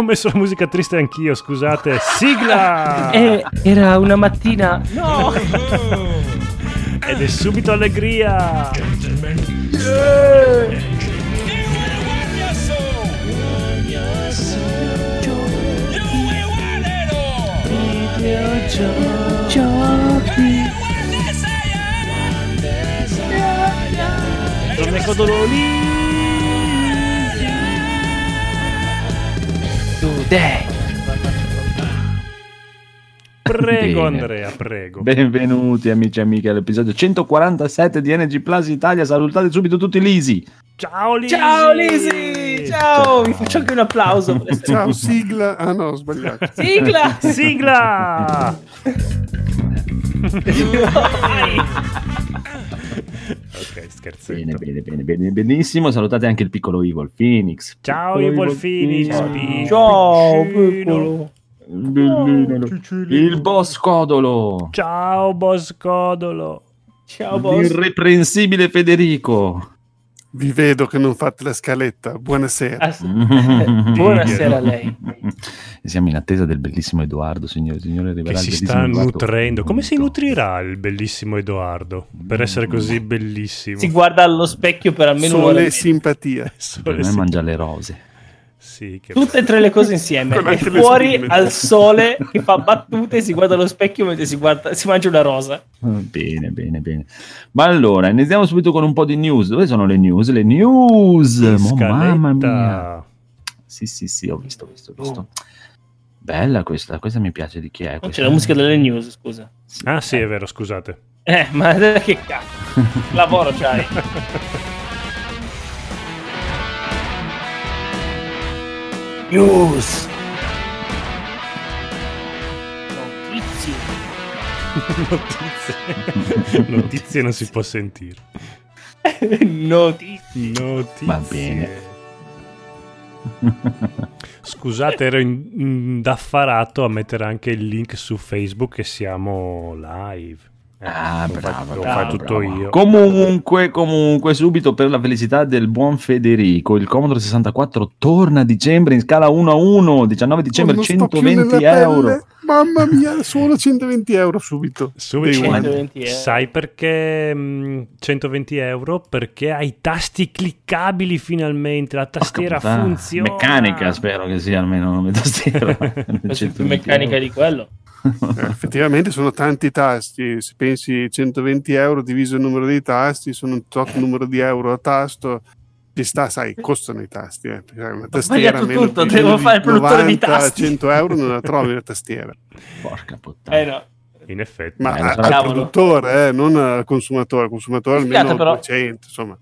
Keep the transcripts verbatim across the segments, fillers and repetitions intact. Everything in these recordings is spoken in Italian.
ho messo la musica triste anch'io, scusate. Sigla! Eh, era una mattina. No! Ed è subito allegria. Yeah! Torne Codolo lì. Today. Prego. Bene. Andrea, prego. Benvenuti amici e amiche all'episodio centoquarantasette di N G Plus Italia. Salutate subito tutti Lisi. Ciao Lisi. Ciao Lisi. Ciao, vi faccio anche un applauso. Ciao, sigla. Ah no, ho sbagliato. Sigla! Sigla! Ok, scherzetto. Bene, bene, bene, bene, benissimo. Salutate anche il piccolo Evil Phoenix. Ciao piccolo Evil Phoenix. Phoenix. Ciao, piccolo. Bellino. Il Boscodolo. Ciao Boscodolo. Ciao Boscodolo. L'irreprensibile Federico. Vi vedo che non fate la scaletta. Buonasera. As- Buonasera a lei. Siamo in attesa del bellissimo Edoardo, signore, signore, che si sta Edoardo. nutrendo. Come si nutrirà il bellissimo Edoardo per essere così bellissimo? Si guarda allo specchio per almeno sole un'ora. Simpatia. Sole per me mangia le rose. Sì, che tutte e tre le cose insieme. È fuori al sole che fa battute, si guarda allo specchio mentre si, guarda, si mangia una rosa. Bene, bene, bene. Ma allora iniziamo subito con un po' di news. Dove sono le news? Le news, oh, mamma mia. Sì, sì, sì, ho visto, ho visto, ho visto. Oh. Bella questa, questa mi piace. Di chi è? Questa? C'è la musica delle news, scusa. Ah sì, è vero, scusate. Eh, ma che cazzo, lavoro c'hai. News. Notizie. Notizie. Notizie non si può sentire. Notizie. Notizie. Va bene. Scusate, ero indaffarato a mettere anche il link su Facebook che siamo live. Eh, ah, lo bravo, lo bravo, fa tutto bravo. Io. Comunque, comunque, subito per la felicità del buon Federico, il Commodore sessantaquattro torna a dicembre in scala uno a uno, diciannove dicembre, oh, centoventi euro. Pelle. Mamma mia, solo centoventi euro subito. Subito. centoventi euro. Sai perché mh, centoventi euro? Perché hai i tasti cliccabili finalmente, la tastiera oh, funziona. Meccanica, spero che sia almeno una tastiera. Più meccanica euro. Di quello. Eh, effettivamente sono tanti tasti, se pensi centoventi euro diviso il numero dei tasti sono un tot numero di euro a tasto, ci sta, sai, costano i tasti, eh. Una tastiera meno tutto, di, devo di fare il produttore di tasti. cento euro non la trovi la tastiera, porca puttana, eh no. In effetti, ma eh, al produttore, eh, non al consumatore, il consumatore almeno duecento, insomma,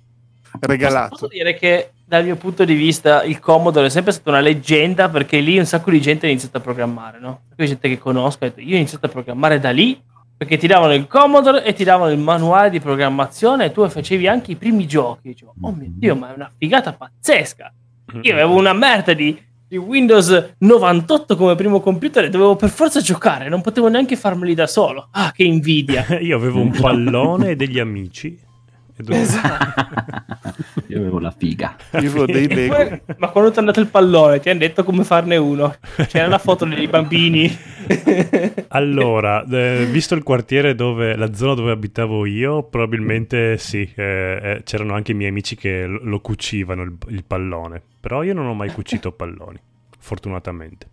regalato. Posso dire che dal mio punto di vista il Commodore è sempre stata una leggenda, perché lì un sacco di gente ha iniziato a programmare, no? C'è gente che conosco, io ho iniziato a programmare da lì, perché ti davano il Commodore e ti davano il manuale di programmazione e tu facevi anche i primi giochi. Dicevo, oh mio Dio, ma è una figata pazzesca. Io avevo una merda di, di Windows novantotto come primo computer e dovevo per forza giocare, non potevo neanche farmeli da solo. Ah, che invidia. Io avevo un pallone e degli amici. Esatto. Io avevo la figa, io avevo dei poi, ma quando ti è andato il pallone ti hanno detto come farne uno, c'era la foto dei bambini. Allora, eh, visto il quartiere dove, la zona dove abitavo io, probabilmente sì, eh, c'erano anche i miei amici che lo cucivano il, il pallone, però io non ho mai cucito palloni, fortunatamente.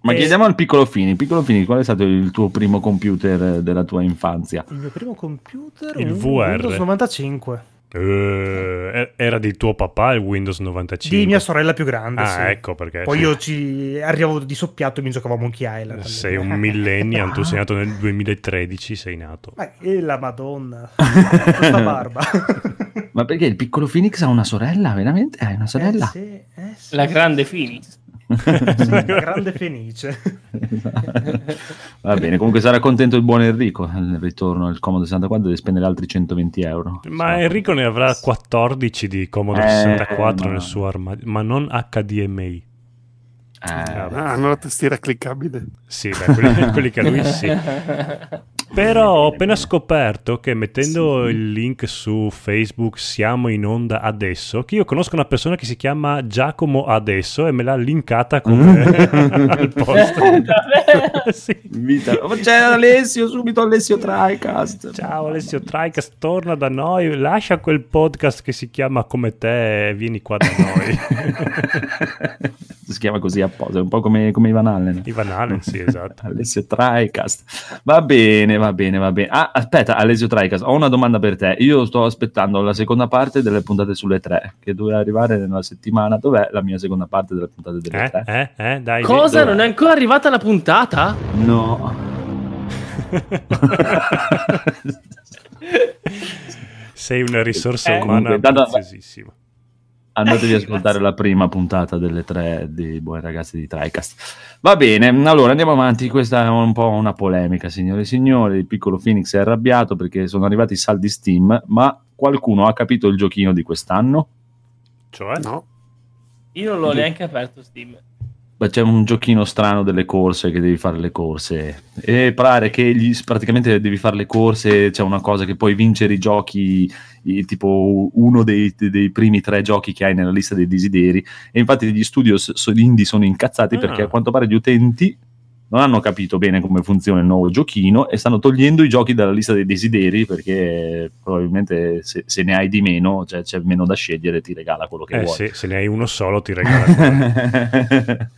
Ma e... chiediamo al piccolo Fini. Piccolo Fini, qual è stato il tuo primo computer della tua infanzia? Il mio primo computer? Il V R. Windows novantacinque. Eh, era di tuo papà il Windows novantacinque? Di mia sorella più grande. Ah, sì. Ecco perché. Poi sì. Io ci arrivavo di soppiatto e mi giocavo a Monkey Island. Sei un millennial, tu sei nato nel duemilatredici, sei nato. Ma e la Madonna, questa barba. Ma perché il piccolo Phoenix ha una sorella, veramente? Hai una sorella? Eh, sì, eh, sì. La grande Phoenix. Una grande fenice. Va bene, comunque sarà contento il buon Enrico nel ritorno al Commodore sessantaquattro, deve spendere altri centoventi euro. Ma sì. Enrico ne avrà quattordici di Commodore eh, sessantaquattro ma... nel suo armadio, ma non H D M I. Eh, ah, hanno la tastiera cliccabile. Sì, beh, quelli, quelli che lui sì. Però ho appena scoperto che mettendo sì. il link su Facebook siamo in onda adesso, che io conosco una persona che si chiama Giacomo adesso e me l'ha linkata come al posto. Sì. C'è Alessio, subito Alessio Tricast. Ciao Alessio Tricast, torna da noi, lascia quel podcast che si chiama come te e vieni qua da noi. Si chiama così apposta, un po' come, come Ivan Allen. Ivan Allen, sì, esatto. Alessio Tricast. Va bene, va bene, va bene. Ah, aspetta, Alessio Tricast, ho una domanda per te. Io sto aspettando la seconda parte delle puntate sulle tre, che doveva arrivare nella settimana. Dov'è la mia seconda parte delle puntate delle eh, tre? Eh, eh, dai, cosa? Dov'è? Non è ancora arrivata la puntata? No. Sei una risorsa eh, umana preziosissima. Andatevi ad ascoltare la prima puntata delle tre dei buoni ragazzi di Tricast. Va bene, allora andiamo avanti. Questa è un po' una polemica, signore e signori. Il piccolo Phoenix è arrabbiato perché sono arrivati i saldi Steam, ma qualcuno ha capito il giochino di quest'anno? Cioè? No. Io non l'ho Io... neanche aperto Steam. Beh, c'è un giochino strano delle corse, che devi fare le corse e pare che gli, praticamente devi fare le corse, c'è una cosa che puoi vincere i giochi, i, tipo uno dei, dei primi tre giochi che hai nella lista dei desideri, e infatti gli studios indie sono incazzati ah. perché a quanto pare gli utenti non hanno capito bene come funziona il nuovo giochino e stanno togliendo i giochi dalla lista dei desideri perché probabilmente se, se ne hai di meno, cioè c'è meno da scegliere, ti regala quello che eh, vuoi. Se, se ne hai uno solo ti regala.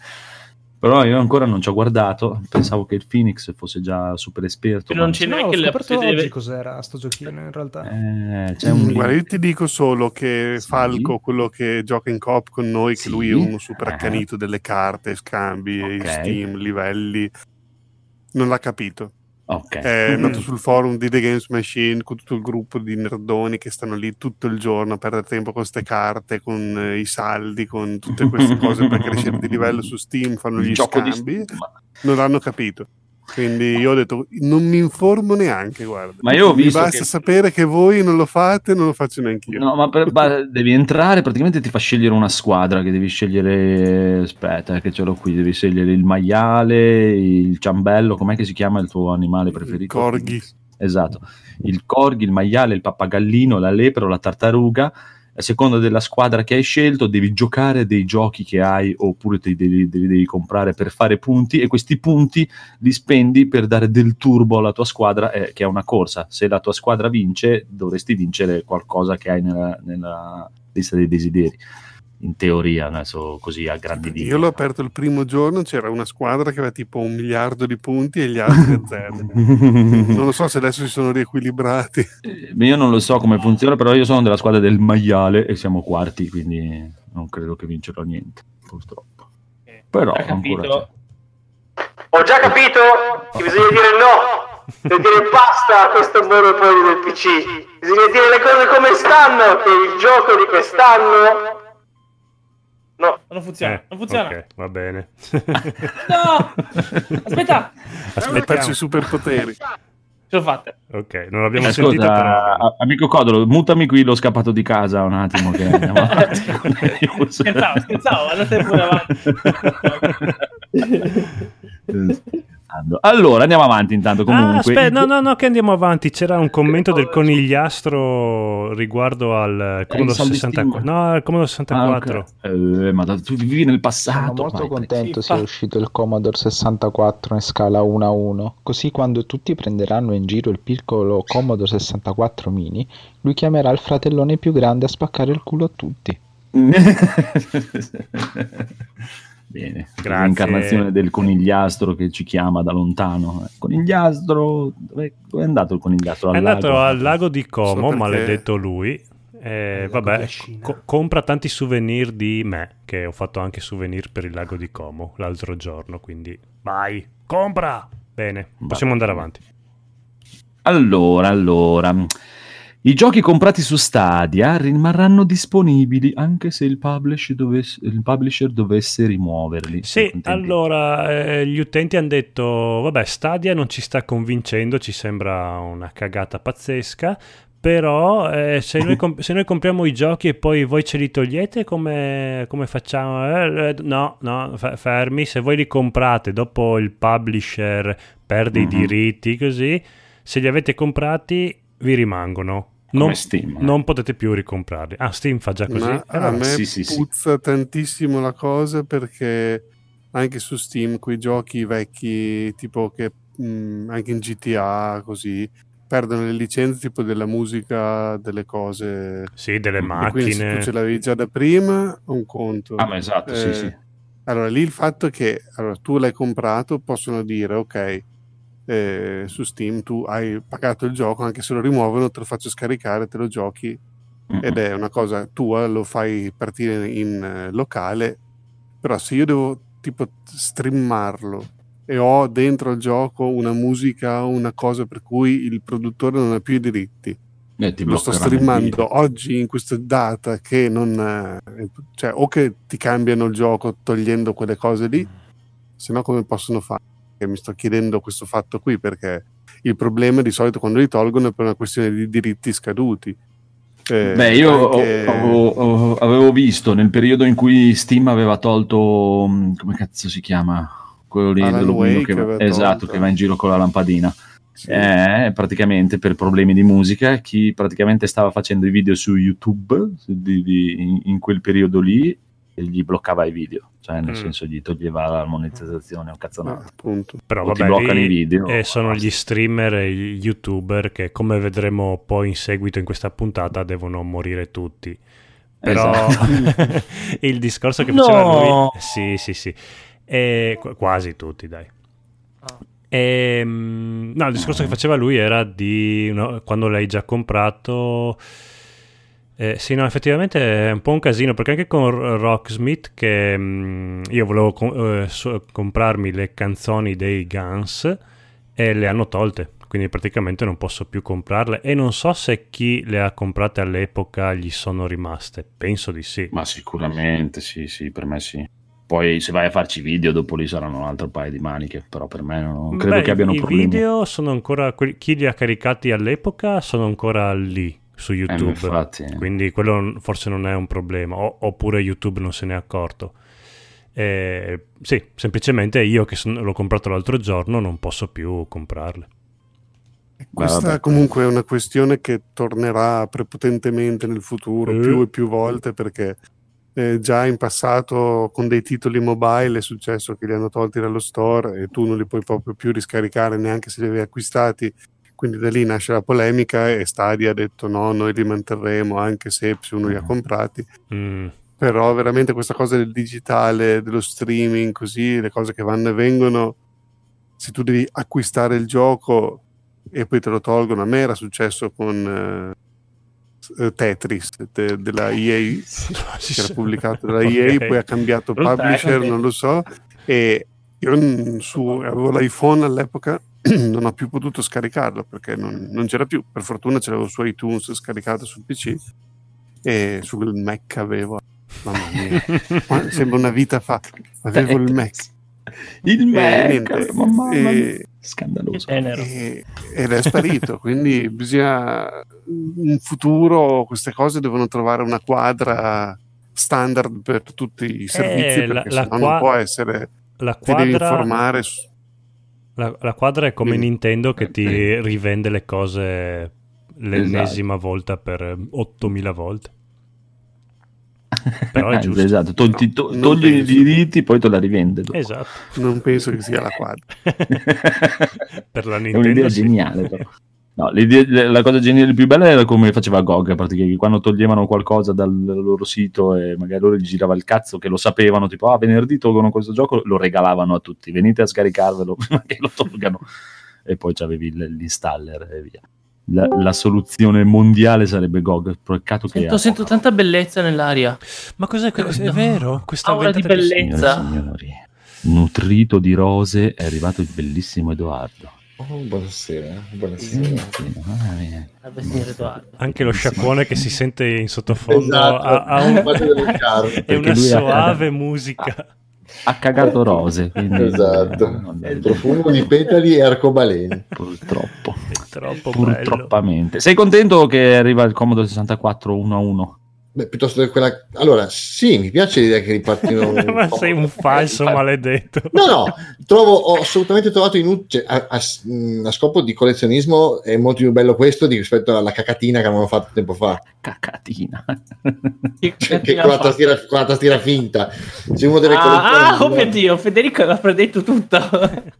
Però io ancora non ci ho guardato, pensavo che il Phoenix fosse già super esperto. Non c'è no, neanche ho scoperto oggi deve... cos'era sto giochino in realtà. Eh, c'è un... Guarda, io ti dico solo che sì. Falco, quello che gioca in coop con noi, sì. che lui è uno super accanito eh. delle carte, scambi, okay. Steam, livelli, non l'ha capito. Okay. È andato sul forum di The Games Machine con tutto il gruppo di nerdoni che stanno lì tutto il giorno a perdere tempo con queste carte, con eh, i saldi, con tutte queste cose per crescere di livello su Steam, fanno gli scambi, non l'hanno capito. Quindi io ho detto non mi informo neanche, guarda. Ma io ho visto mi basta che... sapere che voi non lo fate, non lo faccio neanche io. No, ma per, ba, devi entrare, praticamente ti fa scegliere una squadra che devi scegliere, aspetta che ce l'ho qui, devi scegliere il maiale, il ciambello, com'è che si chiama il tuo animale preferito? Il corgi. Esatto, il corgi, il maiale, il pappagallino, la lepre, la tartaruga. A seconda della squadra che hai scelto devi giocare dei giochi che hai oppure te li devi, devi comprare per fare punti, e questi punti li spendi per dare del turbo alla tua squadra eh, che è una corsa. Se la tua squadra vince dovresti vincere qualcosa che hai nella, nella lista dei desideri, in teoria, adesso così a grandi linee. Io l'ho aperto il primo giorno, c'era una squadra che aveva tipo un miliardo di punti e gli altri zero. Non lo so se adesso si sono riequilibrati. Eh, io non lo so come funziona, però io sono della squadra del maiale e siamo quarti, quindi non credo che vincerò niente, purtroppo. Eh, però ho capito. Ho già capito che bisogna dire no, bisogna dire basta a questo monopoli del P C. Bisogna dire le cose come stanno, che il gioco di quest'anno no, non funziona, eh, non funziona. Ok, va bene. No! Aspetta! Aspettarci i superpoteri. Ce l'ho fatta. Ok, non l'abbiamo eh, sentito scusa, però. Amico Codolo, mutami qui lo scappato di casa un attimo che andiamo avanti. Scherzavo, scherzavo, andate pure avanti. Allora andiamo avanti intanto comunque. Ah, aspetta, no no no che andiamo avanti, c'era un commento del conigliastro riguardo al Commodore sessantaquattro. No, al Commodore sessantaquattro. Ah, okay. eh, ma tu vivi nel passato. Sono molto contento sia uscito il Commodore sessantaquattro in scala uno a uno, così quando tutti prenderanno in giro il piccolo Commodore sessantaquattro mini, lui chiamerà il fratellone più grande a spaccare il culo a tutti. Bene, grazie. L'incarnazione del conigliastro che ci chiama da lontano. Conigliastro, dove è andato il conigliastro? Al è andato lago? Al lago di Como, so maledetto lui. Eh, vabbè, co- compra tanti souvenir di me, che ho fatto anche souvenir per il lago di Como l'altro giorno, quindi vai, compra! Bene, possiamo andare avanti. Allora, allora... I giochi comprati su Stadia rimarranno disponibili anche se il publisher dovesse, il publisher dovesse rimuoverli. Sì, allora eh, gli utenti hanno detto vabbè, Stadia non ci sta convincendo, ci sembra una cagata pazzesca, però eh, se, noi comp- se noi compriamo i giochi e poi voi ce li togliete come, come facciamo? Eh, eh, no, no, f- fermi, se voi li comprate dopo il publisher perde uh-huh. i diritti così... se li avete comprati vi rimangono. Non, Steam, eh. non potete più ricomprarli. Ah, Steam fa già così. Ma allora, a me sì, sì, puzza sì. tantissimo la cosa, perché anche su Steam quei giochi vecchi, tipo che mh, anche in G T A così, perdono le licenze tipo della musica, delle cose. Sì, delle macchine. Se tu ce l'avevi già da prima, un conto. Ah, ma esatto, eh, sì, sì. Allora lì il fatto è che allora, tu l'hai comprato, possono dire ok. Eh, su Steam tu hai pagato il gioco, anche se lo rimuovono te lo faccio scaricare, te lo giochi, ed è una cosa tua, lo fai partire in eh, locale. Però se io devo tipo streamarlo e ho dentro il gioco una musica, una cosa per cui il produttore non ha più i diritti, eh, lo sto streamando oggi in questa data che non eh, cioè o che ti cambiano il gioco togliendo quelle cose lì, se no come possono fare? Che mi sto chiedendo questo fatto qui, perché il problema di solito quando li tolgono è per una questione di diritti scaduti. Eh, Beh, io anche... ho, ho, avevo visto nel periodo in cui Steam aveva tolto, come cazzo si chiama? Quello lì dello che, che esatto, tolto. Che va in giro con la lampadina. Sì. Eh, praticamente per problemi di musica, chi praticamente stava facendo i video su YouTube di, di, in, in quel periodo lì, gli bloccava i video, cioè nel mm. senso gli toglieva la monetizzazione, un cazzonato. Ah, appunto. Però o vabbè, ti bloccano i video. E sono gli streamer e gli youtuber che, come vedremo poi in seguito in questa puntata, devono morire tutti. Però esatto. Il discorso che faceva no. lui, sì sì sì, e, quasi tutti dai. E, no, il discorso che faceva lui era di no, quando l'hai già comprato. Eh, sì, no, effettivamente è un po' un casino, perché anche con Rocksmith, che mh, io volevo com- eh, so- comprarmi le canzoni dei Guns e le hanno tolte, quindi praticamente non posso più comprarle, e non so se chi le ha comprate all'epoca gli sono rimaste, penso di sì. Ma sicuramente sì, sì, per me sì. Poi se vai a farci video dopo lì saranno un altro paio di maniche, però per me non credo Beh, che abbiano i problemi. I video sono ancora, que- chi li ha caricati all'epoca sono ancora lì su YouTube, eh, infatti, eh. quindi quello forse non è un problema, o, oppure YouTube non se ne è accorto. Eh, sì, semplicemente io che son, l'ho comprato l'altro giorno non posso più comprarle. Questa Vabbè. comunque è una questione che tornerà prepotentemente nel futuro eh. più e più volte, perché eh, già in passato con dei titoli mobile è successo che li hanno tolti dallo store e tu non li puoi proprio più riscaricare neanche se li avevi acquistati. Quindi da lì nasce la polemica e Stadia ha detto no, noi li manterremo anche se uno li ha comprati. Mm. Però veramente questa cosa del digitale, dello streaming, così, le cose che vanno e vengono, se tu devi acquistare il gioco e poi te lo tolgono, a me era successo con eh, Tetris de, della E A, che era pubblicato dalla okay. E A, poi ha cambiato publisher, non lo so, e io su, avevo l'iPhone all'epoca, non ho più potuto scaricarlo perché non, non c'era più. Per fortuna ce l'avevo su iTunes scaricato sul P C, e sul Mac avevo, mamma mia, sembra una vita fa, avevo il Mac il Mac, mamma mia, scandaloso, e, ed è sparito. Quindi bisogna, in futuro queste cose devono trovare una quadra standard per tutti i servizi, eh, perché la, sennò la qua... non può essere la quadra... ti devi informare su... La, la quadra è come Quindi, Nintendo che ti eh, rivende le cose l'ennesima esatto. volta per ottomila volte. Però è giusto. Esatto, to- no, to- togli i diritti, poi te la rivende. Dopo. Esatto. Non penso che sia la quadra. Per la Nintendo è un'idea sì. geniale, però. No, la cosa geniale più bella era come faceva G O G, praticamente quando toglievano qualcosa dal loro sito e magari loro gli girava il cazzo che lo sapevano, tipo ah venerdì tolgono questo gioco, lo regalavano a tutti, venite a scaricarvelo prima che lo tolgano, e poi c'avevi l'installer e via. La, la soluzione mondiale sarebbe G O G. Peccato che sento, sento tanta bellezza nell'aria. Ma cos'è questo? È vero? Questa aura di bellezza. Signori, signori, nutrito di rose è arrivato il bellissimo Edoardo. Oh, buonasera, buonasera. buonasera. buonasera. Anche lo sciacquone che si sente in sottofondo esatto. ha, ha un... è una suave ha... musica. Ha cagato rose. Quindi... Esatto. Il profumo di petali e arcobaleni. Purtroppo. Purtroppo. Purtroppamente. Sei contento che arriva il Commodore sessantaquattro uno a uno? Beh, piuttosto che quella. Allora, sì, mi piace l'idea che ripartino. Ma sei un falso maledetto. No, no, trovo, ho assolutamente trovato inutile, a, a, a scopo di collezionismo è molto più bello questo di rispetto alla cacatina che avevano fatto tempo fa. Cacatina. Cioè, che con la, tastiera, con la tastiera finta. C'è uno delle ah, ah, oh mio Dio, Federico l'ha predetto tutto. Cioè,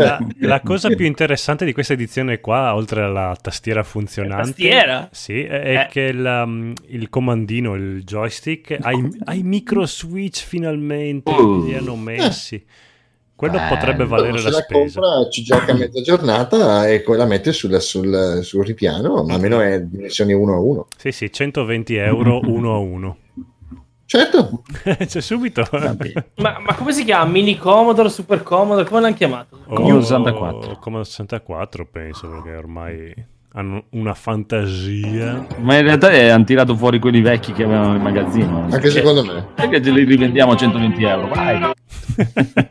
la, la cosa più interessante di questa edizione qua, oltre alla tastiera funzionante, tastiera? Sì, è eh. che la il comandino, il joystick, ai, ai micro switch finalmente uh, li hanno messi. Eh. Quello eh, potrebbe valere la, la spesa. Compra, ci gioca a mezza giornata e poi la mette sulla, sul, sul ripiano, ma almeno è dimensioni uno a uno. Sì, sì, centoventi euro uno a uno. Certo. C'è subito. Ma, ma come si chiama? Mini Commodore, Super Commodore, come l'hanno chiamato? Commodore sessantaquattro. Commodore sessantaquattro, penso, perché ormai hanno una fantasia, ma in realtà è, hanno tirato fuori quelli vecchi che avevano il magazzino, anche perché, secondo me, perché ce li rivendiamo a centoventi euro, vai.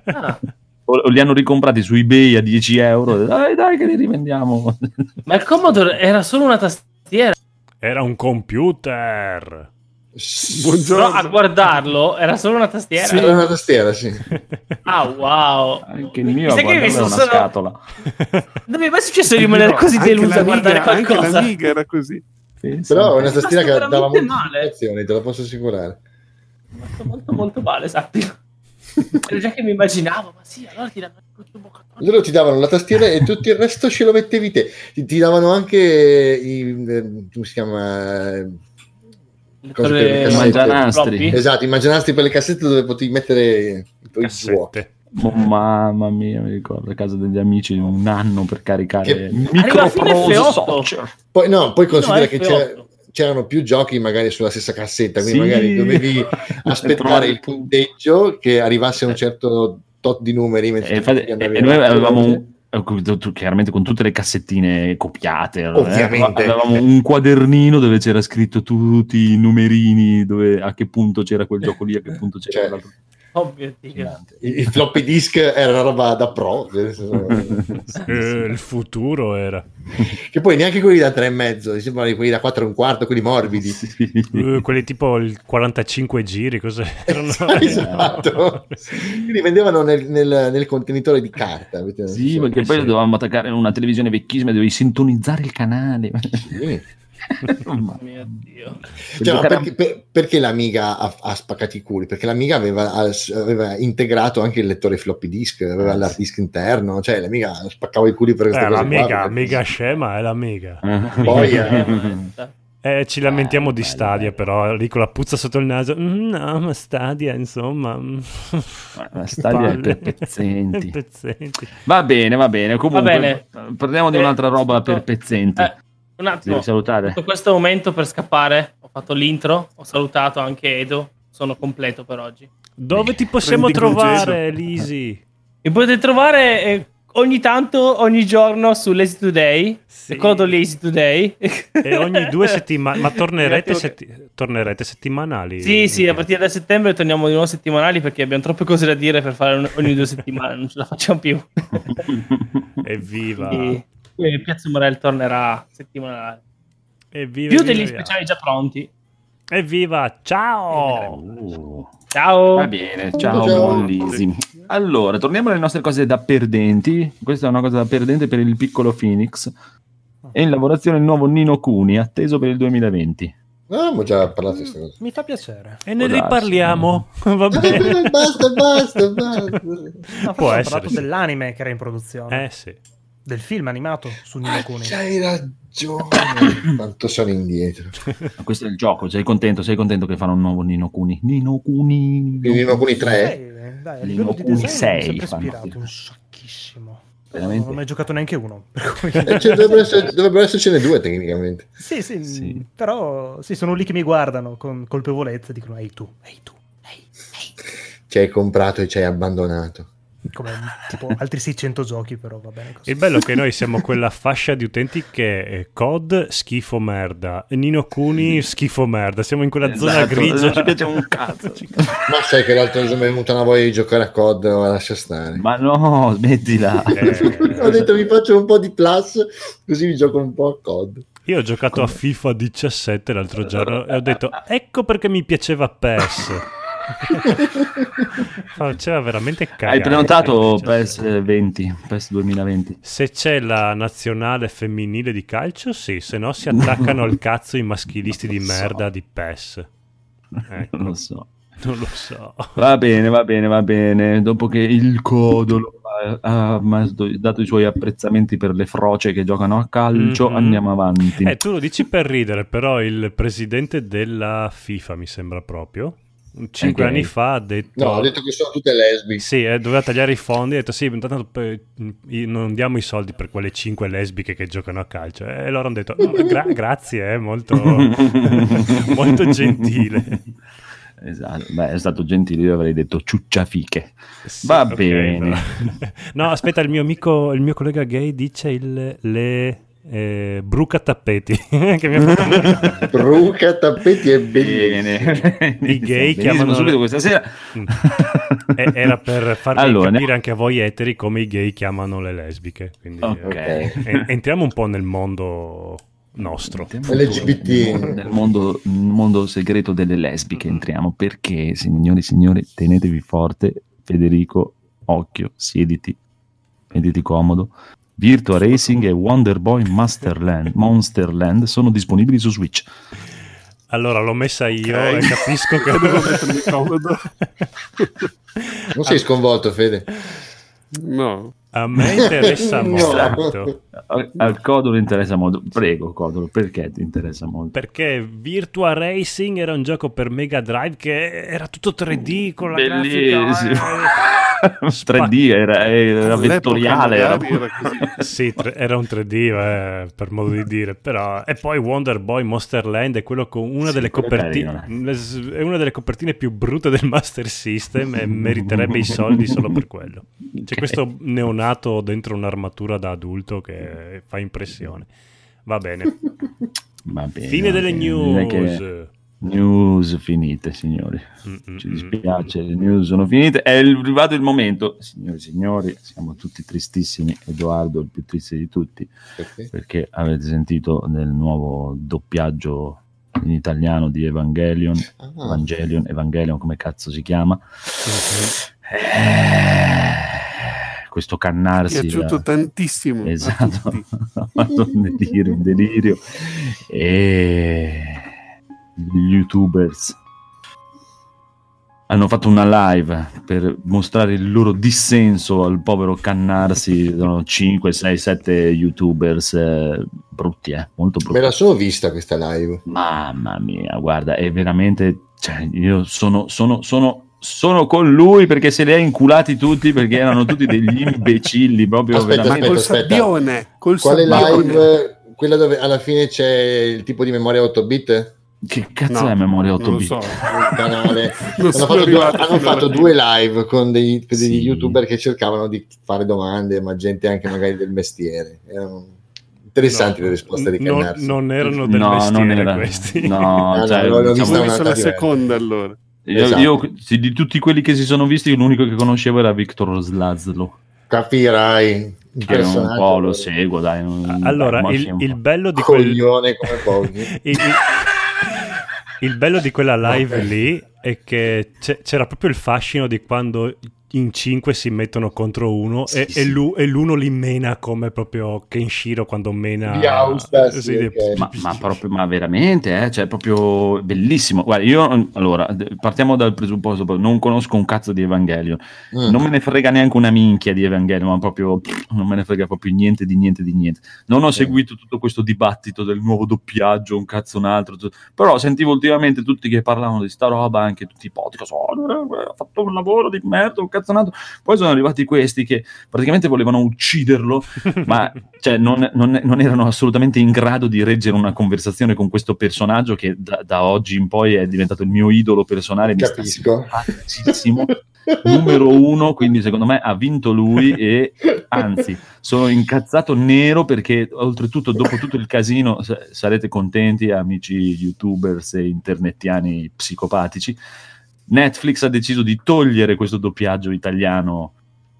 Ah. O li hanno ricomprati su eBay a dieci euro, dai dai che li rivendiamo. Ma il Commodore era solo una tastiera, era un computer. Buongiorno. Però a guardarlo era solo una tastiera. Sì, era una tastiera, sì. Ah, wow. Anche il mio a guardarlo era una sono... scatola. Non mi è mai successo di rimanere così deluso a guardare qualcosa. Anche la miga era così. Sì, però è una tastiera che dava molto male, te lo posso assicurare. Molto, molto, molto male, sappi. Era già che mi immaginavo, ma sì, allora ti davano loro ti davano la tastiera e tutto il resto ce lo mettevi te. Ti, ti davano anche i, eh, come si chiama... i mangianastri, esatto, i mangianastri per le cassette dove potevi mettere i giochi. Oh, mamma mia, mi ricordo a casa degli amici un anno per caricare Microprose. Poi no, poi considera che c'era, c'erano più giochi magari sulla stessa cassetta, quindi sì, magari dovevi aspettare il punteggio che arrivasse a un certo tot di numeri, mentre e, fate, e noi avevamo un chiaramente con tutte le cassettine copiate, ovviamente, eh? Avevamo un quadernino dove c'era scritto tutti i numerini, dove a che punto c'era quel gioco lì, a che punto c'era, cioè, l'altro. Ovvio, il, il floppy disk era una roba da pro. Eh, il futuro era che poi neanche quelli da tre e mezzo, sembrano quelli da quattro e un quarto, quelli morbidi, sì. uh, quelli tipo il quarantacinque giri, cosa erano? Esatto. Quindi vendevano nel, nel, nel contenitore di carta, sì, so, perché poi sì, dovevamo attaccare una televisione vecchissima, dovevi sintonizzare il canale, sì. Oh, mio Dio. Cioè, perché, per, perché l'Amiga ha, ha spaccato i culi? Perché l'Amiga aveva, aveva integrato anche il lettore floppy disk, aveva l'hard disk interno, cioè l'Amiga spaccava i culi per questa eh, cosa. L'Amiga qua, perché... mega scema è l'Amiga. Poi eh... eh, ci lamentiamo eh, di Stadia, bella, però lì con la puzza sotto il naso. Mm, no, ma Stadia, insomma, ma Stadia è per pezzenti. pezzenti. Va bene, va bene. Comunque, va bene. Parliamo di un'altra roba per pezzenti. Eh. Un attimo, in questo momento per scappare ho fatto l'intro, ho salutato anche Edo, sono completo per oggi. Dove ti possiamo Prendi trovare, Lisi? Mi potete trovare eh, ogni tanto, ogni giorno su Lazy Today, sì. Ricordo Lazy Today. E ogni due settimane, ma tornerete, setti- tornerete settimanali? Sì, sì, a partire da settembre torniamo di nuovo settimanali perché abbiamo troppe cose da dire per fare un- ogni due settimane, non ce la facciamo più. Evviva! E- Quindi Piazza Morel tornerà settimanale. Evviva, più degli evviva. Speciali già pronti. Evviva, ciao! Uh. Ciao! Va bene, ciao, ciao. Lisi. Allora, torniamo alle nostre cose da perdenti. Questa è una cosa da perdente per il piccolo Phoenix. È in lavorazione il nuovo Nino Kuni, atteso per il duemilaventi. Abbiamo già parlato di questa cosa. Mi fa piacere. E ne Podarsi, riparliamo. No. Va bene. Basta, basta, basta. No, può essere, parlato sì, dell'anime che era in produzione. Eh sì. Del film animato su Nino Kuni. C'hai ragione. Quanto sono indietro. Ma questo è il gioco. Sei contento? Sei contento che fanno un nuovo Nino Kuni? Nino Kuni. Nino Kuni tre. Dai, Nino Kuni sei. Un sacchissimo. Veramente? Non ho mai giocato neanche uno. Eh, cioè, dovrebbero, essere, dovrebbero essercene due tecnicamente. Sì, sì, sì. Però sì, sono lì che mi guardano con colpevolezza. Dicono: ehi tu, ehi tu, ehi, ehi. Ci hai comprato e ci hai abbandonato. Come tipo altri seicento giochi, però va bene così. Il bello è che noi siamo quella fascia di utenti che è C O D schifo merda, Nino Kuni schifo merda, siamo in quella, esatto, zona grigia, non ci piace un cazzo. Ma sai che l'altro giorno mi è venuta una voglia di giocare a C O D, ma lascia stare. Ma no, smettila. eh, Ho detto mi faccio un po' di plus così mi gioco un po' a C O D. Io ho giocato Come? a FIFA diciassette l'altro giorno e ho detto, ecco perché mi piaceva P E S. Faceva veramente cagare. Hai prenotato P E S venti, P E S duemilaventi? Se c'è la nazionale femminile di calcio, sì, se no si attaccano al cazzo i maschilisti di merda so. di P E S. Ecco. Non lo so. Non lo so. Va bene, va bene, va bene. Dopo che il Codolo ha, ha dato i suoi apprezzamenti per le froce che giocano a calcio, mm-hmm. andiamo avanti. Eh, tu lo dici per ridere, però il presidente della FIFA, mi sembra proprio, cinque okay. anni fa ha detto... No, ha detto che sono tutte lesbiche. Sì, eh, doveva tagliare i fondi, ha detto sì, intanto per... non diamo i soldi per quelle cinque lesbiche che giocano a calcio. E loro hanno detto no, gra- grazie, è eh, molto... molto gentile. Esatto, beh, è stato gentile, io avrei detto ciucciafiche. Sì, va okay, bene. No. no, aspetta, il mio amico, il mio collega gay dice il, le... Eh, bruca tappeti che mi ha fatto bruca tappeti è bene. I gay chiamano subito questa sera. Era per farvi allora, capire ne... anche a voi eteri come i gay chiamano le lesbiche, quindi okay. eh, entriamo un po' nel mondo nostro L G B T, nel mondo, mondo segreto delle lesbiche entriamo, perché signori e signori tenetevi forte. Federico, occhio, siediti siediti comodo. Virtua Racing e Wonder Boy Masterland, Monsterland sono disponibili su Switch. Allora l'ho messa io okay. e capisco che devo mettermi comodo. Non sei sconvolto, Fede? No. A me interessa no. molto. Al Codolo interessa molto. Prego, Codolo, perché ti interessa molto? Perché Virtua Racing era un gioco per Mega Drive che era tutto tre D con la Bellissimo. grafica. tre D era, era vettoriale, era così. Sì, tre, era un tre D eh, per modo di dire, però. E poi Wonder Boy Monsterland è quello con una sì, delle copertine carino, è una delle copertine più brutte del Master System e meriterebbe i soldi solo per quello. C'è okay. questo neonato dentro un'armatura da adulto che fa impressione. Va bene, va bene, fine va bene. Delle news. News finite, signori. Mm-mm. Ci dispiace, le news sono finite. È arrivato il momento, signori e signori. Siamo tutti tristissimi. Edoardo, il più triste di tutti, okay. perché avete sentito nel nuovo doppiaggio in italiano di Evangelion, ah. Evangelion, Evangelion, come cazzo si chiama? Okay. Eh, questo Cannarsi mi è piaciuto da... tantissimo. Esatto, ha fatto un delirio, un delirio. E gli youtubers hanno fatto una live per mostrare il loro dissenso al povero Cannarsi. Sono cinque, sei, sette youtubers eh, brutti, eh, molto brutti. Me la sono vista questa live, mamma mia, guarda, è veramente, cioè, io sono sono sono sono con lui, perché se li ha inculati tutti, perché erano tutti degli imbecilli proprio. Aspetta, veramente. Aspetta, col sabbione, col quale sabbione. Live, quella dove alla fine c'è il tipo di memoria otto bit? Che cazzo no, è memoria otto bit? So. Canale. hanno fatto, due, hanno fatto due live con degli, degli sì. youtuber che cercavano di fare domande, ma gente anche magari del mestiere. Erano interessanti no, le risposte di Cannarsi. No, non erano del no, mestiere non era, questi. No, no, cioè, no, diciamo, visto la seconda allora. Io, esatto. io di tutti quelli che si sono visti, l'unico che conoscevo era Victor Slazlo. Capirai. Che un po' lo seguo, dai. Non, allora, dai, il, il bello di quel coglione come pochi. il, Il bello di quella live okay. lì è che c'era proprio il fascino di quando in cinque si mettono contro uno sì, e, sì. E, l'u- e l'uno li mena come proprio Kenshiro quando mena Austa, sì, sì, okay. ma, ma proprio ma veramente eh? Cioè proprio bellissimo. Guarda, io allora partiamo dal presupposto, non conosco un cazzo di Evangelion, mm. non me ne frega neanche una minchia di Evangelion, ma proprio pff, non me ne frega proprio niente di niente di niente. Non ho okay. seguito tutto questo dibattito del nuovo doppiaggio, un cazzo un altro tutto. Però sentivo ultimamente tutti che parlavano di sta roba, anche tutti i podcast, oh, ha fatto un lavoro di merda, un cazzo. Poi sono arrivati questi che praticamente volevano ucciderlo, ma cioè, non, non, non erano assolutamente in grado di reggere una conversazione con questo personaggio che da, da oggi in poi è diventato il mio idolo personale. Capisco. Numero uno, quindi secondo me ha vinto lui, e anzi sono incazzato nero perché oltretutto dopo tutto il casino sarete contenti, amici youtubers e internettiani psicopatici. Netflix ha deciso di togliere questo doppiaggio italiano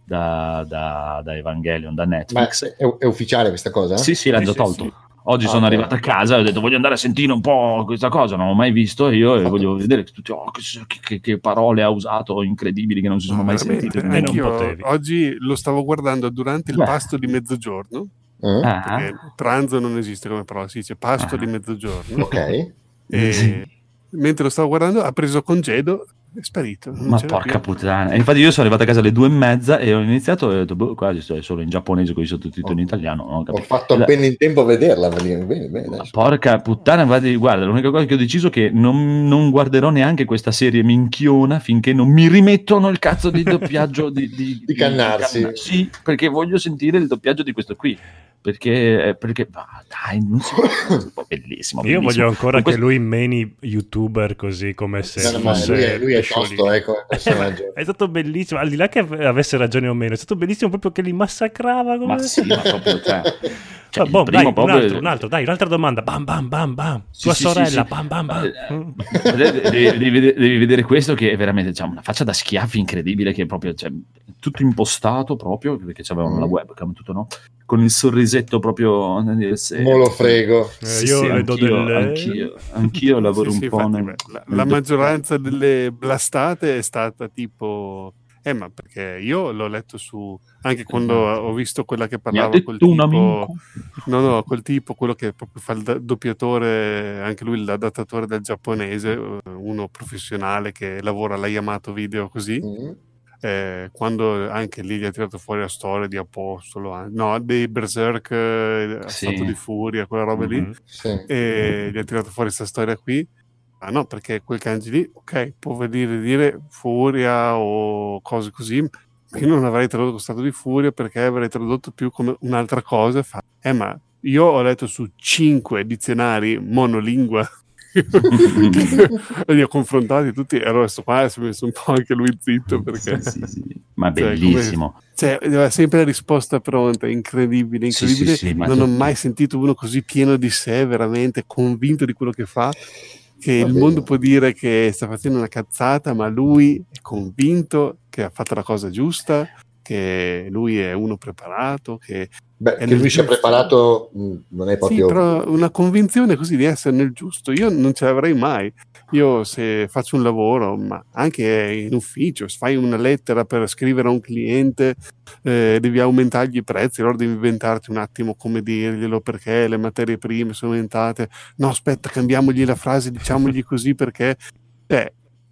da, da, da Evangelion, da Netflix. Ma è, è ufficiale questa cosa? Sì, sì, l'ha sì, già tolto. Sì, sì. Oggi ah, sono beh. arrivato a casa e ho detto voglio andare a sentire un po' questa cosa, non l'ho mai visto io e voglio vedere tutti, oh, che, che, che parole ha usato incredibili che non si sono ah, mai sentite. Eh, non oggi lo stavo guardando durante il beh. pasto di mezzogiorno, eh? Perché pranzo non esiste come parola, si dice pasto ah. di mezzogiorno. Ok. E sì. Mentre lo stavo guardando ha preso congedo, è sparito. Ma porca più. puttana. E infatti io sono arrivato a casa alle due e mezza e ho iniziato e ho detto boh, quasi sto solo in giapponese con i sottotitoli oh. in italiano. Non ho, ho fatto la... appena in tempo a vederla. Bene, bene, bene, ma porca puttana, infatti, guarda, l'unica cosa che ho deciso è che non, non guarderò neanche questa serie minchiona finché non mi rimettono il cazzo di doppiaggio di, di, di Cannarsi. Di canna... Sì, perché voglio sentire il doppiaggio di questo qui. Perché, perché bah, dai, non so, bellissimo, bellissimo. Io voglio ancora questo... che lui meni youtuber così come se no, no, fosse... Lui è, lui è tosto, ecco, è, è stato bellissimo, al di là che avesse ragione o meno, è stato bellissimo proprio che li massacrava come... Ma sì, ma proprio cioè... Cioè, ah, boh, dai, un, proprio... altro, un altro, dai, un'altra domanda. Bam, bam, bam, bam. Sì, tua sì, sorella, sì, sì. Bam, bam, bam. Devi, devi, devi vedere questo che è veramente cioè, una faccia da schiaffi incredibile, che è proprio cioè, tutto impostato proprio perché c'avevano mm. la webcam, tutto no? Con il sorrisetto proprio. Se... Mo lo frego. Eh, sì, io sì, anch'io, delle... anch'io, anch'io lavoro sì, un sì, po'. Nel... La, nel la maggioranza delle blastate è stata tipo. Eh, ma perché io l'ho letto su anche quando ho visto quella che parlava col tipo amico. no no col tipo quello che proprio fa il da- doppiatore, anche lui l'adattatore del giapponese, uno professionale che lavora alla Yamato Video così mm. eh, quando anche lì gli ha tirato fuori la storia di Apostolo no dei Berserk eh, sì. Stato di Furia, quella roba mm-hmm. lì sì. e mm. gli ha tirato fuori questa storia qui. Ah no, perché quel kanji lì, ok, può venire dire furia o cose così, ma io non avrei tradotto stato di furia perché avrei tradotto più come un'altra cosa. Fa, eh ma io ho letto su cinque dizionari monolingua, li ho confrontati tutti e allora sto qua si è messo un po' anche lui zitto perché... Sì, sì, sì. Ma bellissimo. Cioè, come... cioè, sempre la risposta pronta, incredibile, incredibile. Sì, sì, sì, non ma... ho mai sentito uno così pieno di sé, veramente convinto di quello che fa. Che il mondo può dire che sta facendo una cazzata, ma lui è convinto che ha fatto la cosa giusta, che lui è uno preparato, che... Beh, che lui si è preparato non è proprio... Sì, però una convinzione così di essere nel giusto, io non ce l'avrei mai. Io se faccio un lavoro, ma anche in ufficio, se fai una lettera per scrivere a un cliente, eh, devi aumentargli i prezzi, allora devi inventarti un attimo come dirglielo, perché le materie prime sono aumentate. No, aspetta, cambiamogli la frase, diciamogli così, perché... Beh,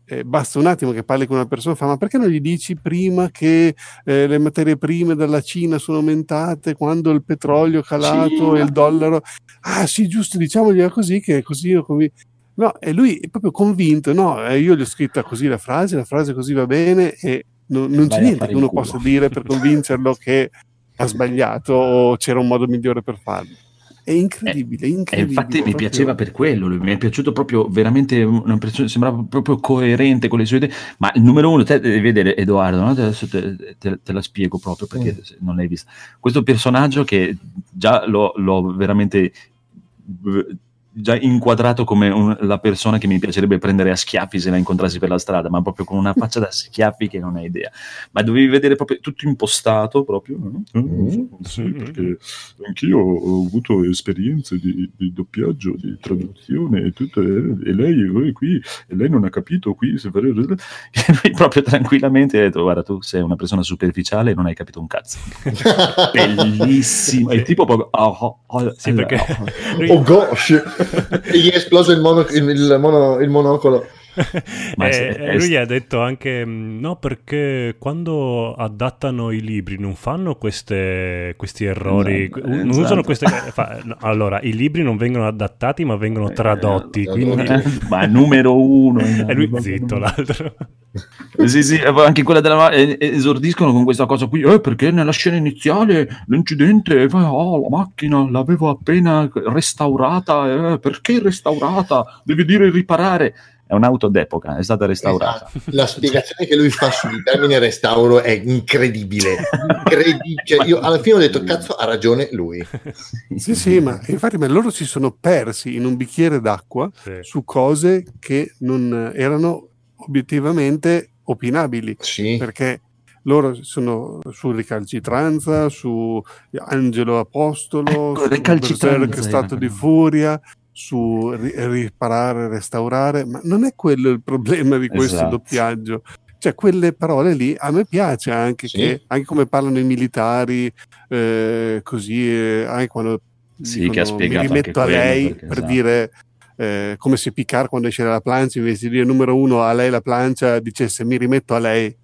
Eh, basta un attimo che parli con una persona e fa ma perché non gli dici prima che eh, le materie prime dalla Cina sono aumentate quando il petrolio è calato Cina. E il dollaro ah sì giusto diciamogli così che così io conv... no e lui è proprio convinto no eh, io gli ho scritta così la frase la frase così va bene e no, non c'è niente che uno culo. Possa dire per convincerlo che ha sbagliato o c'era un modo migliore per farlo. È incredibile, incredibile. E infatti proprio. Mi piaceva per quello, mi è piaciuto proprio veramente, una persona, sembrava proprio coerente con le sue idee, ma il numero uno, te devi vedere Edoardo, no? Adesso te, te, te la spiego proprio perché mm. non l'hai vista. Questo personaggio che già l'ho, l'ho veramente già inquadrato come un, la persona che mi piacerebbe prendere a schiaffi se la incontrassi per la strada, ma proprio con una faccia da schiaffi che non hai idea. Ma dovevi vedere proprio tutto impostato proprio, no? Mm, sì, perché anch'io ho avuto esperienze di, di doppiaggio, di traduzione e tutto, e lei voi qui, e lei non ha capito qui se fare... E lui proprio tranquillamente ha detto guarda tu sei una persona superficiale e non hai capito un cazzo. Bellissimo. È tipo proprio oh, oh, oh, sì, allora, perché... oh, oh gosh e gli è esploso il, mono, il, il, mono, il monocolo. Ma eh, è... lui gli ha detto anche no perché quando adattano i libri non fanno queste, questi errori no, non esatto. usano queste fa, no, allora i libri non vengono adattati ma vengono tradotti eh, quindi... ma numero uno e lui zitto l'altro sì sì anche quella della esordiscono con questa cosa qui eh, perché nella scena iniziale l'incidente oh, la macchina l'avevo appena restaurata eh, perché restaurata devi dire riparare. È un'auto d'epoca, è stata restaurata. Esatto. La spiegazione che lui fa sul termine restauro è incredibile. Incredibile. Cioè, io alla fine ho detto, cazzo, ha ragione lui. Sì, sì, ma infatti ma loro si sono persi in un bicchiere d'acqua sì. su cose che non erano obiettivamente opinabili. Sì. Perché loro sono su Recalcitranza, su Angelo Apostolo, ecco, su Berserk Stato di Furia, su ri- riparare, restaurare, ma non è quello il problema di questo esatto. doppiaggio. Cioè, quelle parole lì a me piace anche, sì. che, anche come parlano i militari, eh, così, eh, anche quando sì, dicono, che ha spiegato mi rimetto anche a lei quello, perché, per esatto. dire. Eh, come se Picard quando esce dalla plancia, invece di dire numero uno a lei la plancia, dicesse mi rimetto a lei.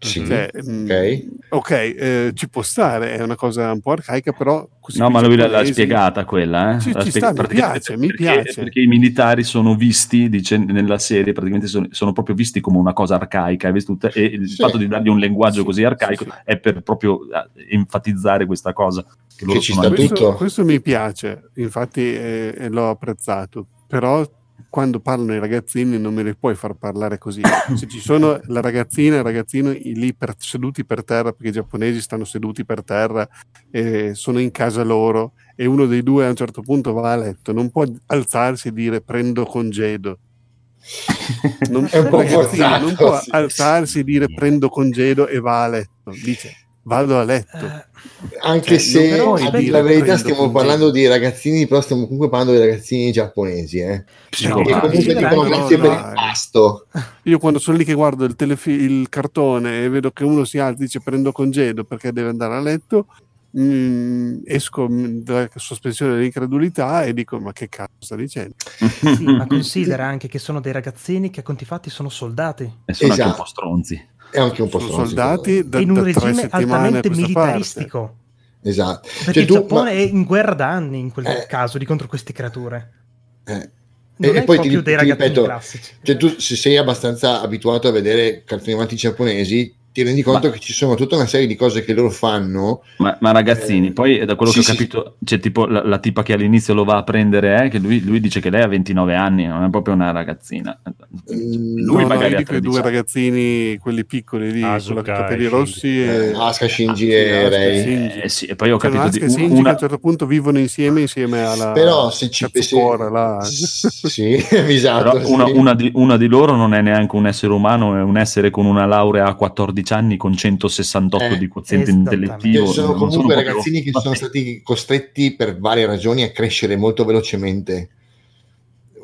Sì. Cioè, ok, okay eh, ci può stare, è una cosa un po' arcaica, però così. No, ma lui l'ha, l'ha spiegata quella, eh? Sì, l'ha ci spieg- sta, mi piace, perché, mi piace. Perché i militari sono visti, dice, nella serie, praticamente sono, sono proprio visti come una cosa arcaica, e il sì. fatto di dargli un linguaggio sì, così arcaico sì, sì. è per proprio enfatizzare questa cosa. Che loro che ci sta questo, questo mi piace, infatti eh, l'ho apprezzato, però quando parlano i ragazzini non me li puoi far parlare così. Se ci sono la ragazzina e il ragazzino lì per, seduti per terra, perché i giapponesi stanno seduti per terra, eh, sono in casa loro, e uno dei due a un certo punto va a letto, non può alzarsi e dire prendo congedo. Non, È un po' forzato, non può sì. alzarsi e dire prendo congedo e va a letto. Dice vado a letto. Anche cioè, se no, però, dire, la verità stiamo congedo. parlaando di ragazzini, però stiamo comunque parlando di ragazzini giapponesi, eh? No, che comunque dicono grazie no, per no. il pasto. Io quando sono lì che guardo il, telefi- il cartone e vedo che uno si alza e dice prendo congedo perché deve andare a letto, mh, esco dalla sospensione dell'incredulità e dico ma che cazzo sta dicendo? Sì, ma considera anche che sono dei ragazzini che a conti fatti sono soldati e sono esatto. anche un po' stronzi. È anche un po' sono soldati da, in un da regime altamente militaristico parte. Esatto, perché cioè, il tu, Giappone ma... è in guerra da anni in quel eh, caso di contro queste creature eh. non e, è e poi proprio ti, dei ti ragazzini ripeto, classici cioè tu se sei abbastanza abituato a vedere cartoni animati giapponesi ti rendi conto ma, che ci sono tutta una serie di cose che loro fanno ma, ma ragazzini eh, poi da quello sì, che ho capito sì. c'è tipo la, la tipa che all'inizio lo va a prendere eh, che lui, lui dice che lei ha ventinove anni, non è proprio una ragazzina lui no, magari no, ha tredici due ragazzini quelli piccoli lì Asuka, con i capelli rossi eh, Asuka, Shinji e Rei eh, sì, e poi ho capito Asuka, di, Shinji, una... che a un certo punto vivono insieme insieme alla però se ci la... sì, esatto, però una, sì. una, di, una di loro non è neanche un essere umano, è un essere con una laurea a quattordici anni con centosessantotto eh, di quoziente intellettivo. Cioè, sono comunque sono ragazzini proprio... che sono stati costretti per varie ragioni a crescere molto velocemente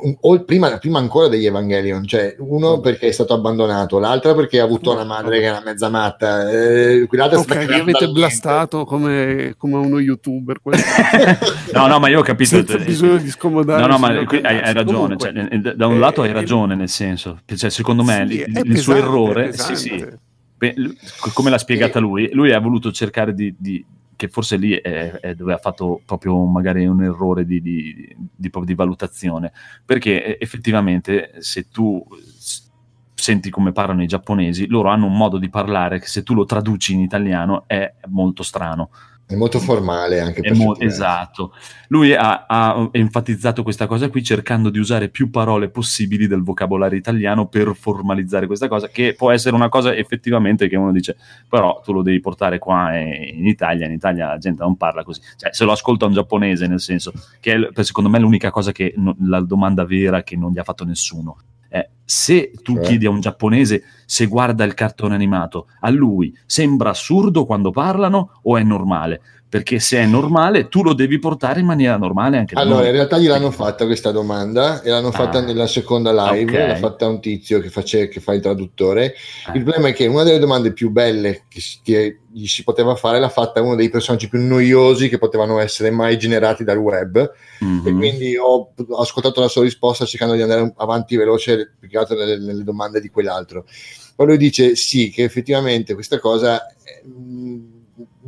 un, o prima, prima ancora degli Evangelion, cioè uno perché è stato abbandonato, l'altra perché ha avuto una madre che era mezza matta eh, quell'altra okay, che avete blastato come, come uno youtuber no no ma io ho capito senza bisogno di scomodare no no ma hai, hai ragione comunque, cioè, da un lato eh, hai ragione nel senso cioè, secondo me sì, il, pesante, il suo errore sì sì Beh, come l'ha spiegata lui, lui ha voluto cercare di, di che forse lì è, è dove ha fatto proprio magari un errore di, di, di, di valutazione, perché effettivamente se tu senti come parlano i giapponesi, loro hanno un modo di parlare che se tu lo traduci in italiano è molto strano. È molto formale anche per mo- esatto. Lui ha, ha enfatizzato questa cosa qui cercando di usare più parole possibili del vocabolario italiano per formalizzare questa cosa, che può essere una cosa effettivamente che uno dice però tu lo devi portare qua in Italia, in Italia la gente non parla così, cioè se lo ascolta un giapponese, nel senso che è, secondo me, l'unica cosa che no, la domanda vera che non gli ha fatto nessuno. Eh, se tu eh. chiedi a un giapponese se guarda il cartone animato, a lui sembra assurdo quando parlano o è normale? Perché se è normale tu lo devi portare in maniera normale anche allora noi. In realtà gliel'hanno fatta questa domanda e l'hanno ah. fatta nella seconda live okay. l'ha fatta un tizio che, face, che fa il traduttore ah. Il problema è che una delle domande più belle che, che gli si poteva fare l'ha fatta uno dei personaggi più noiosi che potevano essere mai generati dal web mm-hmm. e quindi ho ascoltato la sua risposta cercando di andare avanti veloce più che altro nelle, nelle domande di quell'altro. Poi lui dice sì, che effettivamente questa cosa eh,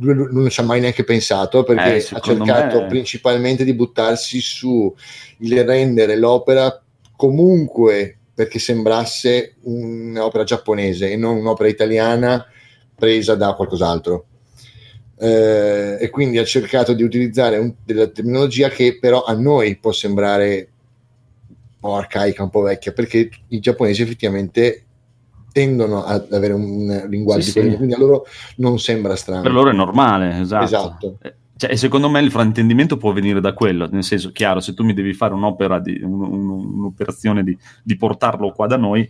non ci ha mai neanche pensato, perché eh, ha cercato me... principalmente di buttarsi su il rendere l'opera comunque perché sembrasse un'opera giapponese e non un'opera italiana presa da qualcos'altro eh, e quindi ha cercato di utilizzare un, della terminologia che però a noi può sembrare un po' arcaica, un po' vecchia, perché i giapponesi effettivamente tendono ad avere un linguaggio sì, sì. quindi a loro non sembra strano, per loro è normale, esatto, esatto. Cioè, secondo me il fraintendimento può venire da quello, nel senso, chiaro, se tu mi devi fare un'opera di, un, un, un'operazione di, di portarlo qua da noi,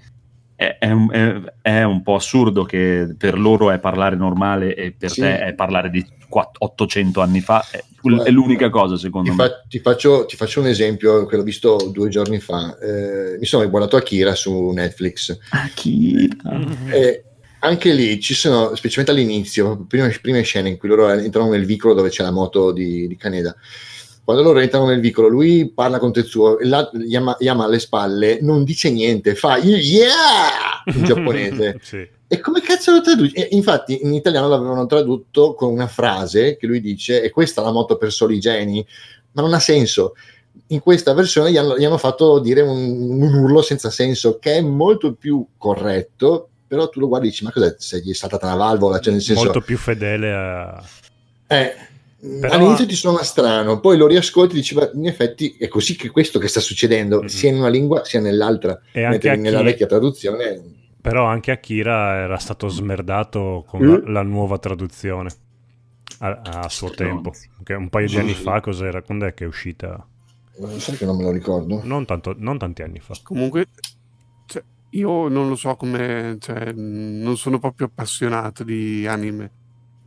è, è, è, è un po' assurdo che per loro è parlare normale e per sì. te è parlare di ottocento anni fa, è, è l'unica cosa secondo ti me. Fa, ti, faccio, ti faccio un esempio che l'ho visto due giorni fa, eh, mi sono guardato Akira su Netflix. Akira? Eh, anche lì ci sono, specialmente all'inizio, prime, prime scene in cui loro entrano nel vicolo dove c'è la moto di, di Kaneda. Quando loro entrano nel vicolo, lui parla con Tetsuo, la, gli, ama, gli ama alle spalle, non dice niente, fa yeah! in giapponese. Sì. E come cazzo lo traduci? E infatti in italiano l'avevano tradotto con una frase che lui dice, e questa è la moto per soli geni, ma non ha senso. In questa versione gli hanno, gli hanno fatto dire un, un urlo senza senso, che è molto più corretto, però tu lo guardi e dici, ma cos'è? Se gli è saltata la valvola? Cioè, nel senso, molto più fedele a... Eh... Però... all'inizio ti suona strano, poi lo riascolti e dici, beh, in effetti è così che questo che sta succedendo, mm-hmm. sia in una lingua sia nell'altra, e anche Akira... nella vecchia traduzione. Però anche Akira era stato smerdato con mm. la, la nuova traduzione a, a suo tempo, no. un paio di anni fa. Cos'era? Quando è che è uscita? Non so, che non me lo ricordo. Non, tanto, non tanti anni fa. Comunque, cioè, io non lo so come, cioè, non sono proprio appassionato di anime,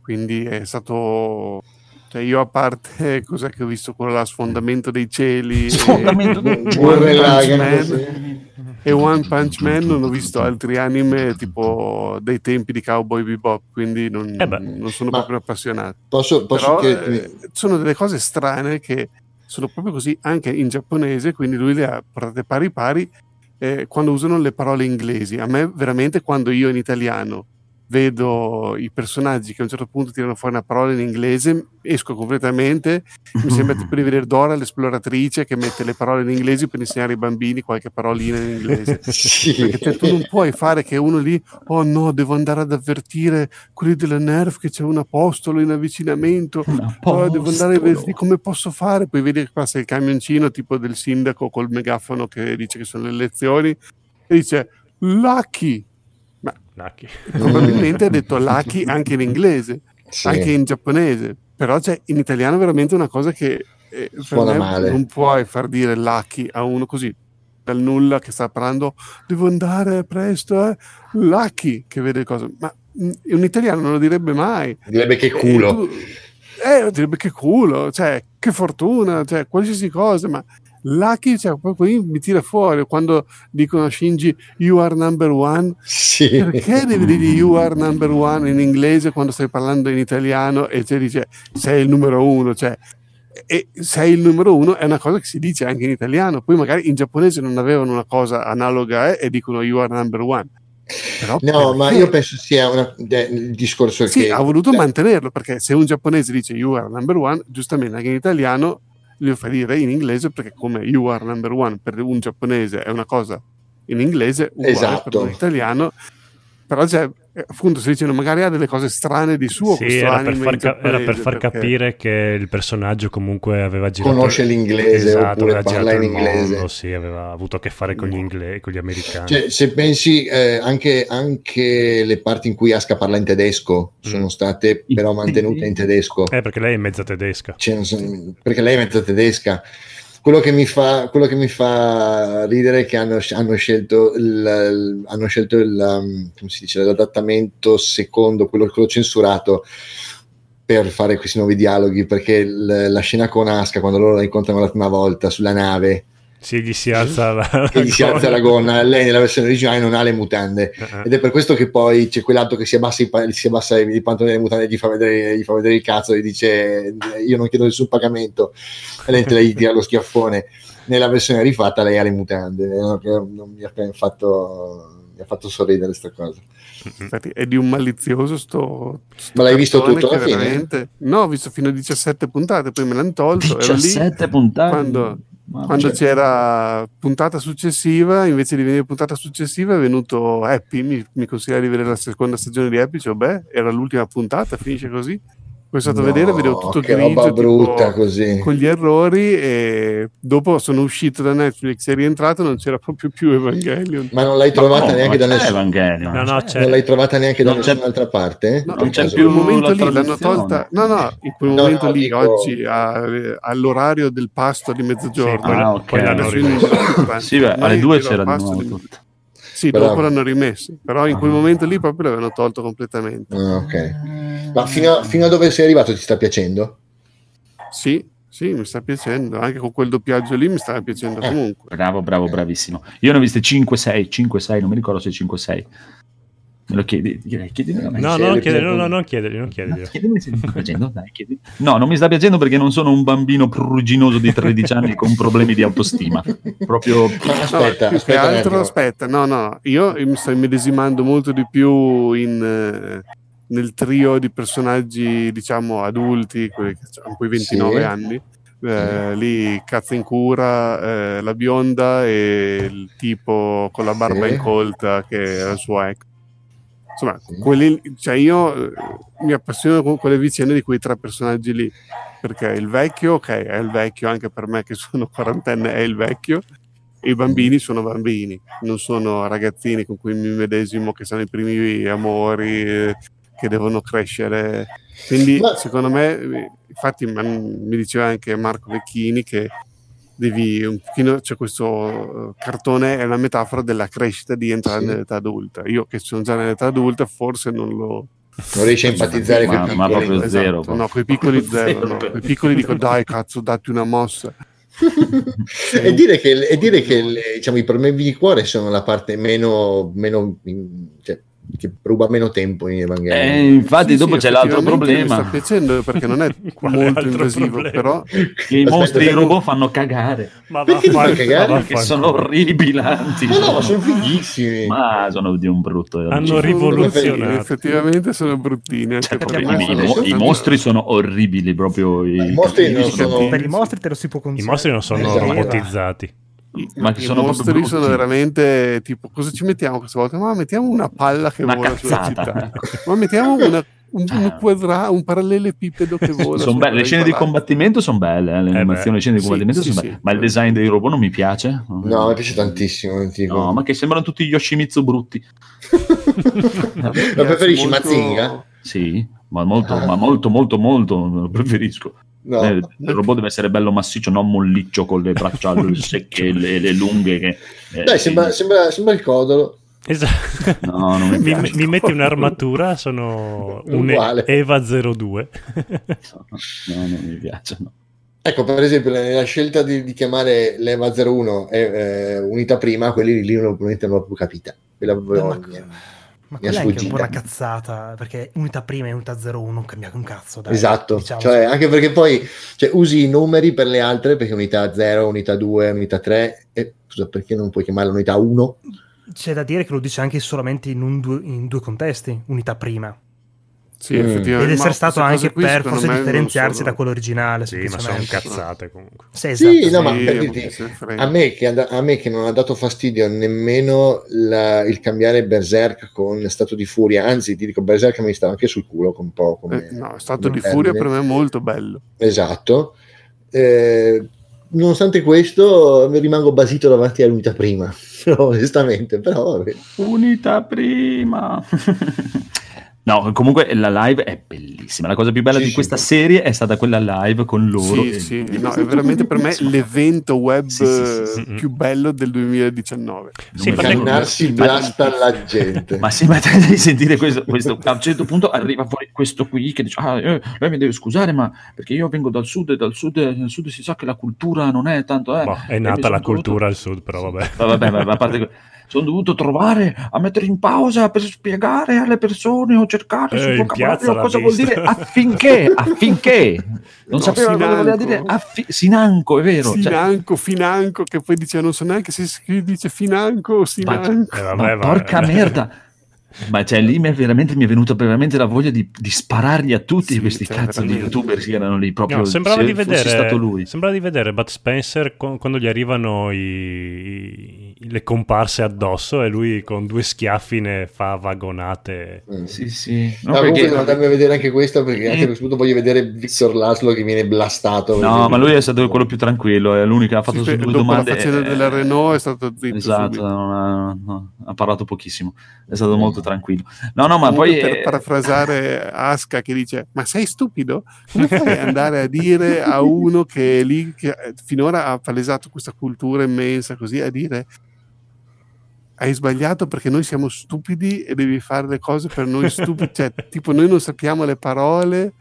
quindi è stato... Cioè io a parte cos'è che ho visto, quello là, Sfondamento dei Cieli, Sfondamento e, dei Cieli One Punch Man, e One Punch Man non ho visto altri anime tipo dei tempi di Cowboy Bebop, quindi non, eh non sono Ma proprio appassionato. Posso, posso Però, che... eh, sono delle cose strane che sono proprio così anche in giapponese, quindi lui le ha pari pari eh, quando usano le parole inglesi. A me veramente, quando io in italiano vedo i personaggi che a un certo punto tirano fuori una parola in inglese, esco completamente. Mi sembra tipo di vedere Dora l'esploratrice che mette le parole in inglese per insegnare ai bambini qualche parolina in inglese. Sì. Perché te, tu non puoi fare che uno lì, oh no, devo andare ad avvertire quelli della Nerf che c'è un apostolo in avvicinamento, oh, devo andare a vedere come posso fare. Poi vedi che passa il camioncino tipo del sindaco col megafono che dice che sono le elezioni e dice Lucky. Lucky. Probabilmente ha detto Lucky anche in inglese, sì. anche in giapponese, però c'è in italiano veramente una cosa che eh, per me male. Non puoi far dire Lucky a uno così dal nulla che sta parlando, devo andare presto, eh? Lucky che vede cosa, ma un italiano non lo direbbe mai, direbbe che culo, tu, eh, direbbe che culo, cioè che fortuna, cioè qualsiasi cosa, ma Lucky, cioè, proprio mi tira fuori quando dicono a Shinji you are number one, sì. perché devi dire you are number one in inglese quando stai parlando in italiano e cioè dice sei il numero uno, cioè e sei il numero uno è una cosa che si dice anche in italiano, poi magari in giapponese non avevano una cosa analoga eh, e dicono you are number one. Però no, ma io penso sia una, de, il discorso sì, che ha voluto de... mantenerlo, perché se un giapponese dice you are number one, giustamente anche in italiano lo fa dire in inglese, perché come you are number one per un giapponese è una cosa in inglese uguale esatto. per un italiano, però cioè, appunto si dice magari ha delle cose strane di suo, sì, era, per far ca- era per far capire che il personaggio comunque aveva girato, conosce l'inglese, esatto, oppure parla in inglese mondo, sì, aveva avuto a che fare con gli inglesi, con gli americani, cioè, se pensi eh, anche, anche le parti in cui Asuka parla in tedesco sono state però mantenute in tedesco, eh, perché lei è mezza tedesca, cioè, sono, perché lei è mezza tedesca. Quello che mi fa, quello che mi fa ridere è che hanno, hanno scelto il, hanno scelto il, come si dice, l'adattamento secondo quello, quello censurato per fare questi nuovi dialoghi, perché il, la scena con Asuka quando loro la incontrano la prima volta sulla nave, sì, gli si alza la, la, gli si alza la gonna, lei nella versione originale non ha le mutande, uh-huh. ed è per questo che poi c'è quell'altro che si abbassa i, si abbassa i pantaloni e le mutande e gli fa vedere, gli fa vedere il cazzo e dice io non chiedo nessun pagamento, e lei, lei gli tira lo schiaffone. Nella versione rifatta lei ha le mutande, non, non mi, ha fatto, mi ha fatto sorridere questa cosa. Infatti è di un malizioso sto, sto ma l'hai visto tutto alla fine? Veramente... no, ho visto fino a diciassette puntate, poi me l'hanno tolto, diciassette puntate quando... Ma quando c'è... c'era puntata successiva, invece di venire puntata successiva è venuto Happy, mi, mi consiglia di vedere la seconda stagione di Happy, cioè, beh, era l'ultima puntata, finisce così, poi sono stato no, a vedere, vedevo tutto che grigio, roba brutta, tipo, così. Con gli errori, e dopo sono uscito da Netflix e rientrato non c'era proprio più Evangelion. Ma non l'hai trovata no, neanche da nessun... no, no, non l'hai trovata neanche da nessun'altra parte? No, non c'è più un momento lì, tradizione. L'hanno tolta. No, no, in quel no, momento no, lì dico... oggi a, all'orario del pasto di mezzogiorno. Ah, ok. Poi, no, no, no, no. Sì, beh, alle due c'era di nuovo tutto. Sì, bravo. Dopo l'hanno rimessi, però in quel momento lì proprio l'avevano tolto completamente. Ah, ok. Ma fino a, fino a dove sei arrivato ti sta piacendo? Sì, sì, mi sta piacendo. Anche con quel doppiaggio lì mi stava piacendo eh. comunque. Bravo, bravo, bravissimo. Io ne ho viste cinque sei, cinque sei, non mi ricordo se cinque sei. Me lo chiedi? Chiedimi, no, no, non chiedergli, no, no, non chiedergli, non chiedergli. No, chiedimi se mi sta piacendo, dai, chiedimi. No, non mi sta piacendo perché non sono un bambino pruriginoso di tredici anni con problemi di autostima. Proprio aspetta, no, aspetta, altro, aspetta. No, no, io mi sto immedesimando molto di più in eh, nel trio di personaggi, diciamo, adulti, quelli che hanno quei ventinove sì. anni. Eh, lì cazzo in cura, eh, la bionda e il tipo con la barba sì. incolta che era il suo ex. Insomma, sì. quelli, cioè io mi appassiono con quelle vicende di quei tre personaggi lì, perché il vecchio, ok, è il vecchio anche per me che sono quarantenne, è il vecchio, e i bambini sono bambini, non sono ragazzini con cui mi medesimo, che sono i primi amori, eh, che devono crescere. Quindi ma... secondo me, infatti mi diceva anche Marco Vecchini che devi un pochino, cioè questo cartone è una metafora della crescita di entrare sì. nell'età adulta. Io che sono già nell'età adulta forse non lo non riesci a empatizzare ma, con ma proprio esatto. zero proprio. No, quei piccoli zero, zero. No. Quei piccoli dico dai cazzo datti una mossa. E dire che, e dire che le, diciamo, i problemi di cuore sono la parte meno, meno cioè, che ruba meno tempo in Evangelion. Eh, infatti sì, dopo sì, c'è l'altro problema. Mi sta piacendo perché non è molto invasivo, problema? Però che i mostri e i robot fanno cagare. Ma perché va fanno cagare? Ma perché sono orribilanti. Ma no, sono, sono fighissimi. Ma sono di un brutto. Hanno sono rivoluzionato. Effettivamente sono bruttini. Cioè, i, i mostri sono orribili proprio. I, i mostri non sono... Per i mostri te lo si può considerare. I mostri non sono esatto. robotizzati. I, ma i sono mostri sono veramente tipo cosa ci mettiamo questa volta? Ma mettiamo una palla che una vola cazzata. Sulla città, ma mettiamo una, un, un quadra, un parallelepipedo che vola. Sono belle. Le scene di combattimento sono belle, eh? Le eh animazioni, le scene di combattimento sì, sono sì, belle, sì. Ma il design dei robot non mi piace. No, mi piace tantissimo. Tipo. No, ma che sembrano tutti Yoshimitsu brutti. La preferisci molto... Mazinga? Sì, ma molto, ah. ma molto, molto, molto lo preferisco. No. Il robot deve essere bello massiccio, non molliccio con le braccia secche, le, le lunghe che, eh, dai sembra, sembra, sembra il codolo esatto. No, non mi, mi, mi codolo. Metti un'armatura sono un Eva zero due. No, no, non mi piace no. Ecco per esempio la scelta di, di chiamare l'Eva zero uno eh, eh, unità prima, quelli lì non l'ho più capita quella no, ma quella è anche un po' una cazzata perché unità prima e unità zero uno non cambia un cazzo dai, esatto diciamo. Cioè, anche perché poi cioè, usi i numeri per le altre perché unità zero, unità due, unità tre e scusa perché non puoi chiamarla unità uno? C'è da dire che lo dice anche solamente in, un due, in due contesti unità prima sì, mm. effettivamente. Ed essere ma stato anche qui, per forse differenziarsi sono... da quello originale sì ma sono cazzate comunque sì, esatto. Sì, no, ma, sì, per dirti, a, me che, a me che non ha dato fastidio nemmeno la, il cambiare Berserk con Stato di Furia, anzi ti dico Berserk mi stava anche sul culo con un po' come, eh, no, Stato di Furia per me è molto bello esatto eh, nonostante questo rimango basito davanti all'unità prima onestamente però unità prima. No, comunque la live è bellissima. La cosa più bella sì, di sì, questa sì. serie è stata quella live con loro. Sì, e... sì. No, è veramente per me l'evento web sì, sì, sì, sì. più bello del duemiladiciannove. Sì, Cannarsi sì, blasta ma... la gente. Ma sì, ma te devi sentire questo, questo. A un certo punto arriva fuori questo qui che dice ah, eh, lei mi deve scusare, ma perché io vengo dal sud e dal sud, dal sud si sa che la cultura non è tanto... Eh, boh, è nata la cultura dovuto... al sud, però vabbè. Ma vabbè, ma, ma a parte... sono dovuto trovare a mettere in pausa per spiegare alle persone o cercare eh, sul tuo cavallo cosa vista. Vuol dire affinché affinché non no, sapevo cosa voleva dire affi- sinanco è vero sinanco cioè... financo che poi dice non so neanche se si dice financo o sinanco ma, eh, vabbè, ma porca vabbè. Merda ma cioè lì mi è, veramente, mi è venuta veramente la voglia di, di sparargli a tutti sì, questi cioè, cazzo veramente. Di youtuber che erano lì proprio no, sembrava, se di vedere, stato lui. Sembrava di vedere Bud Spencer con, quando gli arrivano i, i, le comparse addosso e lui con due schiaffi ne fa vagonate mm. sì sì no, no, perché... comunque devo andarmi a vedere anche questo perché anche a questo punto voglio vedere Victor Laszlo che viene blastato no ma lui è stato quello più tranquillo è l'unico che ha fatto sì, due domande la faccenda è... della Renault è stato zitto esatto non ha, no, ha parlato pochissimo è stato mm. molto tranquillo no no ma comunque poi per eh... parafrasare Asuka che dice ma sei stupido come fai andare a dire a uno che è lì che finora ha palesato questa cultura immensa così a dire hai sbagliato perché noi siamo stupidi e devi fare le cose per noi stupidi, cioè tipo noi non sappiamo le parole,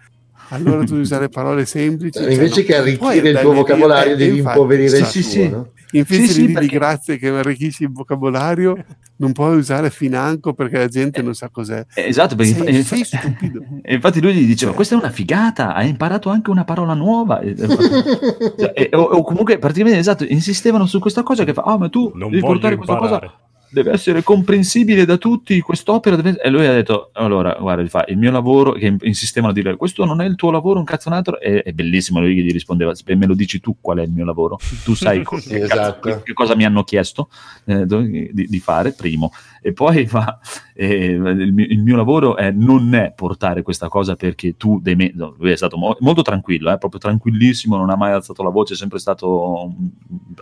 allora tu devi usare parole semplici, cioè, invece no, che arricchire il tuo vocabolario devi infatti, impoverire esatto, il tuo, sì, no? Invece sì, di sì, dirgli perché... grazie che mi arricchisci il vocabolario, non puoi usare financo perché la gente eh, non sa cos'è. Esatto, perché sei, inf- sei stupido. Infatti lui gli diceva, cioè, questa è una figata, hai imparato anche una parola nuova. Cioè, e, o, o comunque praticamente esatto, insistevano su questa cosa che fa, ah oh, ma tu non devi portare questa imparare. Cosa... deve essere comprensibile da tutti, quest'opera deve... e lui ha detto, allora guarda, fa il mio lavoro, che insistevano a dire questo non è il tuo lavoro, un cazzo un altro, e, è bellissimo, lui gli rispondeva, me lo dici tu qual è il mio lavoro, tu sai co- che, esatto. cazzo, che cosa mi hanno chiesto eh, di, di fare, primo, e poi fa eh, il, mio, il mio lavoro è, non è portare questa cosa perché tu dei me... no, lui è stato mo- molto tranquillo, eh, proprio tranquillissimo, non ha mai alzato la voce, è sempre stato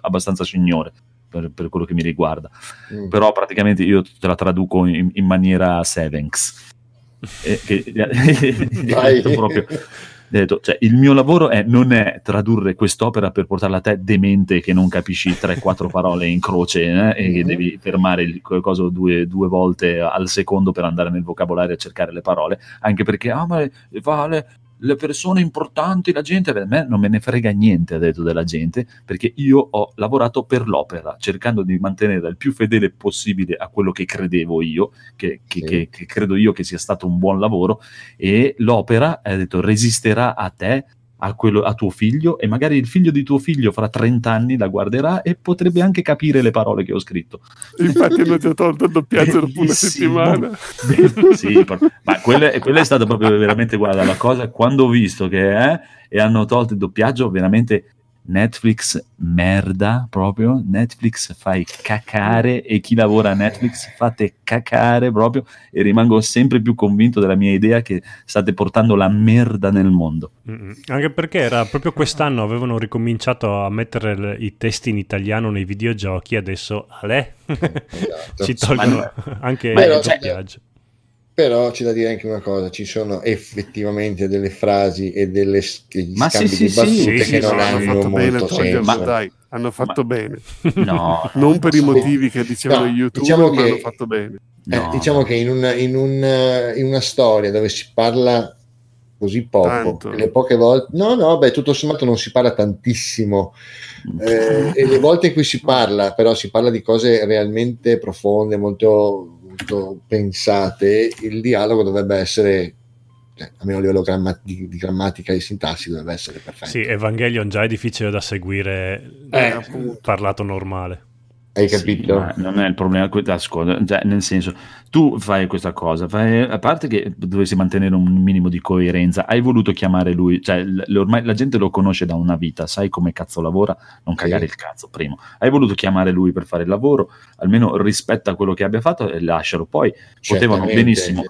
abbastanza signore Per, per quello che mi riguarda, mm. però praticamente io te la traduco in, in maniera Sevenx. E, che, detto proprio, detto, cioè, il mio lavoro è, non è tradurre quest'opera per portarla a te demente che non capisci tre quattro parole in croce eh, e che mm. devi fermare il coso due, due volte al secondo per andare nel vocabolario a cercare le parole, anche perché ah, ma vale le persone importanti, la gente, per me non me ne frega niente, ha detto, della gente, perché io ho lavorato per l'opera, cercando di mantenere il più fedele possibile a quello che credevo io, che, che, sì. che, che credo io che sia stato un buon lavoro, e l'opera, ha detto, resisterà a te, a, quello, a tuo figlio, e magari il figlio di tuo figlio fra trenta anni la guarderà e potrebbe anche capire le parole che ho scritto. Infatti non ti ho tolto il doppiaggio dopo una settimana. Sì, ma quella, quella è stata proprio veramente, guarda, la cosa, quando ho visto che è, e hanno tolto il doppiaggio, veramente Netflix merda, proprio Netflix fai cacare, e chi lavora a Netflix fate cacare proprio, e rimango sempre più convinto della mia idea che state portando la merda nel mondo. Mm-hmm. Anche perché era proprio quest'anno avevano ricominciato a mettere le, i testi in italiano nei videogiochi, adesso Ale esatto. ci tolgono ma anche ma il doppiaggio. Però c'è da dire anche una cosa, ci sono effettivamente delle frasi e delle scambi sì, sì, di battute sì, sì, che sì, non sì, hanno fatto molto bene, ma dai, hanno fatto ma... bene. No, non per i motivi che dicevano no, YouTube, diciamo che, ma hanno fatto bene. Eh, no. Diciamo che in una, in, una, in una storia dove si parla così poco, le poche volte... No, no, beh, tutto sommato non si parla tantissimo. Eh, e le volte in cui si parla, però si parla di cose realmente profonde, molto... pensate, il dialogo dovrebbe essere, cioè, almeno a livello grammat- di, di grammatica e sintassi dovrebbe essere perfetto. Sì, Evangelion già è difficile da seguire eh, parlato normale. Hai capito? Sì, ma non è il problema, ascolta, cioè, nel senso, tu fai questa cosa, fai, a parte che dovresti mantenere un minimo di coerenza, hai voluto chiamare lui, cioè l- ormai la gente lo conosce da una vita, sai come cazzo lavora, non cagare sì. il cazzo, primo, hai voluto chiamare lui per fare il lavoro, almeno rispetta quello che abbia fatto e lascialo, poi potevano benissimo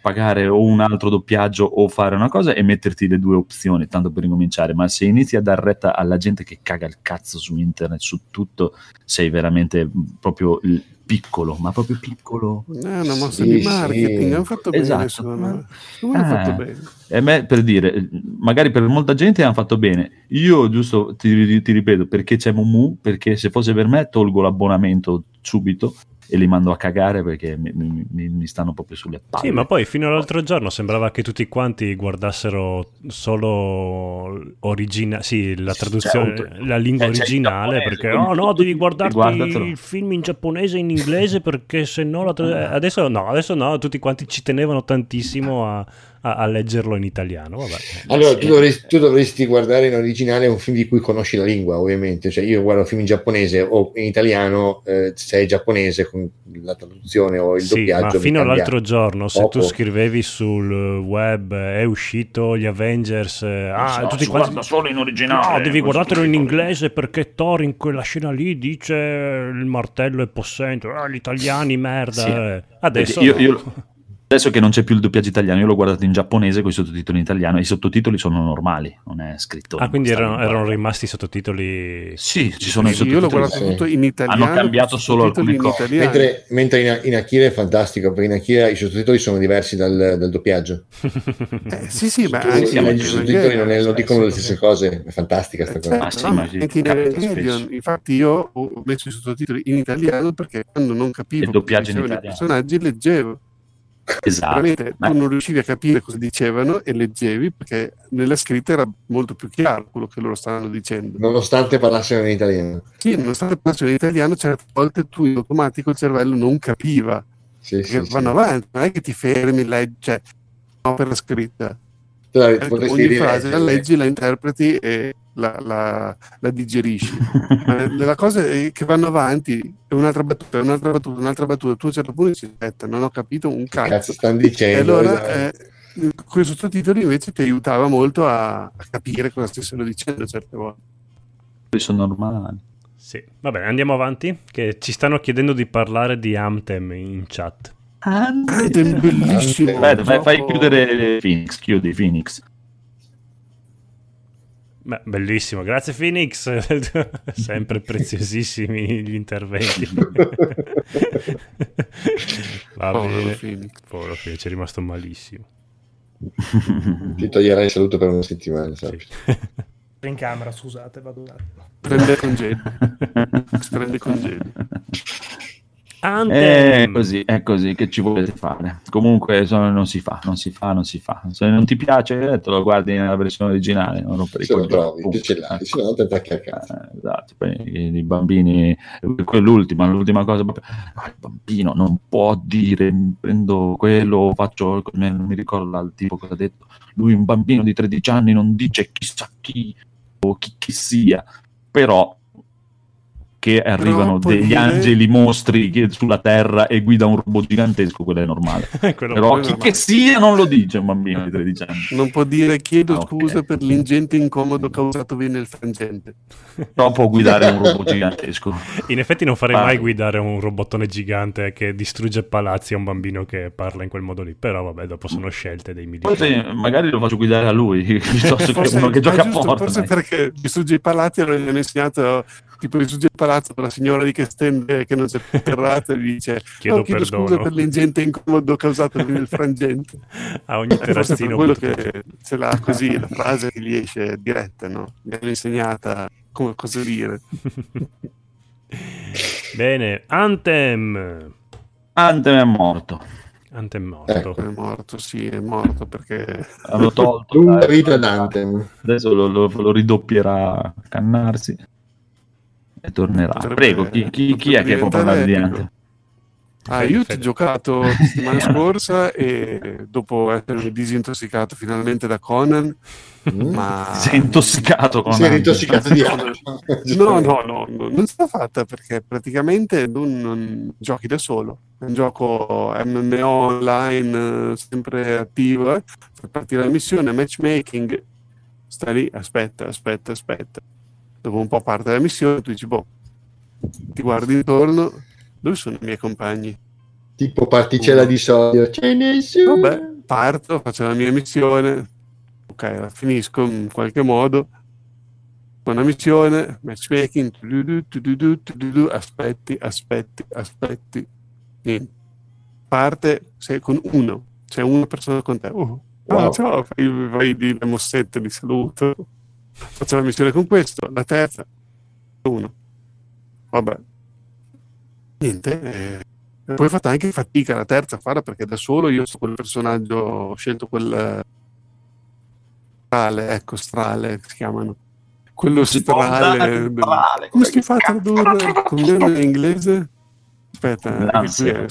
pagare o un altro doppiaggio o fare una cosa e metterti le due opzioni tanto per ricominciare, ma se inizi a dar retta alla gente che caga il cazzo su internet, su tutto, sei veramente proprio piccolo, ma proprio piccolo è eh, una mossa sì, di marketing sì. hanno fatto bene esatto. ma... come hanno ah, fatto bene e me, per dire, magari per molta gente hanno fatto bene, io giusto ti, ti ripeto, perché c'è Mumu, perché se fosse per me tolgo l'abbonamento subito e li mando a cagare perché mi, mi, mi stanno proprio sulle palle. Sì, ma poi fino all'altro giorno sembrava che tutti quanti guardassero solo origina- sì, la traduzione, certo. la lingua eh, originale, giapponese, perché oh no, devi guardarti guardatelo. Il film in giapponese e in inglese perché se no la tra- adesso no, adesso no, tutti quanti ci tenevano tantissimo a A, a leggerlo in italiano. Vabbè. Allora tu dovresti, tu dovresti guardare in originale un film di cui conosci la lingua, ovviamente, cioè io guardo film in giapponese o in italiano eh, se è giapponese con la traduzione o il sì, doppiaggio. Ma fino all'altro giorno se Poco. tu scrivevi sul web è uscito gli Avengers eh, ah, no, tutti quanti... guarda solo in originale, no, devi guardartelo in inglese perché Thor in quella scena lì dice il martello è possente, ah, gli italiani merda sì. eh. adesso io, no. io... Adesso che non c'è più il doppiaggio italiano, io l'ho guardato in giapponese con i sottotitoli in italiano, e i sottotitoli sono normali, non è scritto. Ah, quindi erano, erano rimasti i sottotitoli? Sì, ci sono sì, i sottotitoli. Io l'ho guardato sì. tutto in italiano. Hanno cambiato solo alcune cose. Mentre, mentre in, in Akira è fantastico, perché in Akira i sottotitoli sono diversi dal, dal doppiaggio. eh, sì, sì, ma anche sì, i sottotitoli non, è, non dicono sì, le stesse sì. cose, è fantastica sta cosa. Eh, ah, sì, no, ma sì, anche in Evangelion, infatti io ho messo i sottotitoli in italiano perché quando non capivo i personaggi leggevo. Esatto. Veramente, ma... tu non riuscivi a capire cosa dicevano e leggevi perché nella scritta era molto più chiaro quello che loro stavano dicendo, nonostante parlassero in italiano. Sì, nonostante parlassero in italiano, certe volte tu in automatico il cervello non capiva. Sì, sì, vanno sì. avanti, non è che ti fermi, leggi, cioè, opera scritta. Cioè, ogni frase la leggi, la interpreti e la, la, la digerisci. Ma la cosa è che vanno avanti, è un'altra battuta, un'altra battuta, un'altra battuta. Tu a un certo punto dici, aspetta, non ho capito un cazzo. Cazzo stanno dicendo? E allora eh, questo sottotitolo invece ti aiutava molto a, a capire cosa stessero dicendo certe volte. Questo è normale. Sì, va bene, andiamo avanti, che ci stanno chiedendo di parlare di Anthem in chat. Anthem, bellissimo. Beh, fai, fai chiudere Phoenix, chiudi Phoenix. Beh, bellissimo, grazie Phoenix, sempre preziosissimi gli interventi. Va bene. Phoenix. Povero Phoenix, è rimasto malissimo. Ti toglierai il saluto per una settimana, sì. In camera, scusate, vado un attimo. Prende congedo. Prende congedo. È così, è così che ci volete fare. Comunque sono, non si fa, non si fa, non si fa. Se non ti piace, te lo guardi nella versione originale. Non rompere i coglioni. Ce l'hai, se no ti attacchi a casa. Esatto, i bambini, quell'ultima, l'ultima cosa. Il bambino non può dire prendo quello, faccio, non mi ricordo il tipo cosa ha detto. Lui, un bambino di tredici anni, non dice chissà chi o chi chi sia, però. Che arrivano troppo degli dire... angeli mostri che sulla terra e guida un robot gigantesco, quello è normale. Però chi che sia non lo dice un bambino di tredici anni. Non può dire chiedo ah, okay. scusa per l'ingente incomodo causatovi nel frangente. Però può guidare un robot gigantesco. In effetti non farei mai guidare un robottone gigante che distrugge palazzi a un bambino che parla in quel modo lì, però vabbè, dopo sono scelte dei militari. Forse magari lo faccio guidare a lui, forse, che uno che gioca giusto, a porta. Forse perché distrugge i palazzi e gli hanno insegnato tipo distrugge il palazzo la signora di che stende che non si è atterrata e dice chiedo, oh, chiedo scusa per l'ingente incomodo causato nel frangente a ogni terrazzino. Quello che ce l'ha così la frase che gli esce diretta, no? Mi hanno insegnata come cosa dire. Bene, Anthem Anthem è morto Anthem morto. Ecco. È morto, sì, è morto perché hanno tolto lunga vita ad Anthem. Adesso lo, lo, lo ridoppierà Cannarsi e tornerà. Potrebbe, prego, chi, chi, chi è che può parlare di Anthem? Ah, io ti ho giocato la settimana scorsa e dopo essere disintossicato finalmente da Conan, ma... Sei intossicato Conan? Sei intossicato di Conan? No, no, no, no, non sta fatta perché praticamente non, non giochi da solo. È un gioco M M O online, sempre attivo, per partire la missione, matchmaking, sta lì, aspetta, aspetta, aspetta. Dopo un po' parte la missione, tu dici, boh, ti guardi intorno, dove sono i miei compagni? Tipo particella uh. di sodio, c'è nessuno? Vabbè, parto, faccio la mia missione, ok, la finisco in qualche modo, una missione, matchmaking, tududu, tududu, tududu, aspetti, aspetti, aspetti, niente. Parte, sei con uno, c'è una persona con te, uh, wow. ah, ciao, fai, fai le mossette di saluto. Faccio la missione con questo, la terza, uno, vabbè, niente, eh. Poi ho fatto anche fatica la terza a farla perché da solo io su quel personaggio ho scelto quel strale, ecco strale si chiamano, quello strale, strale. Come si fa a tradurre in inglese? Aspetta, Lancer,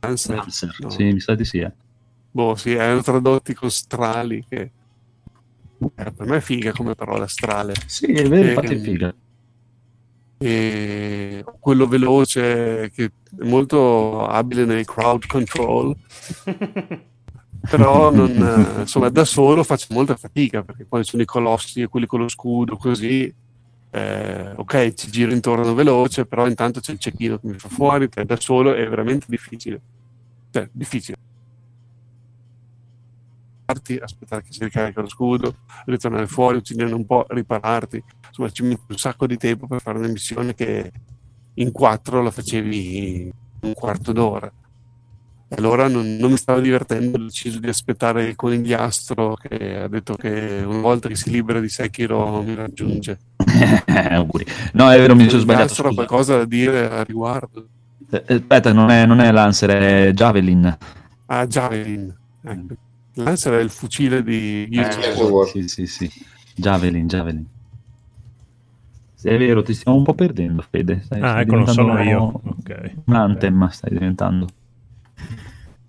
Lancer, Lancer. No. Sì, mi sa di sì, eh. boh sì, erano tradotti con strali che... Eh, per me è figa come parola strale. Sì, è vero, infatti è figa. E quello veloce che è molto abile nel crowd control. Però non, insomma, da solo faccio molta fatica perché poi sono i colossi e quelli con lo scudo così. Eh, ok, ci giro intorno veloce, però intanto c'è il cecchino che mi fa fuori, da solo è veramente difficile. cioè, difficile. Aspettare che si ricarica lo scudo, ritornare fuori, uccidere un po', ripararti, insomma ci metti un sacco di tempo per fare una missione che in quattro la facevi un quarto d'ora. Allora non, non mi stavo divertendo, ho deciso di aspettare il conigliastro che ha detto che una volta che si libera di Sekiro mi raggiunge. No, è vero, mi sono sbagliato. C'era qualcosa da dire a riguardo? Aspetta, non è, non è Lancer, è Javelin. Ah, Javelin. Ecco. Lancer è il fucile di... Eh, sì, sì, sì. Javelin, Javelin. È vero, ti stiamo un po' perdendo, Fede. Stai, ah, stai ecco, non sono io. Okay. Un Anthem stai diventando.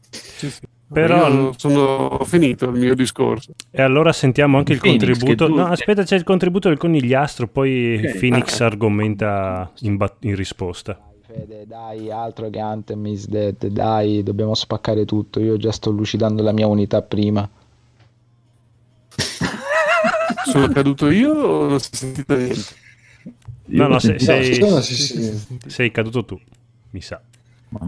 Sì, sì. Però io sono finito il mio discorso. E allora sentiamo anche il Phoenix, contributo. Tu... No, aspetta, c'è il contributo del conigliastro, poi okay. Phoenix ah. argomenta in, bat... in risposta. Fede, dai, altro che Anthem is dead, dai, dobbiamo spaccare tutto. Io già sto lucidando la mia unità prima. Sono caduto io o non si è sentito niente? No, no, sei, sei, no, sei, sei, sei caduto tu, mi sa.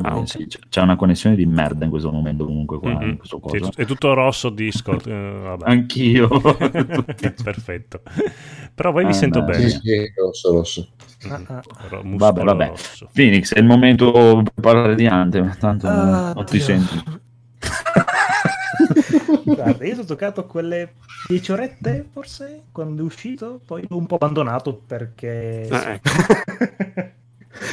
Ah, sì, c'è una connessione di merda in questo momento comunque qua, mm-hmm. in questo coso. Sì, è tutto rosso Discord. Eh, vabbè. Anch'io. Perfetto. Però poi ah, vi sento beh. bene. Sì, sì, rosso, rosso. Ah, ah. Vabbè, vabbè. Rosso. Phoenix, è il momento per parlare di Anthem, tanto ah, non ti Dio. sento. Guarda, io ho giocato quelle dieci orette forse quando è uscito, poi un po' abbandonato perché... Ah, ecco.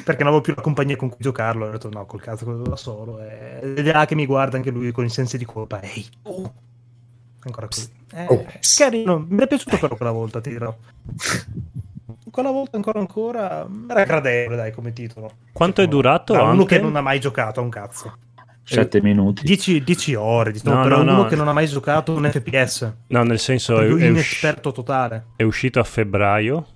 Perché non avevo più la compagnia con cui giocarlo, ho detto no, col cazzo quello da solo. Ed è là che mi guarda anche lui con i sensi di colpa. Ehi, oh. Ancora così. Eh, oh. Carino, mi è piaciuto però quella volta, ti dirò. Quella volta ancora ancora era gradevole, dai, come titolo. Quanto è durato? Da uno che non ha mai giocato a un cazzo. sette minuti. dieci ore, diciamo, no, però no, uno no. che non ha mai giocato un F P S. No, nel senso è, lui è inesperto usci... totale. È uscito a febbraio?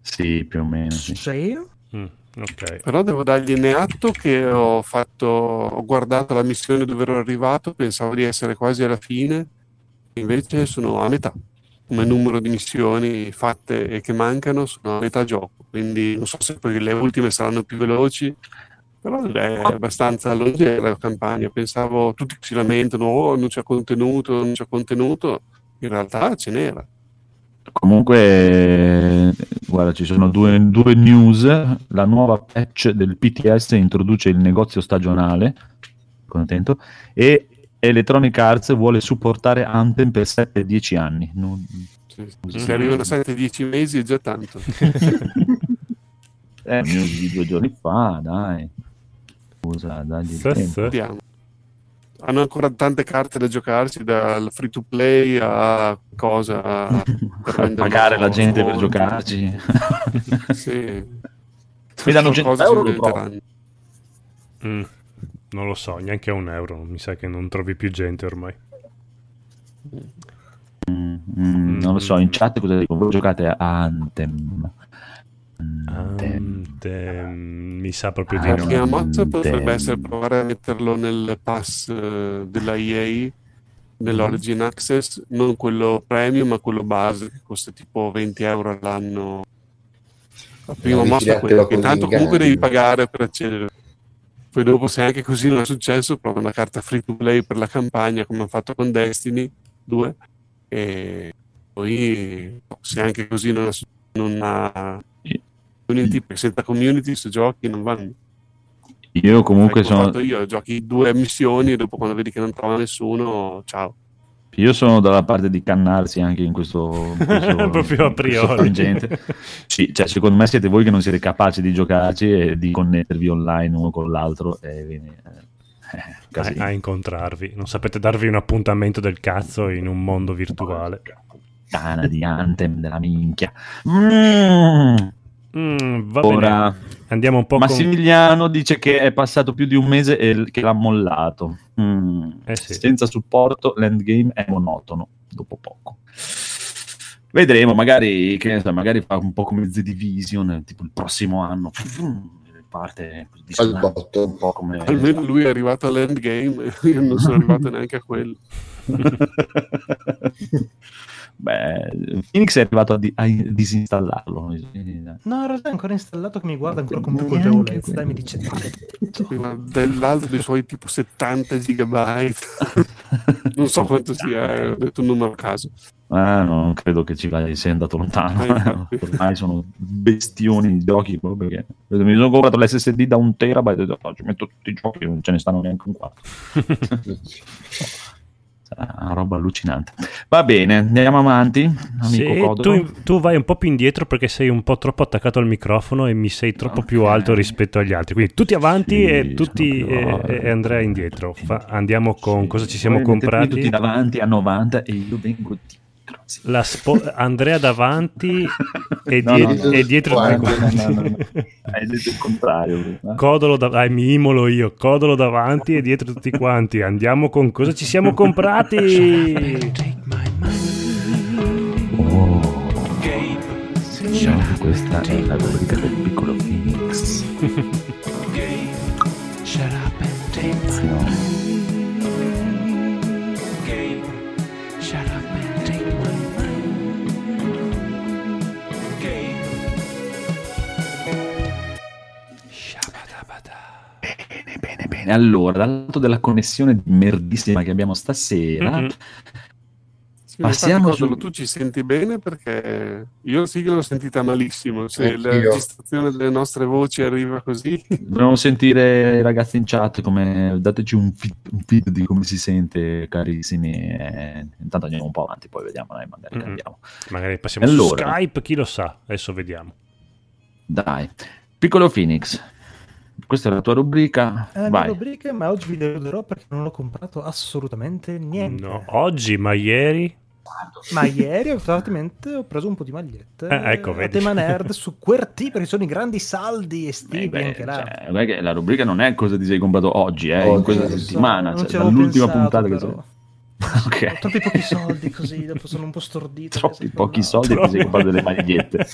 Sì, più o meno. Sì. Sì. Mm. Okay. Però devo dargliene atto che ho fatto ho guardato la missione dove ero arrivato, pensavo di essere quasi alla fine, invece sono a metà come numero di missioni fatte e che mancano, sono a metà gioco, quindi non so se poi le ultime saranno più veloci, però è abbastanza leggera la campagna. Pensavo tutti si lamentano, oh non c'è contenuto, non c'è contenuto, in realtà ce n'era. Comunque, guarda, ci sono due, due news. La nuova patch del P T S introduce il negozio stagionale, contento, e Electronic Arts vuole supportare Anthem per sette dieci anni. Non... Sì, se sì. arrivano a sette dieci mesi è già tanto. eh, news di due giorni fa, dai. Scusa, dagli sì, tempo. Sì. Hanno ancora tante carte da giocarsi, dal free to play a cosa a pagare la gente per giocarci. Sì. Mi danno cento euro. Mm, non lo so, neanche a un euro. Mi sa che non trovi più gente ormai. Mm, mm, non lo so. In chat cosa dico? Voi giocate a Anthem. Anthem. Anthem. Mi sa proprio di no. La prima mossa potrebbe essere provare a metterlo nel pass della E A, nell'Origin Access, non quello premium ma quello base che costa tipo venti euro all'anno. La prima mossa è quella che tanto comunque devi pagare per accedere, poi dopo se anche così non è successo prova una carta free to play per la campagna come hanno fatto con Destiny due e poi se anche così non è successo non ha community, perché senza community se giochi non vanno. Io comunque sono fatto io giochi due missioni e dopo quando vedi che non trova nessuno ciao. Io sono dalla parte di Cannarsi anche in questo, in questo proprio a priori. Sì, cioè secondo me siete voi che non siete capaci di giocarci e di connettervi online uno con l'altro e vieni, eh, a, a incontrarvi, non sapete darvi un appuntamento del cazzo in un mondo virtuale. Tana di Anthem della minchia. Mm. Mm, va Ora, bene. Andiamo un po' Massimiliano con... dice che è passato più di un mese e che l'ha mollato. Mm. Eh sì. Senza supporto l'endgame è monotono dopo poco. Vedremo, magari che magari fa un po' come The Division, tipo il prossimo anno. Parte diciamo, un po' come almeno lui è arrivato all'endgame, io non sono arrivato neanche a quello. Beh, Phoenix è arrivato a, di- a disinstallarlo. No, in realtà è ancora installato, che mi guarda ancora con un po' di olezza e mi dice dell'altro dei suoi tipo settanta gigabyte. Non so quanto sia, ho detto un numero a caso. Ah, no, non credo che ci vada, sei andato lontano. Ormai sono bestioni di giochi, perché mi sono comprato l'esse esse di da un terabyte e ho detto, oh, ci metto tutti i giochi, non ce ne stanno neanche un quarto. Una roba allucinante. Va bene, andiamo avanti, amico. Sì, tu, tu vai un po' più indietro perché sei un po' troppo attaccato al microfono e mi sei troppo okay. più alto rispetto agli altri, quindi tutti avanti, sì, e tutti e, e Andrea indietro. Fa, andiamo con sì. cosa ci siamo Poi comprati tutti davanti a novanta e io vengo dietro. Sì. La spo- Andrea davanti e, no, die- no, no, e dietro no, no, no, no. Hai detto il contrario, no? Codolo da- ah, mi imolo io, Codolo davanti e dietro tutti quanti. Andiamo con cosa ci siamo comprati. Oh, questa è la rubrica del piccolo Phoenix. Allora, dall'alto della connessione merdissima che abbiamo stasera, mm-hmm. sì, passiamo su... Tu ci senti bene? Perché io sì che l'ho sentita malissimo. Se eh, la io. registrazione delle nostre voci arriva così, dobbiamo sentire i ragazzi in chat, come... dateci un feed di come si sente, carissimi. Eh, intanto andiamo un po' avanti, poi vediamo, dai, magari mm-hmm. cambiamo. Magari passiamo allora. su Skype, chi lo sa? Adesso vediamo. Dai, piccolo Phoenix. Questa è la tua rubrica. È la mia rubrica, ma oggi vi deluderò perché non l'ho comprato assolutamente niente. No, oggi, ma ieri? Ma ieri, assolutamente, ho preso un po' di magliette. Eh, ecco, vedi. A tema nerd su Q R T, perché sono i grandi saldi estivi. Beh, anche là. Cioè, che la rubrica non è cosa ti sei comprato oggi, eh, oggi in questa so, settimana. Cioè, dall'ultima pensato, puntata però. che sono. Okay. Ho troppi pochi soldi, così dopo sono un po' stordito. Troppi pochi soldi, così ho fatto delle magliette.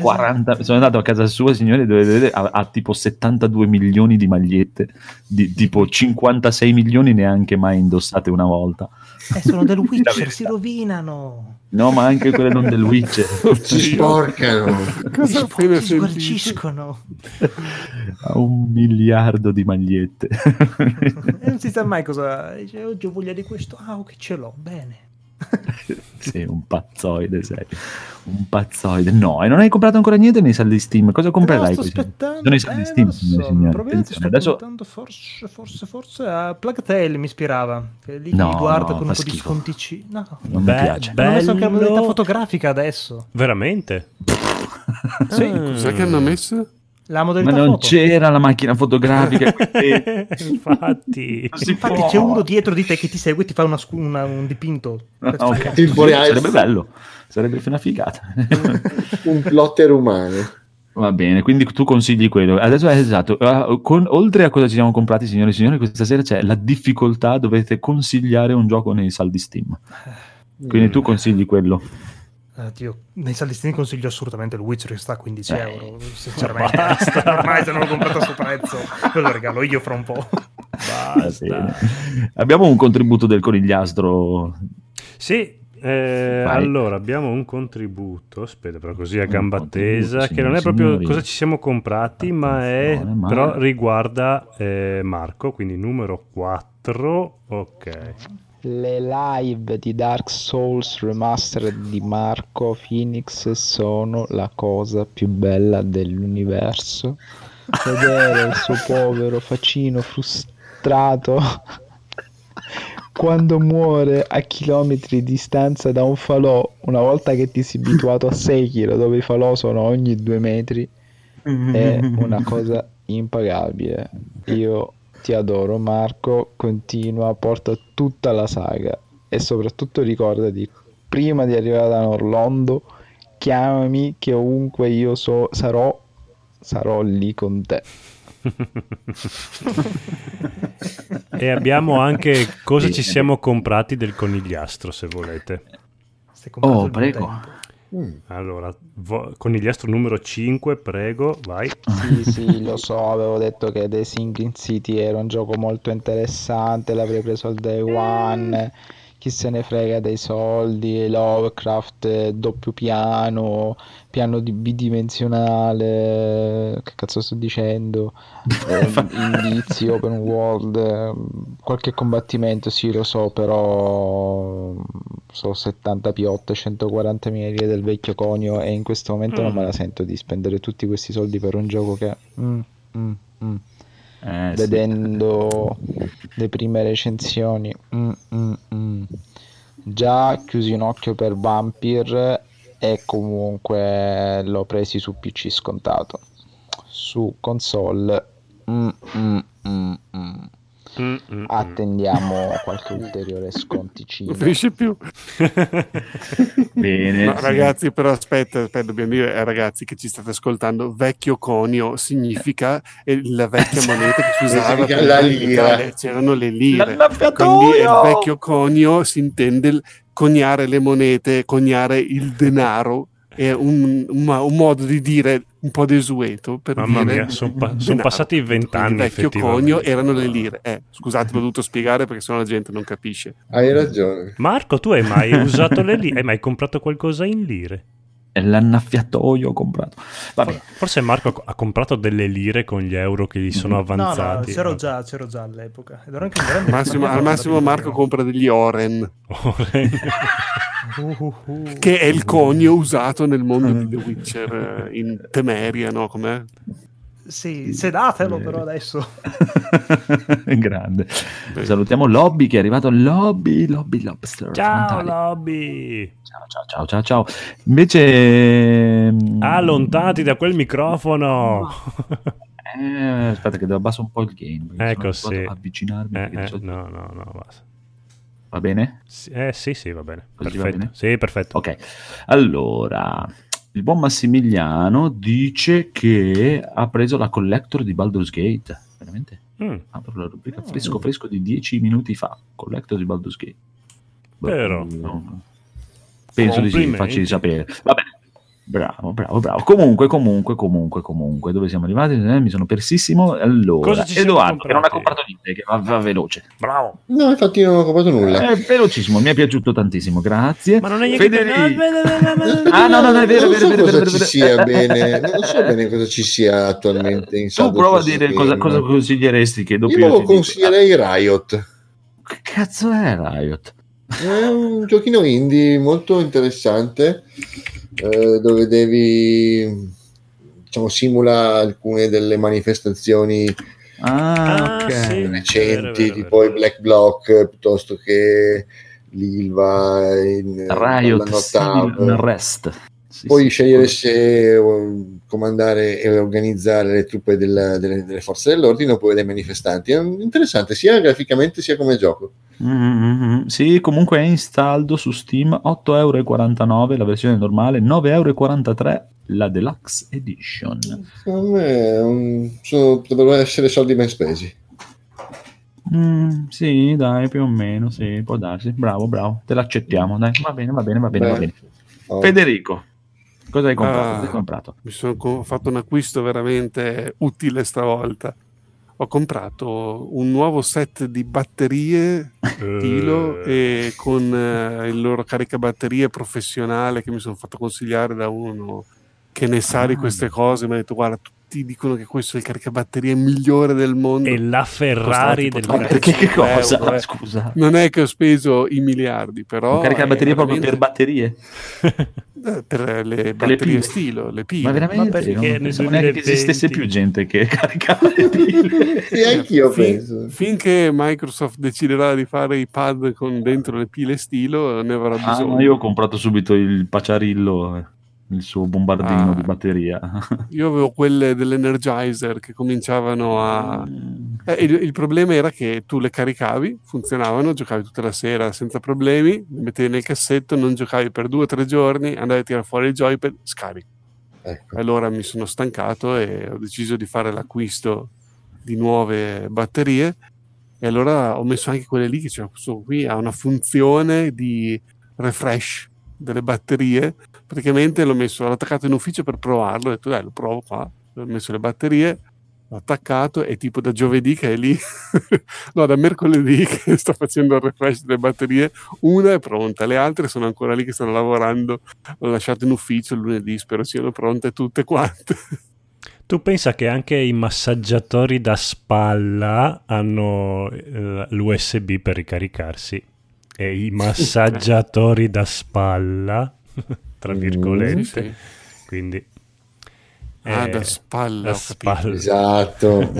quaranta Sono andato a casa sua, signore, dove vedete ha, ha tipo settantadue milioni di magliette, di, tipo cinquantasei milioni neanche mai indossate una volta. Eh, sono del Witcher, si rovinano. No, ma anche quelle non del Witcher. Si sporcano. Cosa si squarciscono. Ha un miliardo di magliette. E non si sa mai cosa... Cioè, oggi ho voglia di questo. Ah, che okay, ce l'ho, bene. Sei un pazzoide, sei. Un pazzoide. No, e non hai comprato ancora niente nei saldi Steam. Cosa comprerai? No, sto aspettando. Non hai saldi eh, Steam, non so, signore. Probabilmente sto Adesso... forse, forse, forse a Plague Tale mi ispirava. Che lì no, mi guarda no, con un po' schifo. Di scontici. No, non Be- mi piace. Bello. Non ho messo anche la modalità fotografica adesso. Veramente? Sì. Ah. Cos'è che hanno messo? La modalità ma non foto. C'era la macchina fotografica. Infatti, infatti c'è uno dietro di te che ti segue e ti fa una, una, un dipinto. Ah, okay. Sì, sarebbe bello, sarebbe una figata. Un plotter umano. Va bene, quindi tu consigli quello. Adesso è esatto. Con, oltre a cosa ci siamo comprati, signore e signori, questa sera c'è la difficoltà, dovete consigliare un gioco nei saldi Steam. Quindi mm. tu consigli quello. Dio, nei saldi Steam consiglio assolutamente il Witcher, che sta a quindici euro sinceramente. Basta. Ormai se non l'ho comprato a sto prezzo ve lo regalo io fra un po'. Basta. Abbiamo un contributo del conigliastro. Sì, eh, allora abbiamo un contributo, aspetta però così a gamba tesa, che non è proprio cosa ci siamo comprati, ma è però riguarda eh, Marco, quindi numero quattro. Ok. Le live di Dark Souls Remastered di Marco Phoenix sono la cosa più bella dell'universo. Vedere il suo povero faccino frustrato quando muore a chilometri di distanza da un falò, una volta che ti sei abituato a Sekiro, dove i falò sono ogni due metri, è una cosa impagabile. Io ti adoro Marco, continua, porta tutta la saga e soprattutto ricordati, prima di arrivare da Orlando chiamami, che ovunque io so, sarò sarò lì con te. E abbiamo anche cosa ci siamo comprati del conigliastro, se volete. Oh, prego. Mm. Allora, vo- conigliastro numero cinque, prego, vai. Sì, sì, lo so, avevo detto che The Sinking City era un gioco molto interessante, l'avrei preso al day one, chi se ne frega dei soldi, Lovecraft, doppio piano, piano bidimensionale, che cazzo sto dicendo, eh, indizi, open world, eh, qualche combattimento sì lo so, però so settanta piotte, centoquaranta miglia del vecchio conio, e in questo momento mm. non me la sento di spendere tutti questi soldi per un gioco che mm, mm, mm. Eh, vedendo sì. le prime recensioni mm, mm, mm. già chiusi un occhio per Vampire, e comunque l'ho presi su P C scontato, su console mm, mm, mm, mm. Mm, mm, attendiamo qualche ulteriore sconticino. Non finisce più. Bene, no, sì. Ragazzi, però aspetta, aspetta, dobbiamo dire ai ragazzi che ci state ascoltando, vecchio conio significa la vecchia moneta che si usava per la lira. C'erano le lire, quindi il vecchio conio si intende coniare le monete, coniare il denaro. È un, un, un modo di dire un po' desueto per mamma dire mia, sono pa- son passati vent'anni. Il vecchio conio erano le lire, eh, scusate, l'ho dovuto spiegare perché sennò la gente non capisce. Hai ragione Marco, tu hai mai usato le lire? Hai mai comprato qualcosa in lire? L'annaffiatoio ho comprato. Vabbè. Forse Marco ha comprato delle lire con gli euro che gli sono avanzati. No, no, c'ero già, c'ero già all'epoca. Ed ero anche grande massimo, al massimo Marco io. compra degli oren, oren. che è il conio usato nel mondo di The Witcher in Temeria, no? Com'è? Sì, sedatelo eh. però adesso. Grande. Beh. Salutiamo Lobby che è arrivato. Lobby, Lobby Lobster. Ciao Fantali. Lobby. Ciao, ciao, ciao, ciao, ciao. Invece allontanati da quel microfono. Eh, aspetta che devo abbasso un po' il game. Ecco, sì. Posso avvicinarmi? Eh, eh, so... No, no, no, basta. Va bene? Sì, eh, sì, sì, va bene. Così perfetto. Va bene? Sì, perfetto. Ok. Allora, il buon Massimiliano dice che ha preso la collector di Baldur's Gate. Veramente? Mm. Apro la rubrica fresco fresco di dieci minuti fa. Collector di Baldur's Gate. Però no. Penso di sì, facci sapere. Va bene. Bravo, bravo, bravo. Comunque, comunque, comunque, comunque. Dove siamo arrivati? Eh, mi sono persissimo. Allora, Edoardo, che non ha comprato niente, che va, va veloce. Bravo. No, infatti non ho comprato nulla. È velocissimo, mi è piaciuto tantissimo, grazie. Ma non è niente. Federico. Ah, no, no, no, è vero, non vero, so vero, cosa vero, ci vero. sia bene. Non so bene cosa ci sia attualmente. In tu prova a dire cosa, cosa consiglieresti che dopo io, io consiglierei dico. Riot. Che cazzo è Riot? È un giochino indie molto interessante. Dove devi, diciamo, simula alcune delle manifestazioni ah, okay. recenti, vero, tipo vero, vero. i Black Bloc piuttosto che l'Ilva in Riot Arrest. Sì, puoi sì, scegliere sì. se comandare e organizzare le truppe della, delle, delle forze dell'ordine oppure dei manifestanti. È interessante sia graficamente sia come gioco. Mm-hmm. Sì, comunque è in saldo su Steam, otto e quarantanove euro la versione normale, nove e quarantatré euro la Deluxe Edition. Secondo me un, sono, dovrebbero essere soldi ben spesi. Mm, sì, dai, più o meno, sì, può darsi. Bravo, bravo, te l'accettiamo, dai. Va bene, va bene, va bene, Beh. va bene. Oh. Federico, cosa hai comprato? Ah, cosa hai comprato? Mi sono co- fatto un acquisto veramente utile stavolta. Ho comprato un nuovo set di batterie Tilo e con eh, il loro caricabatterie professionale che mi sono fatto consigliare da uno che ne sa di queste cose. Mi ha detto guarda, tutti dicono che questo è il caricabatterie migliore del mondo. E la Ferrari del mondo. Perché che cosa? Euro, eh. Scusa. Non è che ho speso i miliardi, però... Un caricabatterie veramente... proprio per batterie? Per le batterie le stilo, le pile. Ma veramente? Ma perché non pensavo neanche che esistesse più gente che caricava le pile. Sì, anch'io fin, penso. Finché Microsoft deciderà di fare i pad con dentro le pile stilo, ne avrà bisogno. Ah, no, io ho comprato subito il paciarillo, il suo bombardino ah, di batteria. Io avevo quelle dell'Energizer che cominciavano a... Eh, il, il problema era che tu le caricavi, funzionavano, giocavi tutta la sera senza problemi, le mettevi nel cassetto, non giocavi per due o tre giorni, andavi a tirare fuori il joypad, scarico. Ecco. Allora mi sono stancato e ho deciso di fare l'acquisto di nuove batterie, e allora ho messo anche quelle lì che c'è, cioè, qui ha una funzione di refresh delle batterie, praticamente l'ho messo, l'ho attaccato in ufficio per provarlo, ho detto dai, lo provo qua, ho messo le batterie, attaccato, è tipo da giovedì che è lì no, da mercoledì che sto facendo il refresh delle batterie, una è pronta, le altre sono ancora lì che stanno lavorando, l'ho lasciato in ufficio il lunedì, spero siano pronte tutte quante. Tu pensa che anche i massaggiatori da spalla hanno eh, l'U S B per ricaricarsi, e i massaggiatori da spalla tra virgolette mm, sì, sì. Quindi ah, da spalla, da spalla. Esatto.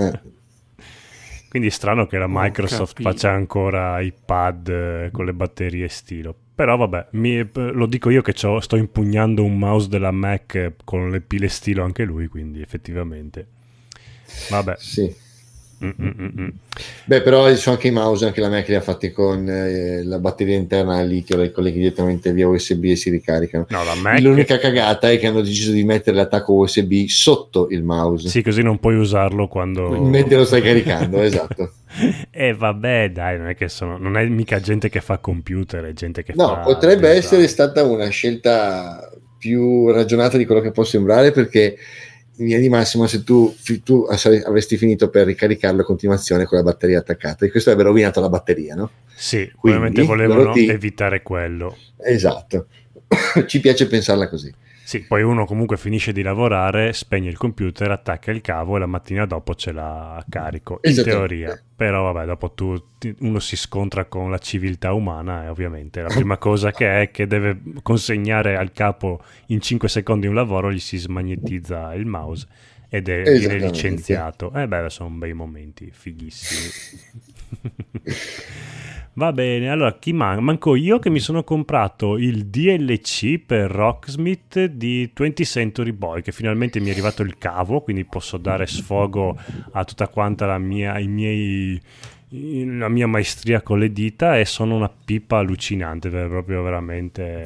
Quindi è strano che la Microsoft faccia ancora iPad con le batterie stilo, però vabbè, mi, lo dico io che c'ho, sto impugnando un mouse della Mac con le pile stilo anche lui, quindi effettivamente vabbè sì. Mm-mm-mm. Beh, però ci sono anche i mouse, anche la Mac li ha fatti con eh, la batteria interna a litio, la colleghi direttamente via U S B e si ricaricano. No, la Mac... L'unica cagata è che hanno deciso di mettere l'attacco U S B sotto il mouse. Sì, così non puoi usarlo quando... mentre lo stai caricando, esatto. E eh, vabbè, dai, non è che sono... non è mica gente che fa computer, è gente che no, fa... No, potrebbe pensare. Essere stata una scelta più ragionata di quello che può sembrare, perché... in linea di massima, se tu, tu avresti finito per ricaricarlo a continuazione con la batteria attaccata, e questo avrebbe rovinato la batteria, no? Sì, ovviamente volevano ti... evitare quello. Esatto, ci piace pensarla così. Sì, poi uno comunque finisce di lavorare, spegne il computer, attacca il cavo e la mattina dopo ce l'ha carico, in teoria. Però vabbè, dopo tu, uno si scontra con la civiltà umana e ovviamente la prima cosa che è che deve consegnare al capo in cinque secondi un lavoro, gli si smagnetizza il mouse ed è viene licenziato. Eh beh, sono bei momenti, fighissimi. Va bene, allora chi man- manco io che mi sono comprato il D L C per Rocksmith di twentieth century boy, che finalmente mi è arrivato il cavo, quindi posso dare sfogo a tutta quanta la mia, i miei, la mia maestria con le dita, e sono una pipa allucinante, proprio veramente.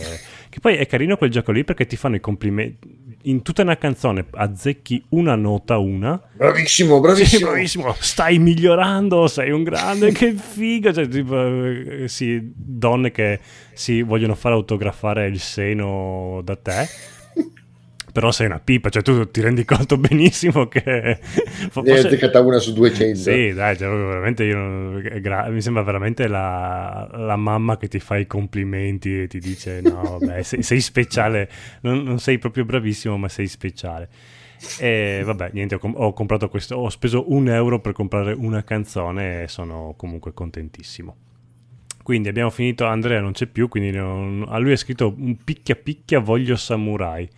Che poi è carino quel gioco lì perché ti fanno i complimenti in tutta una canzone, azzecchi una nota, una bravissimo bravissimo, sì, bravissimo. Stai migliorando, sei un grande, che figo, cioè, tipo, sì, donne che si vogliono fare autografare il seno da te, però sei una pipa, cioè tu ti rendi conto benissimo che ne hai azzeccata una su duecento. Sì, dai, cioè, veramente io, gra- mi sembra veramente la, la mamma che ti fa i complimenti e ti dice no, beh, sei, sei speciale, non, non sei proprio bravissimo ma sei speciale. E vabbè, niente, ho, com- ho comprato questo, ho speso un euro per comprare una canzone e sono comunque contentissimo. Quindi abbiamo finito, Andrea non c'è più, quindi non... a lui è scritto un picchia picchia voglio samurai.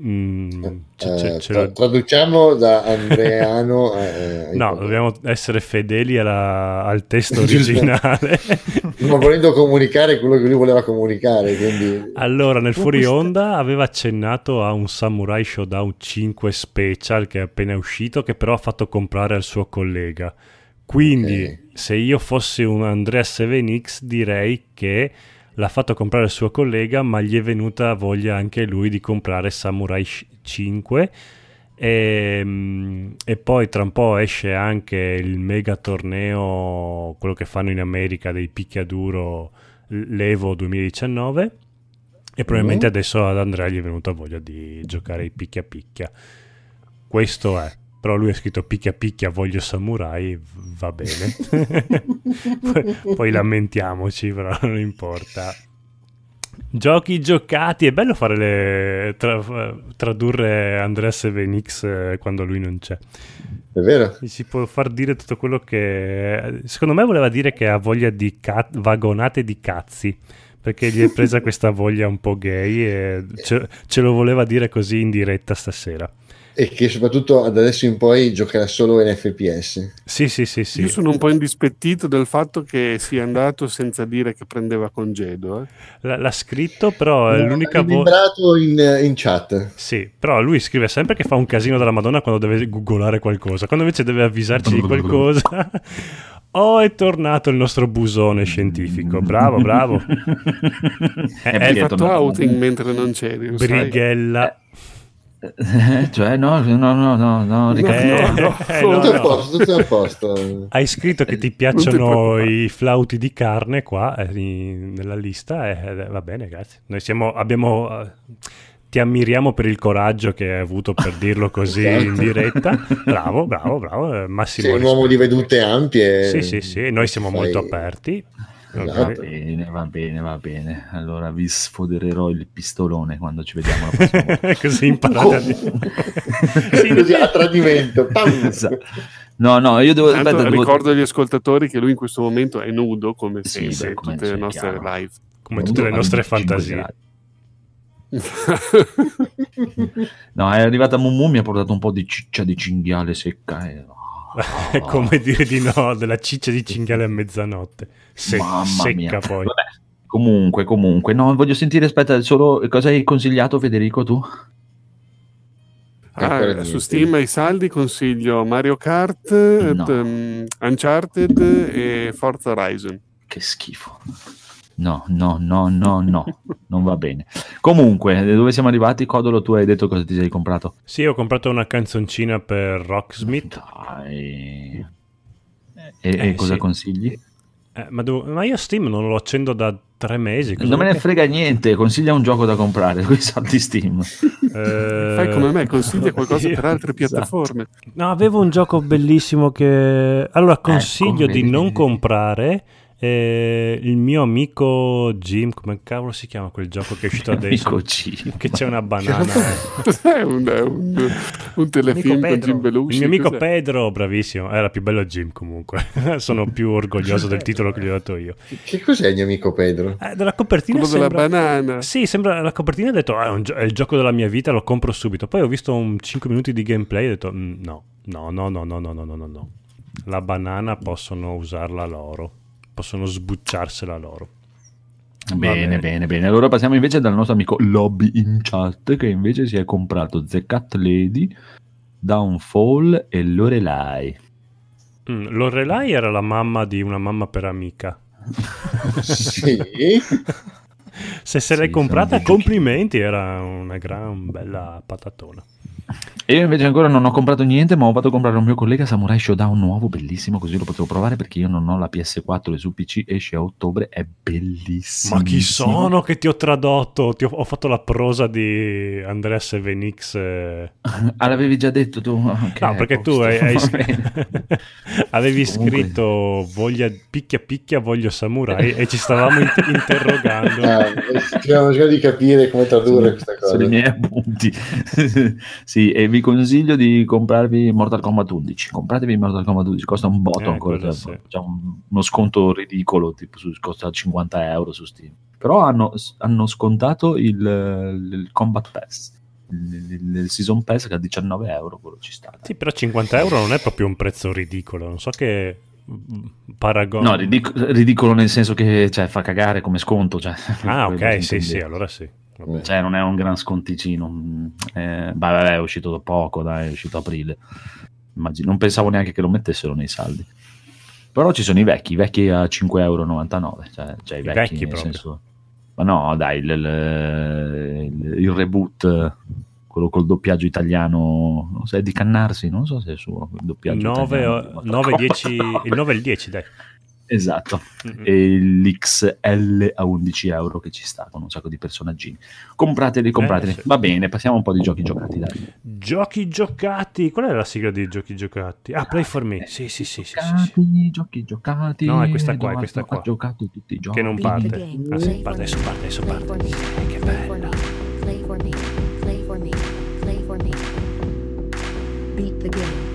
Mm, c'è, c'è, c'è eh, traduciamo da Andreano eh, no, dobbiamo essere fedeli alla, al testo originale ma volendo comunicare quello che lui voleva comunicare, quindi... Allora nel fuori onda aveva accennato a un Samurai Shodown cinque special che è appena uscito, che però ha fatto comprare al suo collega, quindi okay. Se io fossi un Andrea sette X direi che l'ha fatto comprare il suo collega, ma gli è venuta voglia anche lui di comprare Samurai cinque. E, e poi tra un po' esce anche il mega torneo, quello che fanno in America dei picchiaduro, l'Evo duemiladiciannove. E probabilmente mm. adesso ad Andrea gli è venuta voglia di giocare i picchia picchia. Questo è. Però lui ha scritto picchia picchia voglio samurai, va bene. poi, poi lamentiamoci, però non importa. Giochi giocati, è bello fare le tra, tradurre Andrea sette X quando lui non c'è, è vero, si può far dire tutto quello che secondo me voleva dire, che ha voglia di ca- vagonate di cazzi, perché gli è presa questa voglia un po' gay e ce, ce lo voleva dire così in diretta stasera. E che soprattutto ad adesso in poi giocherà solo in F P S. Sì, sì, sì, sì. Io sono un po' indispettito del fatto che sia andato senza dire che prendeva congedo. Eh. L- l'ha scritto, però è no, l'unica voce... L'ha in, in chat. Sì, però lui scrive sempre che fa un casino della Madonna quando deve googolare qualcosa. Quando invece deve avvisarci di qualcosa... Oh, è tornato il nostro busone scientifico. Bravo, bravo. È, è fatto outing mentre non c'eri. Brighella... Eh. Eh, cioè no no no no no, eh, no, no. Eh, no, tutto no. A posto, tutto a posto. Hai scritto che ti piacciono i flauti di carne qua eh, nella lista e eh, va bene, grazie, noi siamo abbiamo eh, ti ammiriamo per il coraggio che hai avuto per dirlo così esatto. in diretta. Bravo, bravo, bravo. Massimo. Sei un uomo di vedute ampie. Sì, sì, sì. Noi siamo fai... molto aperti. Esatto. Okay. Va bene, va bene, va bene. Allora vi sfodererò il pistolone quando ci vediamo la prossima volta. Così imparate a dire. Così a tradimento. Esatto. No, no, io devo... Tanto, aspetta, ricordo devo... agli ascoltatori che lui in questo momento è nudo, come sì, se beh, come tutte le nostre chiaro. Live. Come nudo, tutte le nostre fantasie. Gradi. No, è arrivata Mumu, mi ha portato un po' di ciccia di cinghiale secca e... oh. Come dire di no, della ciccia di cinghiale a mezzanotte. Se- Mamma secca mia. Poi vabbè, comunque, comunque no, voglio sentire, aspetta, solo cosa hai consigliato Federico tu? Ah, su Steam ai saldi consiglio Mario Kart, no. um, Uncharted e Forza Horizon. Che schifo. No, no, no, no, no, non va bene. Comunque, dove siamo arrivati? Codolo, tu hai detto cosa ti sei comprato? Sì, ho comprato una canzoncina per Rocksmith. Dai. E, eh, e cosa sì. consigli? Eh, ma, devo... ma io Steam non lo accendo da tre mesi. Cosa non me ne che... frega niente, consiglia un gioco da comprare, quei salti Steam. Eh... Fai come me, consiglia qualcosa per altre piattaforme. Esatto. No, avevo un gioco bellissimo che... Allora, consiglio ecco, di vedi. non comprare... Eh, il mio amico Jim, come cavolo si chiama quel gioco che è uscito adesso? Jim. Che c'è una banana. È un, è un, un telefilm con Jim Belushi. Il mio amico cos'è? Pedro, bravissimo. Era più bello Jim comunque. Sono più orgoglioso del titolo che gli ho dato io. Che cos'è il mio amico Pedro? Eh, dalla copertina quello sembra... della banana. Sì, sembra la copertina ha detto ah, è, un gio- è il gioco della mia vita, lo compro subito. Poi ho visto un cinque minuti di gameplay e ho detto no, no, no, no, no, no, no, no, no. La banana possono usarla loro. Possono sbucciarsela loro. Bene, bene, bene, bene. Allora passiamo invece dal nostro amico Lobby in chat, che invece si è comprato The Cat Lady, Downfall e Lorelai. Mm, Lorelai era la mamma di Una mamma per amica. Sì. Se se l'hai sì, comprata, complimenti, era una gran bella patatona. Io invece ancora non ho comprato niente, ma ho fatto comprare a un mio collega Samurai Shodown nuovo, bellissimo, così lo potevo provare perché io non ho la P S quattro e su P C esce a ottobre, è bellissimo. Ma chi sono che ti ho tradotto? Ti ho, ho fatto la prosa di Andrea Sevenix. Eh. Ah, l'avevi già detto tu? Okay, no, perché posto. tu hai, hai avevi comunque... scritto voglia, picchia picchia voglio Samurai e ci stavamo in- interrogando. Ah, stiamo cercando di capire come tradurre sì, questa cosa. Sono i miei appunti. Sì, e vi consiglio di comprarvi Mortal Kombat undici. Compratevi Mortal Kombat undici, costa un botto eh, ancora. C'è sì. un, uno sconto ridicolo, tipo su, costa cinquanta euro su Steam. Però hanno, hanno scontato il, il Combat Pass, il, il, il Season Pass che a diciannove euro. Quello ci sta. Sì, però cinquanta euro non è proprio un prezzo ridicolo. Non so che paragono. No, ridicolo, ridicolo nel senso che cioè, fa cagare come sconto. Cioè, ah, ok, sì, sì, allora sì. Cioè non è un gran sconticino eh, vabbè è uscito da poco dai, è uscito a aprile. Immagino, non pensavo neanche che lo mettessero nei saldi, però ci sono i vecchi i vecchi a cinque e novantanove euro, cioè, cioè i vecchi, vecchi nel proprio. senso ma no dai il, il, il reboot quello col doppiaggio italiano non so, è di Cannarsi, non so se è suo il doppiaggio nove, italiano nove, dieci, il nove e il dieci dai esatto mm-hmm. E l'X L a undici euro che ci sta con un sacco di personaggini, comprateli comprateli eh, sì. Va bene, passiamo un po' di giochi giocati dai. Giochi giocati, qual è la sigla di giochi giocati? Ah, Play for Me, sì sì sì, giocati, sì, sì, sì. Giochi giocati, no è questa qua, è questa qua, ho giocato tutti i giochi che non parte. Ah, sì, parte adesso parte adesso parte che bella. Play for me, play for me, play for me, beat the game.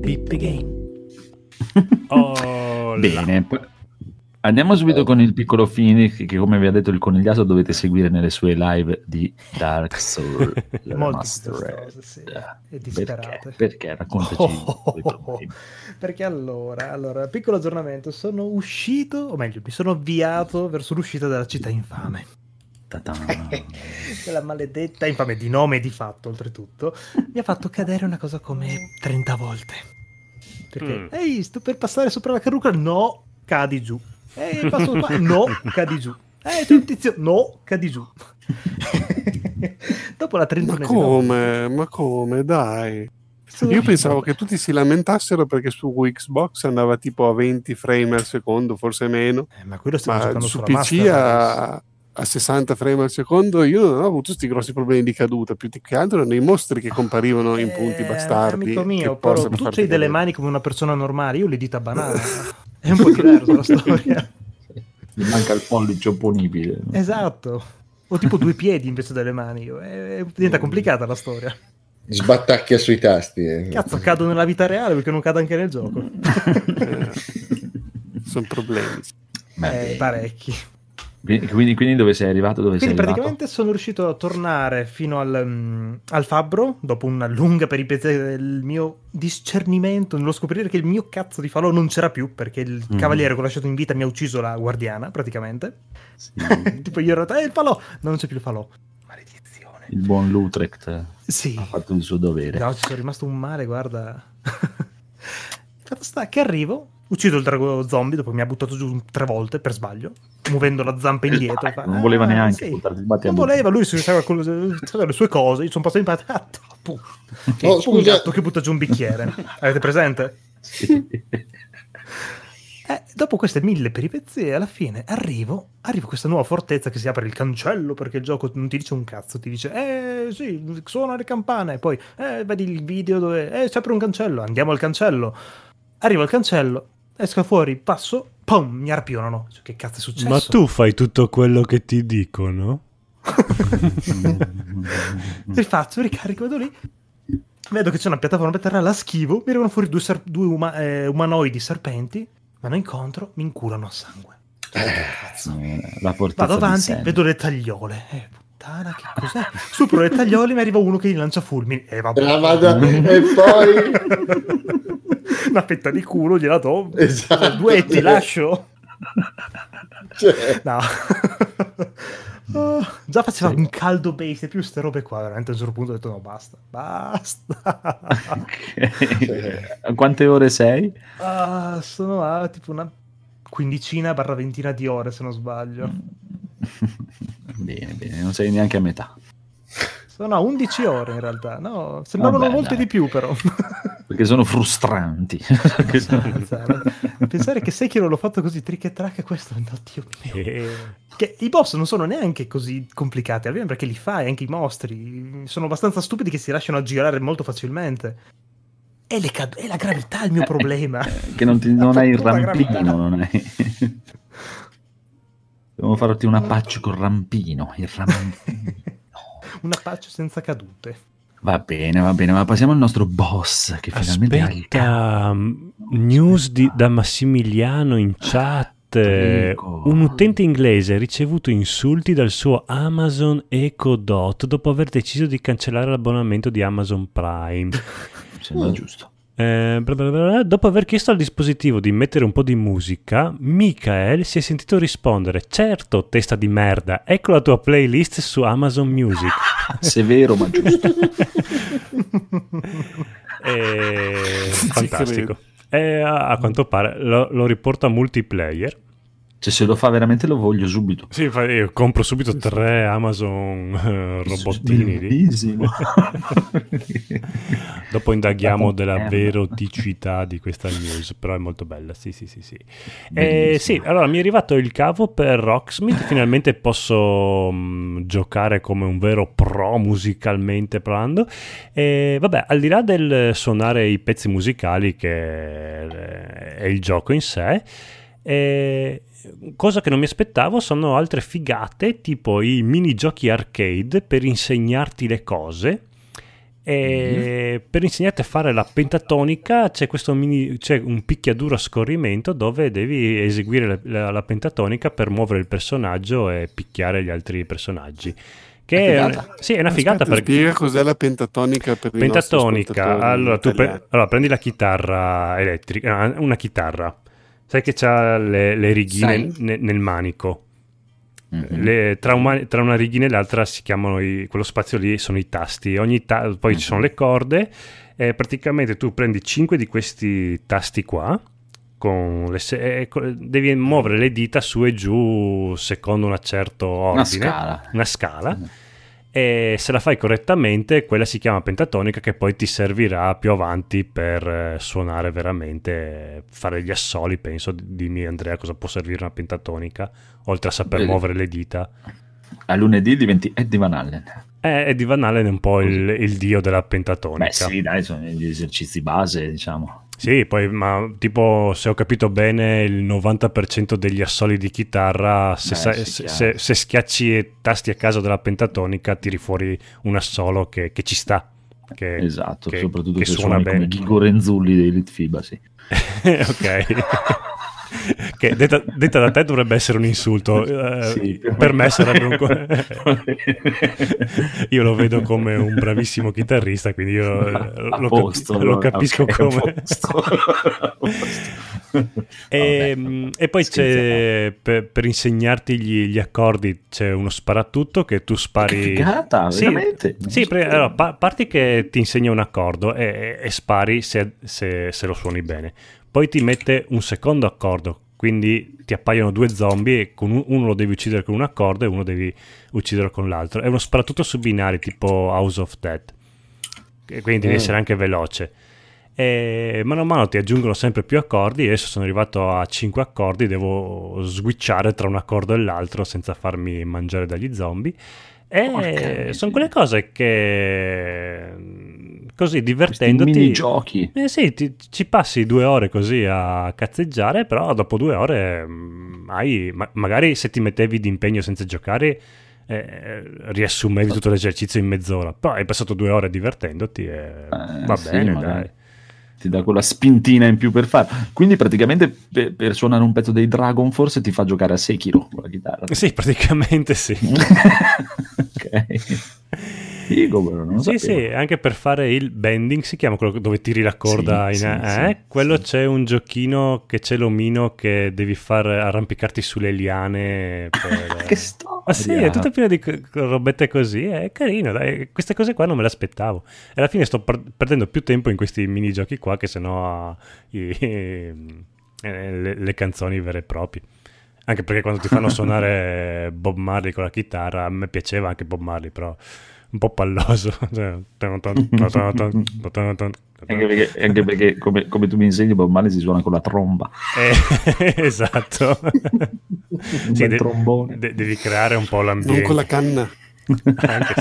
Beat the game. Oh, bene, andiamo subito con il piccolo Phoenix che come vi ha detto il conigliato dovete seguire nelle sue live di Dark Souls Remastered. Sì. E disperate. Perché? Perché? Raccontaci. Oh, oh, oh, oh. Perché allora, allora, piccolo aggiornamento, sono uscito, o meglio, mi sono avviato verso l'uscita dalla città infame. Quella maledetta infame di nome e di fatto oltretutto mi ha fatto cadere una cosa come trenta volte perché mm. ehi sto per passare sopra la carrucola, no cadi giù, ehi passo qua, no cadi giù, ehi c'è un tizio, no cadi giù. dopo la trentunesima. Ma come? Ma come? Dai. Io pensavo che tutti si lamentassero perché su Xbox andava tipo a venti frame al secondo, forse meno. Eh, ma quello stiamo ma su P C master, a, a sessanta frame al secondo io non ho avuto questi grossi problemi di caduta, più che altro erano i mostri che comparivano in punti eh, bastardi. Amico mio, però, tu c'hai delle mani come una persona normale, io le dita banane. È un po' diverso la storia. Mi manca il pollice opponibile. Esatto. Ho tipo due piedi invece delle mani. Io. È, diventa complicata la storia. Sbattacchia sui tasti eh. Cazzo, cado nella vita reale perché non cado anche nel gioco. Sono problemi eh, parecchi. Quindi, quindi dove sei arrivato? Dove quindi sei praticamente arrivato? Sono riuscito a tornare fino al, um, al fabbro dopo una lunga peripezia del mio discernimento nello scoprire che il mio cazzo di falò non c'era più perché il mm. cavaliere che ho lasciato in vita mi ha ucciso la guardiana praticamente sì. Tipo io ero eh, il falò, no, non c'è più il falò. Il buon L'Utrecht sì. Ha fatto il suo dovere. No, ci sono rimasto un male, guarda. Fatto sta che arrivo, uccido il drago zombie, dopo mi ha buttato giù tre volte per sbaglio, muovendo la zampa indietro. Fa, non voleva ah, neanche sì. buttarti il batte. Non voleva, lui si stava con le sue cose, io sono passato in parte. Ah, oh, e scusa. Un gatto che butta giù un bicchiere. Avete presente? Sì. Eh, dopo queste mille peripezie alla fine arrivo arrivo a questa nuova fortezza che si apre il cancello perché il gioco non ti dice un cazzo, ti dice eh sì, suona le campane e poi eh vedi il video dove eh si apre un cancello, andiamo al cancello, arrivo al cancello, esco fuori, passo, pom, mi arpionano, che cazzo è successo? Ma tu fai tutto quello che ti dicono? Rifaccio, ricarico, vado lì, vedo che c'è una piattaforma per terra, la schivo, mi arrivano fuori due, ser- due uma- eh, umanoidi serpenti, vanno incontro, mi inculano a sangue. Cioè, eh, cazzo. La vado avanti, vedo le tagliole. Eh, puttana, che cos'è? Supero le tagliole, mi arriva uno che gli lancia fulmini. E eh, vabbè. La vada... e poi... una fetta di culo gliela do. Esatto. Due ti lascio. Cioè. No. Oh, già faceva sì. un caldo base e più ste robe qua veramente a un certo punto ho detto no basta basta okay. Quante ore sei? Uh, sono a tipo una quindicina barra ventina di ore se non sbaglio. Bene bene, non sei neanche a metà. Sono a undici ore in realtà, no? Sembravano vabbè, molte dai. Di più però. Perché sono frustranti. Pensare che Sekiro l'ho fatto così trick e track, questo, oddio mio. E... che i boss non sono neanche così complicati, almeno perché li fai, anche i mostri. Sono abbastanza stupidi che si lasciano aggirare molto facilmente. E le ca- è la gravità il mio problema. Che non, ti, non hai il rampino, non hai... Devo farti un patch col rampino, il rampino. Una patch senza cadute. Va bene, va bene, ma passiamo al nostro boss che finalmente aspetta ha... news di, da Massimiliano in chat. Dico. Un utente inglese ha ricevuto insulti dal suo Amazon Echo Dot dopo aver deciso di cancellare l'abbonamento di Amazon Prime. Mi sembra mm. giusto. Eh, bla bla bla, dopo aver chiesto al dispositivo di mettere un po' di musica, Michael si è sentito rispondere: certo, testa di merda, ecco la tua playlist su Amazon Music. Severo ma giusto. eh, fantastico eh, a, a quanto pare lo, lo riporta multiplayer. Cioè, se lo fa veramente lo voglio subito. Sì, io compro subito tre Amazon eh, robottini lì. Dopo indaghiamo della veroticità di questa news, però è molto bella. Sì, sì, sì, sì. Eh, sì, allora mi è arrivato il cavo per Rocksmith. Finalmente posso mh, giocare come un vero pro musicalmente parlando. E, vabbè, al di là del suonare i pezzi musicali che è il gioco in sé. Eh, cosa che non mi aspettavo sono altre figate tipo i minigiochi arcade per insegnarti le cose e mm. per insegnarti a fare la pentatonica c'è questo mini, c'è un picchiaduro a scorrimento dove devi eseguire la, la, la pentatonica per muovere il personaggio e picchiare gli altri personaggi. Che è, sì, è una figata. Aspetta, perché spiega cos'è la pentatonica per pentatonica. Allora, tu pre- allora prendi la chitarra elettrica, una chitarra. Sai che c'ha le, le righine nel, nel manico. Mm-hmm. Le, tra, un, tra una righina e l'altra si chiamano i, quello spazio lì sono i tasti. Ogni ta- poi mm-hmm. ci sono le corde. E praticamente tu prendi cinque di questi tasti qua. Con le se- e co- devi muovere le dita su e giù secondo un certo ordine. Una scala. Una scala. Mm-hmm. e se la fai correttamente quella si chiama pentatonica, che poi ti servirà più avanti per suonare veramente, fare gli assoli, penso. Dimmi Andrea, cosa può servire una pentatonica oltre a saper Vedi. muovere le dita? A lunedì diventi Eddie Van Allen. Eh, Eddie Van Allen è un po' il, il dio della pentatonica. Beh sì, dai, sono gli esercizi base, diciamo. Sì, poi ma tipo, se ho capito bene, il novanta per cento degli assoli di chitarra, se, Beh, sa, se, se, se schiacci e tasti a caso della pentatonica, tiri fuori un assolo che, che ci sta. Che, esatto, che, soprattutto che, che suona bene. Ghigo Renzulli dei Litfiba, sì. Ok. Che detta, detta da te dovrebbe essere un insulto, sì, eh, per me sarebbe un co- io lo vedo come un bravissimo chitarrista, quindi io lo, posto, cap- lo capisco, okay, come e, vabbè, e poi scherziamo. C'è per, per insegnarti gli, gli accordi c'è uno sparatutto che tu spari. Che figata, sì, veramente? Sì, perché, allora, pa- parti che ti insegna un accordo e, e spari se, se, se lo suoni bene. Poi ti mette un secondo accordo, quindi ti appaiono due zombie e con uno lo devi uccidere con un accordo e uno devi uccidere con l'altro. È uno sparatutto su binari tipo House of Dead, e quindi devi mm. essere anche veloce. E mano a mano ti aggiungono sempre più accordi e adesso sono arrivato a cinque accordi, devo switchare tra un accordo e l'altro senza farmi mangiare dagli zombie. E sono quelle cose che così divertendoti, mini giochi, eh sì, ti, ci passi due ore così a cazzeggiare, però dopo due ore hai, ma, magari se ti mettevi d'impegno senza giocare, eh, riassumevi tutto l'esercizio in mezz'ora, però hai passato due ore divertendoti e eh, va sì, bene, magari. Dai, ti dà quella spintina in più per fare. Quindi praticamente per, per suonare un pezzo dei Dragon Force ti fa giocare a Sekiro con la chitarra. Sì, praticamente sì. Ok. Figo, però non sì, sapevo. Sì, anche per fare il bending, si chiama quello dove tiri la corda, sì, in, sì, eh? Sì, quello sì. C'è un giochino che c'è l'omino che devi far arrampicarti sulle liane per... Che storia! Ma sì, è tutta piena di robette così, è carino, dai. Queste cose qua non me le aspettavo e alla fine sto per- perdendo più tempo in questi minigiochi qua che sennò i, eh, le, le canzoni vere e proprie. Anche perché quando ti fanno suonare Bob Marley con la chitarra, a me piaceva anche Bob Marley, però un po' palloso. Anche perché, anche perché come, come tu mi insegni, Bob Marley si suona con la tromba. Eh, esatto. Sì, il de- trombone. De- devi creare un po' l'ambiente. Non con la canna. Anche sì.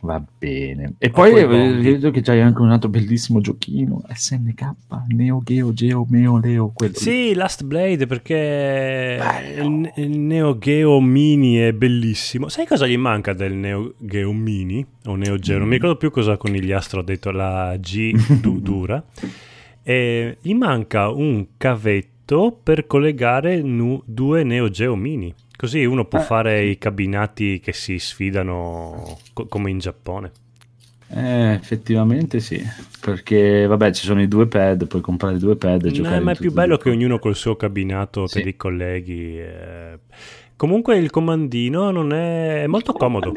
Va bene. E, e poi, poi vedo che c'hai anche un altro bellissimo giochino, S N K, Neo Geo Geo Meo Leo, quello. Sì, Last Blade, perché il, il Neo Geo Mini è bellissimo. Sai cosa gli manca del Neo Geo Mini o Neo Geo? Mm. Non mi ricordo più cosa con il Astro ha detto la G du, dura. E gli manca un cavetto per collegare nu, due Neo Geo Mini. Così uno può eh, fare sì. i cabinati che si sfidano co- come in Giappone. Eh, effettivamente sì, perché vabbè ci sono i due pad, puoi comprare i due pad e giocare. No, ma è più bello che ognuno col suo cabinato sì. te li colleghi. Eh. Comunque il comandino non è, è molto comodo,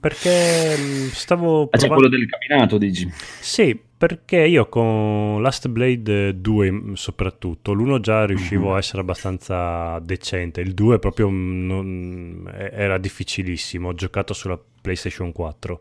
perché stavo provando... Ah, cioè quello del cabinato, dici? Sì, perché io con Last Blade due soprattutto, l'uno già riuscivo a essere abbastanza decente, il due proprio non, era difficilissimo, ho giocato sulla PlayStation quattro,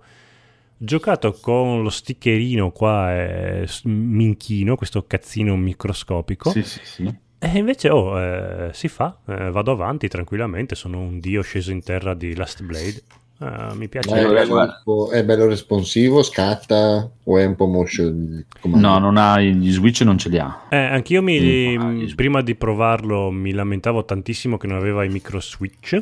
giocato con lo stickerino qua, eh, minchino, questo cazzino microscopico, sì, sì, sì. E invece oh, eh, si fa, eh, vado avanti tranquillamente, sono un dio sceso in terra di Last Blade. Ah, mi piace. È bello, è bello responsivo, scatta o è un po' motion? No, non ha gli switch, non ce li ha. Eh, anch'io mi, mm. prima di provarlo mi lamentavo tantissimo che non aveva i micro switch.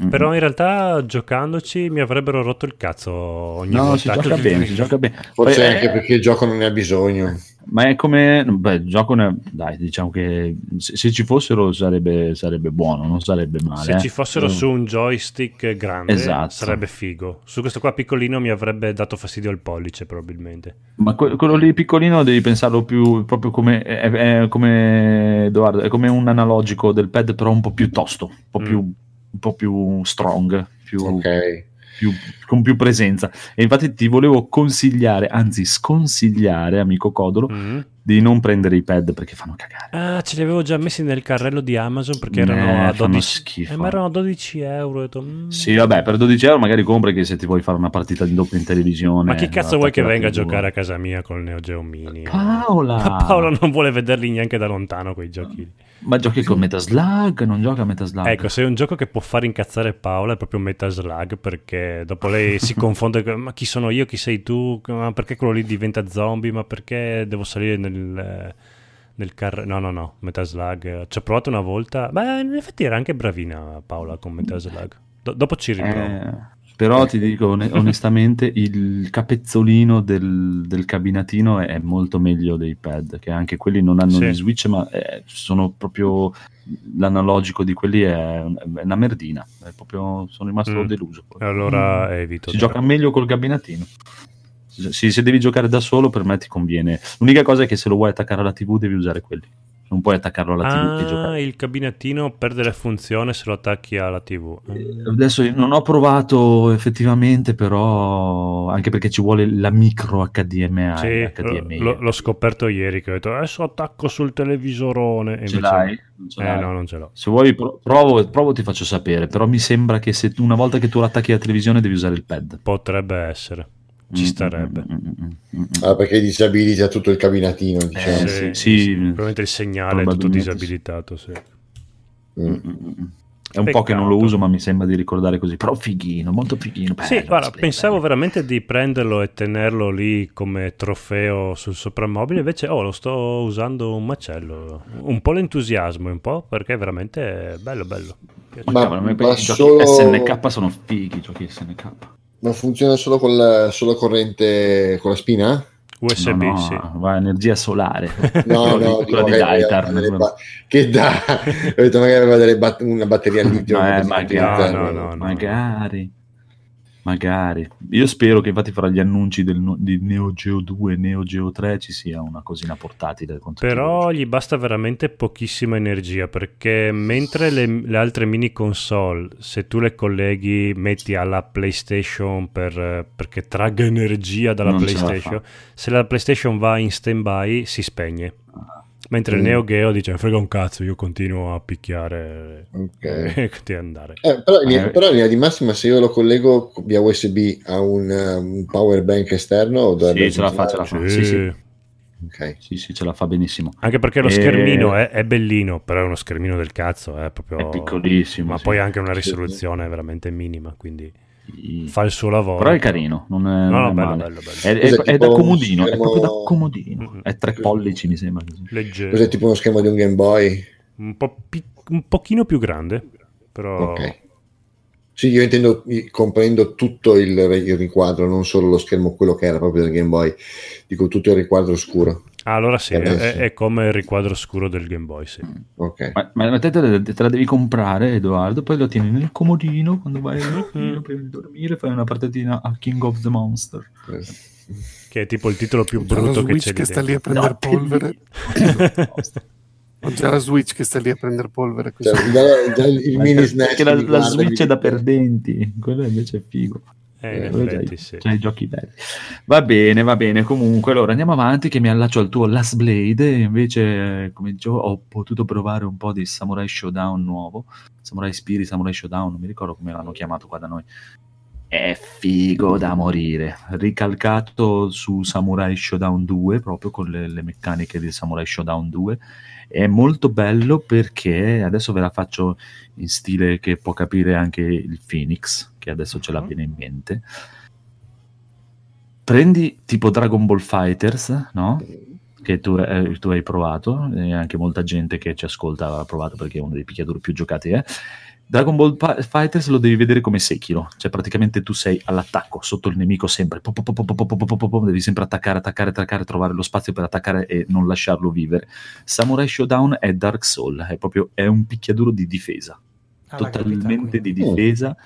Mm-mm. Però in realtà giocandoci mi avrebbero rotto il cazzo ogni no, volta. Si gioca bene, si gioca bene. Forse Beh, anche perché il gioco non ne ha bisogno. Ma è come beh, il gioco ne... dai, diciamo che se, se ci fossero sarebbe, sarebbe buono, non sarebbe male. Se eh. ci fossero mm. su un joystick grande, esatto, sarebbe figo. Su questo qua piccolino mi avrebbe dato fastidio il pollice probabilmente. Ma que- quello lì piccolino devi pensarlo più proprio come è, è come Edoardo, è come un analogico del pad, però un po' più tosto, un po' mm. più un po' più strong, più, okay. più, con più presenza. E infatti ti volevo consigliare, anzi sconsigliare, amico Codolo, mm-hmm. di non prendere i pad perché fanno cagare. Ah, ce li avevo già messi nel carrello di Amazon perché erano eh, a dodici eh, ma erano a dodici euro. Mm. Sì, vabbè, per dodici euro magari compri, che se ti vuoi fare una partita di doppia in televisione. Ma che cazzo vuoi che venga a giocare a casa mia con il Neo Geo Mini? Paola! Ma Paola non vuole vederli neanche da lontano quei giochi. Ma giochi con Metal Slug? Non gioca a Metal Slug. Ecco, se è un gioco che può far incazzare Paola è proprio Metal Slug, perché dopo lei si confonde con, ma chi sono io, chi sei tu, ma perché quello lì diventa zombie, ma perché devo salire nel Nel, nel car- no no no Metal Slug ci ho provato una volta, beh, in effetti era anche bravina Paola con Metal Slug. Do- dopo ci riprovo, eh, però eh. ti dico on- onestamente il capezzolino del, del cabinatino è molto meglio dei pad, che anche quelli non hanno sì. gli switch, ma eh, sono proprio, l'analogico di quelli è una merdina, è proprio, sono rimasto mm. deluso. Allora mm. evito si gioca meglio col cabinatino. Se, se devi giocare da solo, per me ti conviene. L'unica cosa è che se lo vuoi attaccare alla tivù devi usare quelli, non puoi attaccarlo alla tivù ah, e giocare. Il cabinatino perde la funzione se lo attacchi alla tivù. Eh, adesso io non ho provato effettivamente, però anche perché ci vuole la micro H D M I. Sì, H D M I. Lo, l'ho scoperto ieri che ho detto adesso attacco sul televisorone e ce invece... l'hai? Non ce eh l'hai. No, non ce l'ho. Se vuoi provo, provo ti faccio sapere, però mi sembra che se una volta che tu lo attacchi alla televisione devi usare il pad. Potrebbe essere. Ci starebbe. Ah, perché disabilita tutto il cabinatino, diciamo. eh, sì, sì, sì, sì. Probabilmente il segnale è tutto disabilitato. Sì. Mm. È un Peccato. po' che non lo uso, ma mi sembra di ricordare così. Però fighino, molto fighino. Bello, sì, guarda, pensavo bello. veramente di prenderlo e tenerlo lì come trofeo sul soprammobile. Invece, oh, lo sto usando un macello. Un po' l'entusiasmo, un po' perché è veramente bello, bello. Ma, ma, ma i solo... giochi S N K sono fighi, i giochi S N K. Ma funziona solo con la, solo corrente, con la spina? U S B, no, no, sì. Va energia solare. No, no, quella di Lightar. Ba- che da ho detto magari aveva bat- una batteria litio. Ma eh, magari, no, no, no, magari. No. Magari. Io spero che infatti fra gli annunci del, di Neo Geo due e Neo Geo tre ci sia una cosina portatile. Però gli basta veramente pochissima energia, perché mentre le, le altre mini console, se tu le colleghi, metti alla PlayStation per, perché tragga energia dalla non PlayStation, la se la PlayStation va in stand-by si spegne. Mentre mm. il Neo Geo dice frega un cazzo, io continuo a picchiare okay. e continuo ad andare. Eh, però, eh. però in linea di massima, se io lo collego via U S B a un, un power bank esterno, sì, ce la fa, ce la fa. Sì. Sì, sì. Okay. Sì, sì, ce la fa benissimo. Anche perché lo e... schermino è, è bellino, però è uno schermino del cazzo, è proprio è piccolissimo. Ma sì. poi anche una risoluzione veramente minima, quindi sì. fa il suo lavoro. Però è carino, non è, no, non è bello, male. Bello, bello. È, è, è da comodino, schermo... è proprio da comodino. Mm-hmm. È tre pollici, mi sembra. Leggero. Cos'è, tipo uno schermo di un Game Boy? Un po' pi- un pochino più grande, però. Okay. Sì, io intendo, comprendo tutto il, il riquadro, non solo lo schermo, quello che era proprio del Game Boy, dico tutto il riquadro scuro. Ah, allora sì, è, è come il riquadro scuro del Game Boy, sì. Okay. Ma, ma te, te, te la devi comprare, Edoardo, poi lo tieni nel comodino quando vai nel comodino prima di dormire, fai una partitina a King of the Monster. Che è tipo il titolo più brutto che Switch c'è. Che sta lì a prendere no, polvere. Ho già la Switch che sta lì a prendere polvere. Cioè, già, già il mini snack. Perché la, la Switch è da perdenti, quello invece è figo. Eh, eh, in effetti, sì. Cioè, i giochi belli. Va bene, va bene. Comunque, allora andiamo avanti, che mi allaccio al tuo Last Blade. Invece, come dicevo, ho potuto provare un po' di Samurai Showdown nuovo. Samurai Spirit, Samurai Showdown, non mi ricordo come l'hanno chiamato qua da noi. È figo da morire, ricalcato su Samurai Showdown due, proprio con le, le meccaniche di Samurai Showdown due. È molto bello perché adesso ve la faccio in stile che può capire anche il Phoenix, che adesso ce l'ha bene in mente. Prendi tipo Dragon Ball Fighters, no? Che tu, eh, tu hai provato, e anche molta gente che ci ascolta ha provato perché è uno dei picchiaduri più giocati, eh? Dragon Ball Fighters lo devi vedere come Sekiro, cioè praticamente tu sei all'attacco sotto il nemico sempre, pop, pop, pop, pop, pop, pop, pop, devi sempre attaccare, attaccare, attaccare, trovare lo spazio per attaccare e non lasciarlo vivere. Samurai Showdown è Dark Soul, è proprio è un picchiaduro di difesa, ah, totalmente capita, di difesa,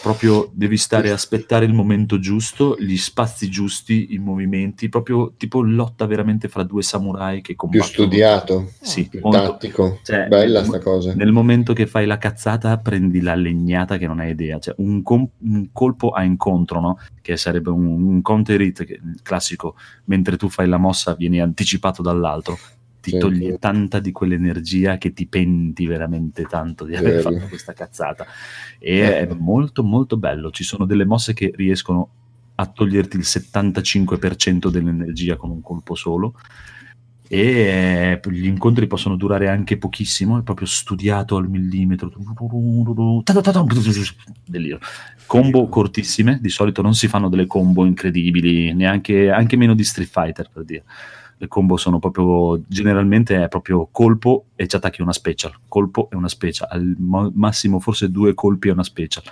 proprio devi stare a aspettare il momento giusto, gli spazi giusti, i movimenti, proprio tipo lotta veramente fra due samurai che combattono. Più studiato, sì, più molto, tattico, cioè, bella nel, sta cosa. Nel momento che fai la cazzata prendi la legnata che non hai idea, cioè un, com- un colpo a incontro, no? Che sarebbe un, un counter hit classico, mentre tu fai la mossa vieni anticipato dall'altro. Ti certo. toglie tanta di quell'energia che ti penti veramente tanto di aver certo. fatto questa cazzata. E certo. è molto molto bello. Ci sono delle mosse che riescono a toglierti il settantacinque per cento dell'energia con un colpo solo. E gli incontri possono durare anche pochissimo, è proprio studiato al millimetro. Delirio. Combo cortissime, di solito non si fanno delle combo incredibili, neanche anche meno di Street Fighter, per dire. Le combo sono proprio, generalmente è proprio colpo e ci attacchi una special, colpo e una special, al massimo forse due colpi e una special.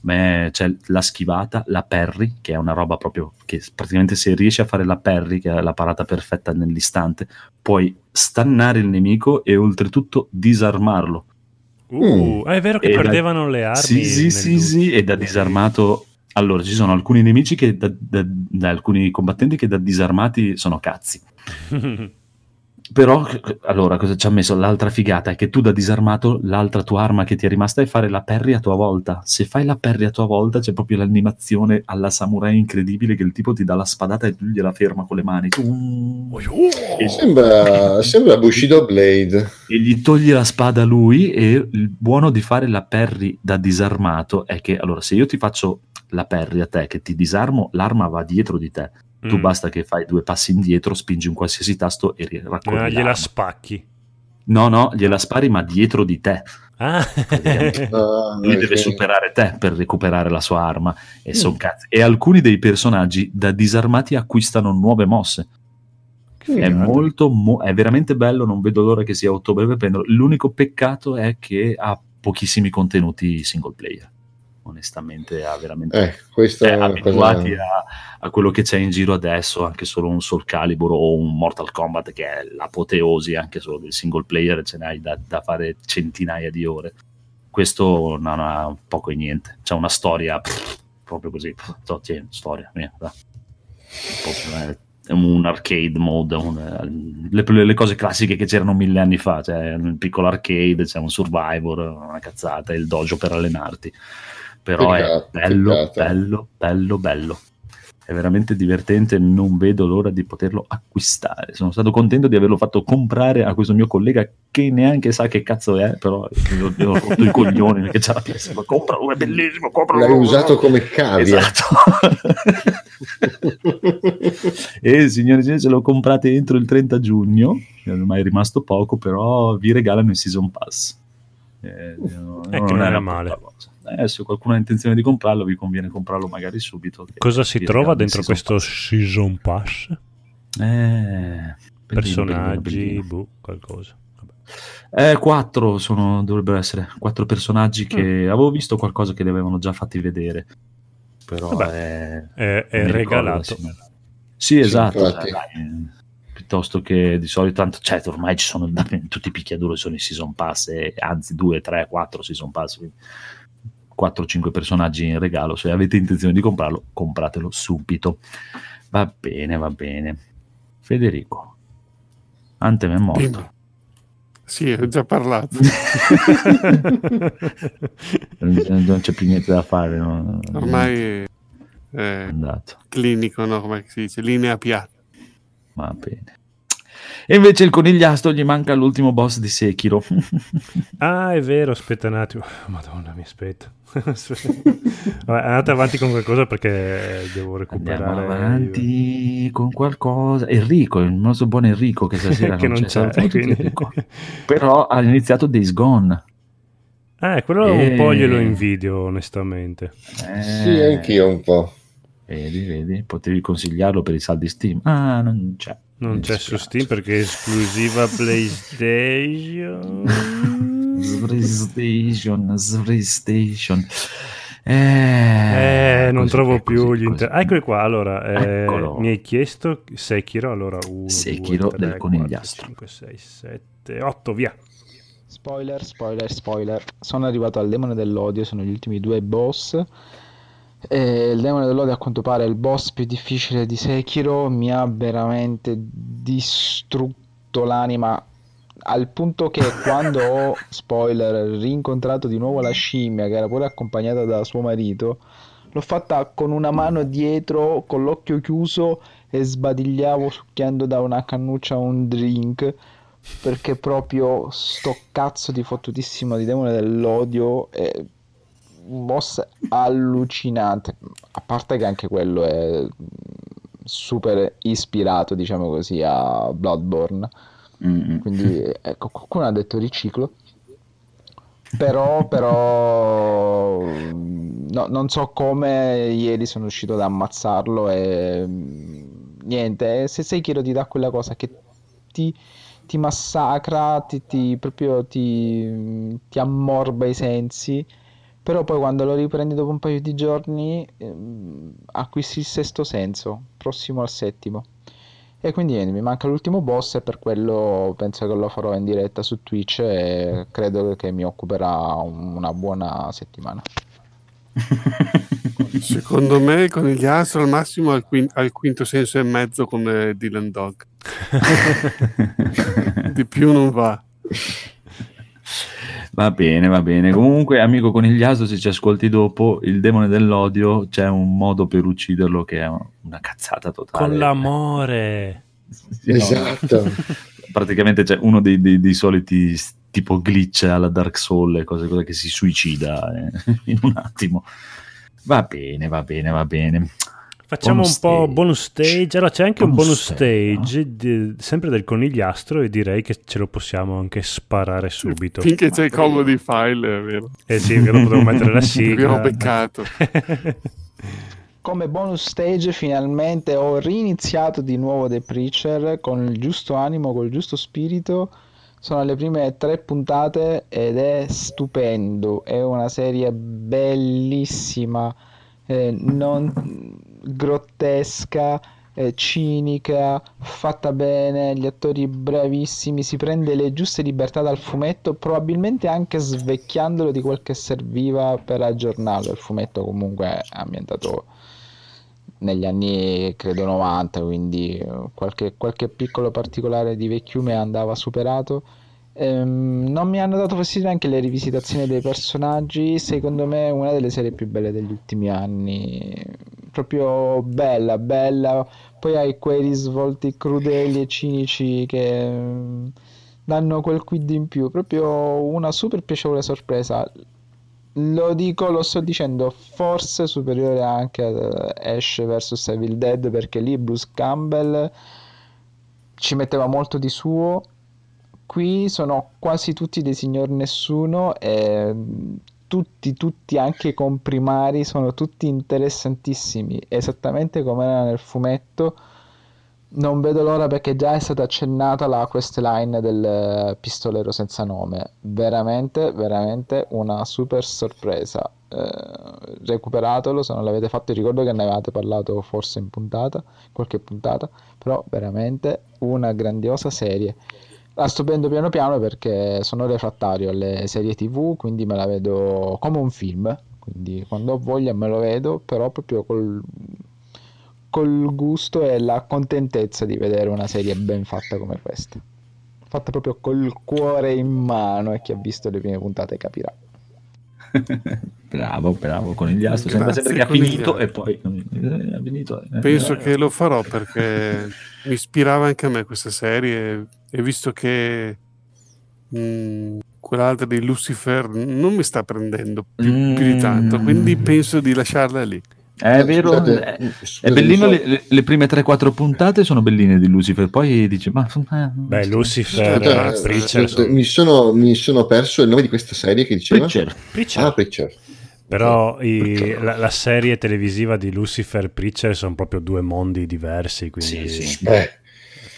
Ma c'è la schivata, la parry, che è una roba proprio che praticamente se riesci a fare la parry, che è la parata perfetta nell'istante, puoi stannare il nemico e oltretutto disarmarlo. Uh, è vero che e perdevano da, le armi. Sì, sì, sì, sì, e da disarmato... Allora, ci sono alcuni nemici che da, da, da alcuni combattenti che da disarmati sono cazzi. Però, allora, cosa ci ha messo l'altra figata? È che tu da disarmato, l'altra tua arma che ti è rimasta è fare la parry a tua volta. Se fai la parry a tua volta c'è proprio l'animazione alla samurai incredibile che il tipo ti dà la spadata e tu gliela ferma con le mani. Oh, e sembra, sembra Bushido Blade. E gli togli la spada a lui, e il buono di fare la parry da disarmato è che, allora, se io ti faccio la parry a te, che ti disarmo, l'arma va dietro di te. Tu mm. basta che fai due passi indietro, spingi un qualsiasi tasto e raccogli. Ah, gliela spacchi. No, no, gliela spari, ma dietro di te. Ah. Ah, lui okay. deve superare te per recuperare la sua arma. E mm. son cazzi. E alcuni dei personaggi da disarmati acquistano nuove mosse. Che è molto, mo- è veramente bello. Non vedo l'ora che sia ottobre per prenderlo. L'unico peccato è che ha pochissimi contenuti single player. Onestamente ha veramente eh, questa eh, è abituati cosa... a, a quello che c'è in giro adesso, anche solo un Soul Calibur o un Mortal Kombat che è l'apoteosi anche solo del single player, ce n'hai da, da fare centinaia di ore. Questo non ha poco e niente, c'è una storia pff, proprio così pff, tieni, storia mia, un arcade mode, un, le, le cose classiche che c'erano mille anni fa, c'è un piccolo arcade, c'è un survivor, una cazzata, il dojo per allenarti. Però peccato, è bello, peccato. bello, bello, bello. È veramente divertente, non vedo l'ora di poterlo acquistare. Sono stato contento di averlo fatto comprare a questo mio collega che neanche sa che cazzo è, però gli ho rotto i coglioni perché c'ha la P S, compralo, è bellissimo, compralo. L'hai usato come cavia. Esatto. E signori, se lo comprate entro il trenta giugno, ormai è rimasto poco, però vi regalano il Season Pass. Eh, no, è non che non era male. Eh, se qualcuno ha intenzione di comprarlo, vi conviene comprarlo magari subito. Cosa si trova dentro questo Season Pass? Eh, personaggi, boh, qualcosa. Vabbè. Eh, quattro sono, dovrebbero essere quattro personaggi che mm. avevo visto qualcosa che li avevano già fatti vedere, però Vabbè, è, è, è regalato. Ricordo, sì, esatto. Dai, piuttosto che di solito, tanto, cioè, ormai ci sono tutti i picchiaduro, sono i Season Pass, e, anzi due, tre, quattro Season Pass. Quindi quattro o cinque personaggi in regalo. Se avete intenzione di comprarlo, compratelo subito. Va bene, va bene. Federico, Anthem è morto. Prima. Sì, ho già parlato. Non c'è più niente da fare. No? Ormai è andato. Clinico, no? Come si dice? Linea piatta. Va bene. E invece il conigliastro gli manca l'ultimo boss di Sekiro. Ah, è vero, aspetta un attimo. Madonna, mi aspetta. Vabbè, andate avanti con qualcosa perché devo recuperare. Andiamo avanti io. Con qualcosa. Enrico, il nostro buon Enrico che stasera che non, non c'è, c'è quindi... Però ha iniziato Days Gone. Ah, quello e... un po' glielo invidio, onestamente. Eh... Sì, anch'io un po'. Vedi, vedi, potevi consigliarlo per i saldi Steam. Ah, non c'è. Non c'è su Steam perché è esclusiva PlayStation. PlayStation, PlayStation. Eh, eh non così, trovo più così, gli inter... ah, eccoli qua, allora, eh, mi hai chiesto Sekiro, allora uno, Sekiro due, tre, del conigliastro. quattro, cinque, sei, sette, otto, via. Spoiler, spoiler, spoiler. Sono arrivato al demone dell'odio, sono gli ultimi due boss. E il demone dell'odio, a quanto pare, è il boss più difficile di Sekiro. Mi ha veramente distrutto l'anima, al punto che quando ho, spoiler, rincontrato di nuovo la scimmia, che era pure accompagnata da suo marito, l'ho fatta con una mano dietro, con l'occhio chiuso, e sbadigliavo succhiando da una cannuccia un drink, perché proprio sto cazzo di fottutissimo di demone dell'odio è un boss allucinante. A parte che anche quello è super ispirato, diciamo così, a Bloodborne. Mm-hmm. Quindi ecco, qualcuno ha detto riciclo, però però no, non so come ieri sono riuscito ad ammazzarlo. E niente, se sei Sekiro ti dà quella cosa che ti ti massacra, ti, ti proprio ti, ti ammorba i sensi, però poi quando lo riprendi dopo un paio di giorni ehm, acquisti il sesto senso, prossimo al settimo. E quindi eh, mi manca l'ultimo boss, e per quello penso che lo farò in diretta su Twitch, e credo che mi occuperà un, una buona settimana. Secondo me con gli astro al massimo al, quin- al quinto senso e mezzo come Dylan Dog. Di più non va. Va bene, va bene. Comunque, amico Conigliaso, se ci ascolti dopo, il demone dell'odio c'è un modo per ucciderlo che è una cazzata totale. Con l'amore. Sì, esatto. No? Praticamente c'è uno dei, dei, dei soliti tipo glitch alla Dark Souls, cose, cose che si suicida eh, in un attimo. Va bene, va bene, va bene. Facciamo bonus un po' stage. bonus stage. Allora c'è anche bonus un bonus stage, stage no? di, sempre del conigliastro, e direi che ce lo possiamo anche sparare subito. Finché c'è il comedy file, è vero? Eh sì, che lo potremmo mettere la sigla. Abbiamo beccato. Come bonus stage finalmente ho riniziato di nuovo The Preacher con il giusto animo, col giusto spirito. Sono le prime tre puntate ed è stupendo. È una serie bellissima, eh, non... grottesca, eh, cinica, fatta bene, gli attori bravissimi, si prende le giuste libertà dal fumetto, probabilmente anche svecchiandolo di quel che serviva per aggiornarlo. Il fumetto comunque è ambientato negli anni credo novanta, quindi qualche, qualche piccolo particolare di vecchiume andava superato. Ehm, non mi hanno dato fastidio anche le rivisitazioni dei personaggi. Secondo me è una delle serie più belle degli ultimi anni, proprio bella bella. Poi hai quei risvolti crudeli e cinici che danno quel quid in più, proprio una super piacevole sorpresa. Lo dico, lo sto dicendo, forse superiore anche a Ash versus. Evil Dead, perché lì Bruce Campbell ci metteva molto di suo. Qui sono quasi tutti dei signor nessuno, e tutti tutti anche con primari sono tutti interessantissimi, esattamente come era nel fumetto. Non vedo l'ora, perché già è stata accennata la questline del pistolero senza nome. Veramente veramente una super sorpresa. Eh, recuperatelo se non l'avete fatto. Ricordo che ne avevate parlato forse in puntata, qualche puntata, però veramente una grandiosa serie. La sto vedendo piano piano, perché sono refrattario alle serie tv, quindi me la vedo come un film, quindi quando ho voglia me lo vedo, però proprio col, col gusto e la contentezza di vedere una serie ben fatta come questa, fatta proprio col cuore in mano, e chi ha visto le prime puntate capirà. Bravo, bravo Conigliastro, sembra sempre che ha finito e poi ha finito. Penso che lo farò, perché mi ispirava anche a me questa serie, e visto che mh, quell'altra di Lucifer non mi sta prendendo più, mm. più di tanto, quindi penso di lasciarla lì. È vero, scusate, è, scusate, è bellino, so. le, le prime tre quattro puntate sono belline di Lucifer, poi dice ma beh Lucifer, scusate, Preacher, scusate, mi, sono, mi sono perso il nome di questa serie che diceva Preacher, Preacher. Ah, Preacher. Però i, Preacher. La, la serie televisiva di Lucifer, Preacher sono proprio due mondi diversi, quindi sì, sì. Beh.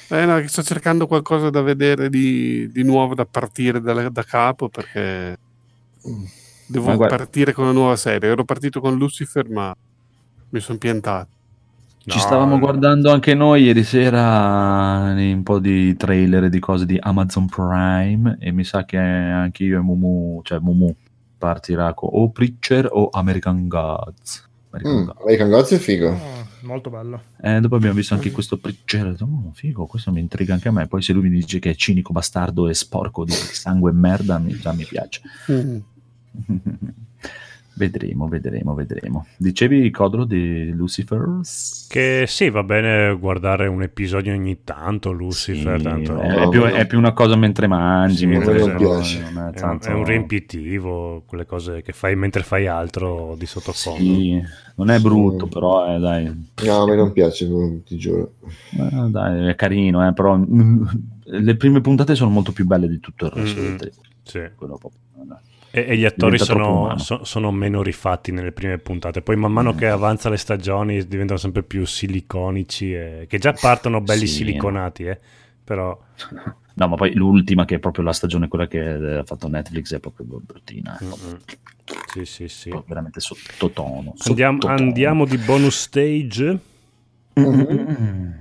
Eh, no, sto cercando qualcosa da vedere di, di nuovo, da partire da, da capo, perché devo partire con una nuova serie. Ero partito con Lucifer ma mi sono piantato. Ci no, stavamo guardando anche noi ieri sera un po' di trailer e di cose di Amazon Prime e mi sa che anche io e Mumu, cioè Mumu partirà con o Preacher o American Gods. American, mm, Gods. American Gods è figo. Oh, molto bello. Eh, dopo abbiamo visto anche questo Preacher, oh, figo, questo mi intriga anche a me. Poi se lui mi dice che è cinico, bastardo e sporco di sangue e merda, mi, già mi piace. Mm. Vedremo, vedremo, vedremo. Dicevi, Codro, di Lucifer? Che sì, va bene guardare un episodio ogni tanto, Lucifer. Sì, tanto... È, è, più, è più una cosa mentre mangi. Sì, mentre non piace. Non è, tanto... è un riempitivo, quelle cose che fai mentre fai altro di sottofondo. Sì, non è brutto, sì. Però eh, dai. No, a me non piace, ti giuro. Eh, dai, è carino, eh, però le prime puntate sono molto più belle di tutto il resto. Mm, sì. Quello proprio. E gli attori sono, so, sono meno rifatti nelle prime puntate, poi man mano mm. che avanza le stagioni diventano sempre più siliconici, e... che già partono belli sì, siliconati, eh. Però... No, ma poi l'ultima, che è proprio la stagione quella che ha fatto Netflix, è proprio bruttina. Mm-hmm. Sì, sì, sì. Proprio veramente sottotono. Andiamo, sottotono. Andiamo di bonus stage. Mm-hmm.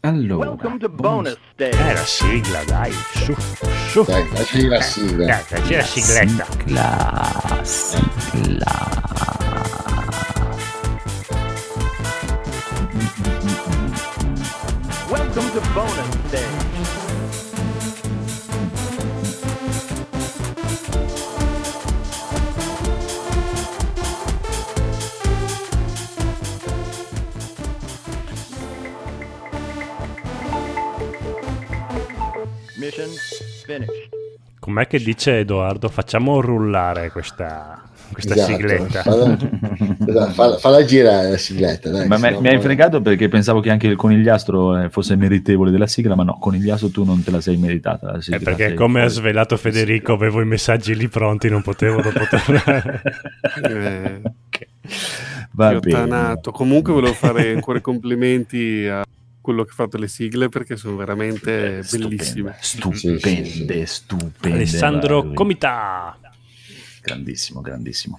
Allora, welcome to bonus day. Eh, la sigla, dai. Su, su. Dai, facci la sigla. Dai, facci la sigletta. La sigla. Welcome to bonus day. Mission finished. Com'è che dice Edoardo? Facciamo rullare questa, questa esatto, sigletta. Falla, falla, falla girare la sigletta. Dai, ma me, no, mi hai fregato perché pensavo che anche il conigliastro fosse meritevole della sigla, ma no, conigliastro tu non te la sei meritata. La sigla, è perché come ha svelato Federico avevo i messaggi lì pronti, non potevo dopo tornare. eh, okay. Piottanato. Comunque volevo fare ancora i complimenti a quello che ha fatto le sigle, perché sono veramente stupende, bellissime, stupende, sì, sì, sì. stupende. Alessandro va, Comità, grandissimo, grandissimo.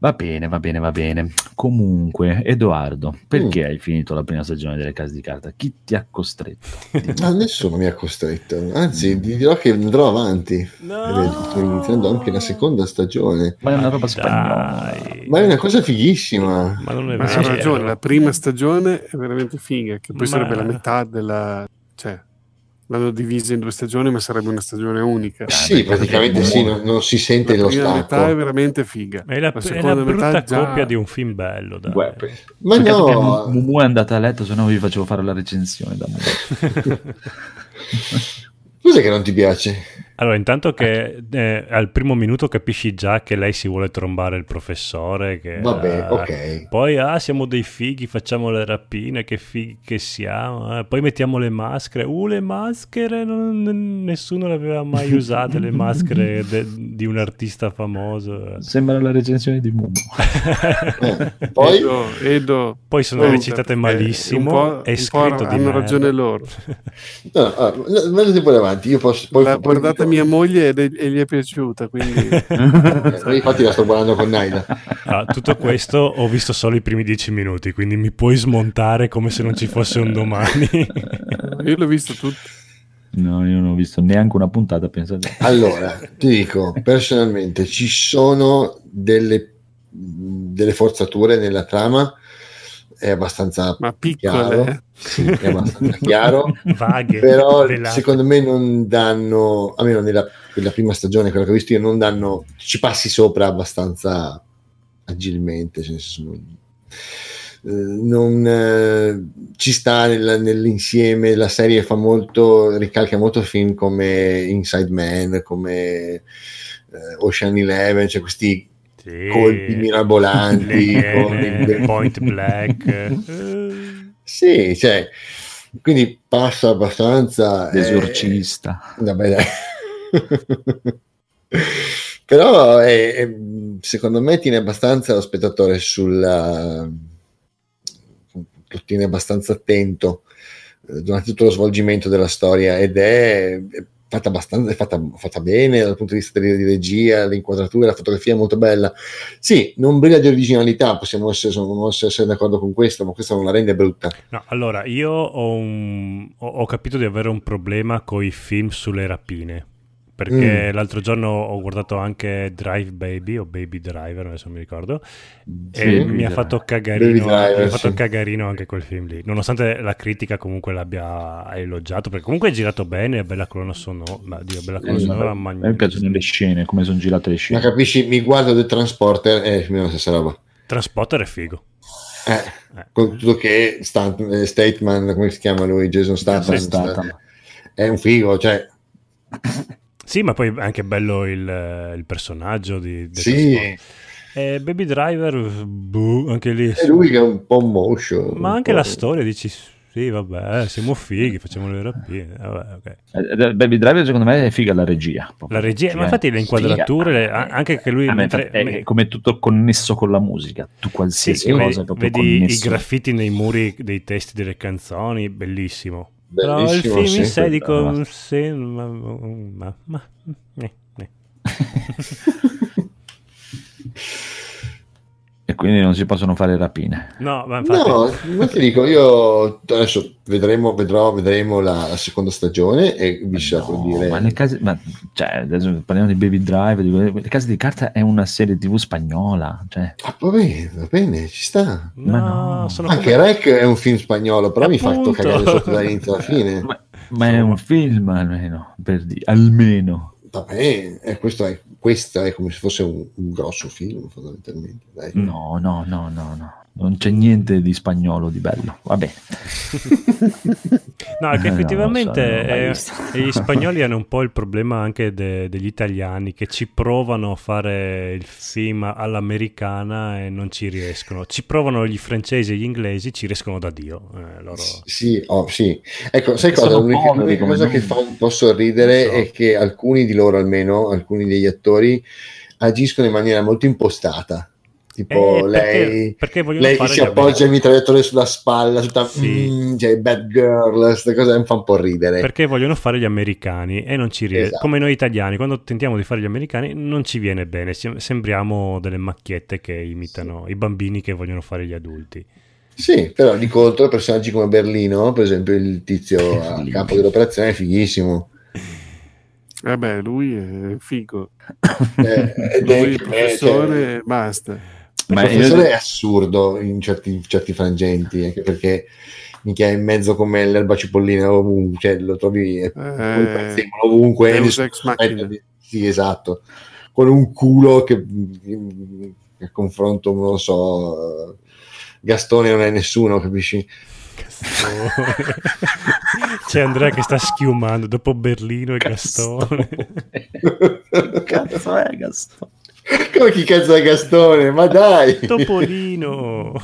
Va bene, va bene, va bene. Comunque, Edoardo, perché mm. hai finito la prima stagione delle Case di Carta? Chi ti ha costretto? No, nessuno mi ha costretto, anzi dirò che andrò avanti, no. Sto iniziando anche la seconda stagione. Ma è una roba spagnola, ma è una cosa fighissima. Ma non è vero. Ma hai ragione, la prima stagione è veramente figa, che poi ma... sarebbe la metà della... cioè l'hanno divisa in due stagioni, ma sarebbe una stagione unica. Sì, praticamente sì, non, non si sente lo stacco. La prima metà è veramente figa. È la, la seconda è la brutta metà già... coppia di un film bello. Dai. Beh, ma perché no! Mumu è andata a letto, se no vi facevo fare la recensione. Da Cos'è che non ti piace? Allora, intanto che eh, al primo minuto capisci già che lei si vuole trombare il professore. Che, vabbè, ah, ok. Poi, ah, siamo dei fighi, facciamo le rapine, che fighi che siamo. Eh, poi mettiamo le maschere. Uh, le maschere, non, nessuno le aveva mai usate, le maschere de, di un artista famoso. Sembra la recensione di Mumu. eh, poi? Edo, Edo, poi sono Edo, recitate malissimo. È scritto di hanno ragione loro. No, allora, no, no, no, avanti, io posso... Poi, la, guardate mia moglie ed è, e gli è piaciuta, quindi eh, infatti la sto guardando con Naila. Ah, tutto questo ho visto solo i primi dieci minuti, quindi mi puoi smontare come se non ci fosse un domani. Io l'ho visto tutto. No, io non ho visto neanche una puntata, pensate. Allora, ti dico, personalmente ci sono delle, delle forzature nella trama, è abbastanza ma piccole, chiaro, sì, è abbastanza chiaro, vaghe, però velate. Secondo me non danno, almeno nella, nella prima stagione, quella che ho visto io, non danno, ci passi sopra abbastanza agilmente, cioè, non, non eh, ci sta nel, nell'insieme, la serie fa molto, ricalca molto film come Inside Man, come eh, Ocean Eleven, cioè questi colpi mirabolanti, con Point Black, sì, cioè, quindi passa abbastanza. L'esorcista, eh, vabbè, dai. Però è, è, secondo me tiene abbastanza lo spettatore sulla, lo tiene abbastanza attento durante tutto lo svolgimento della storia, ed è, è fatta abbastanza, è fatta, fatta bene dal punto di vista di regia, le inquadrature, la fotografia è molto bella. Sì, non brilla di originalità, possiamo essere, non essere d'accordo con questo, ma questa non la rende brutta. No, allora, io ho, un, ho, ho capito di avere un problema con i film sulle rapine, perché mm. l'altro giorno ho guardato anche Drive Baby o Baby Driver, adesso mi ricordo, sì, e mi ha fatto cagarino Driver, mi ha fatto sì. cagarino anche quel film lì, nonostante la critica comunque l'abbia elogiato, perché comunque è girato bene, bella colonna sonora, ma Dio, bella colonna sonora, ma mi piacciono le scene, come sono girate le scene. Ma capisci, mi guardo del Transporter e eh, la stessa roba. Transporter è figo. Eh, eh. Con tutto che Stant- Statham, come si chiama lui, Jason Statham, è un figo, cioè... Sì, ma poi è anche bello il, il personaggio di, di sì. eh, Baby Driver, buh, anche lì. È lui che è un po' motion. Ma anche la storia, dici, sì, vabbè, siamo fighi, facciamo le rapine. Vabbè, okay. Baby Driver secondo me è figa la regia. Proprio. La regia, cioè, ma infatti le inquadrature, figa. Anche che lui... Me, mentre... È come tutto connesso con la musica, tu qualsiasi sì, cosa vedi, vedi connesso. I graffiti nei muri dei testi delle canzoni, bellissimo. Però il film in sé dico sì, ma, ma, ma ne, ne. E quindi non si possono fare rapine. No, ma infatti... no, ma ti dico, io adesso vedremo, vedrò, vedremo la, la seconda stagione e vi saprò no, dire. Ma le case, ma cioè, adesso parliamo di Baby Driver, di, le case di carta è una serie T V spagnola, cioè. Ah, va bene, va bene, ci sta. Ma no, no. Sono anche come... Rec è un film spagnolo, però appunto. Mi ha fatto cagare sotto dall'inizio alla fine. Ma, ma sono... è un film almeno, per dire, almeno. Vabbè, eh, questo è, questo è come se fosse un, un grosso film fondamentalmente. Dai. No, no, no, no, no, non c'è niente di spagnolo di bello. Va bene. No, che effettivamente no, so, eh, gli spagnoli hanno un po' il problema anche de, degli italiani che ci provano a fare il film all'americana e non ci riescono. Ci provano gli francesi e gli inglesi, ci riescono da Dio. Eh, loro... Sì, oh, sì. Ecco, sai cosa? L'unica, l'unica cosa non... che fa un po' sorridere so. È che alcuni di loro, almeno alcuni degli attori, agiscono in maniera molto impostata. Tipo eh, lei, perché, perché lei fare si appoggia il mitragliatore sulla spalla, tutta sì. mm, cioè, bad girl, questa cosa mi fa un po' ridere. Perché vogliono fare gli americani e non ci riescono. Esatto. Come noi italiani, quando tentiamo di fare gli americani non ci viene bene, sembriamo delle macchiette che imitano sì. i bambini che vogliono fare gli adulti. Sì, però di contro personaggi come Berlino, per esempio il tizio a capo dell'operazione è fighissimo. Vabbè, lui è figo. Eh, lui è il professore e basta. Ma il professore io... è assurdo in certi, in certi frangenti, anche perché minchia è in mezzo come l'erba cipollina ovunque, cioè lo trovi eh, ovunque, è di... sì esatto, con un culo che a confronto non lo so, Gastone non è nessuno, capisci? Gastone. C'è Andrea che sta schiumando dopo Berlino e Gastone. Gastone. Cazzo è Gastone? Come chi cazzo è Gastone? Ma dai! Topolino!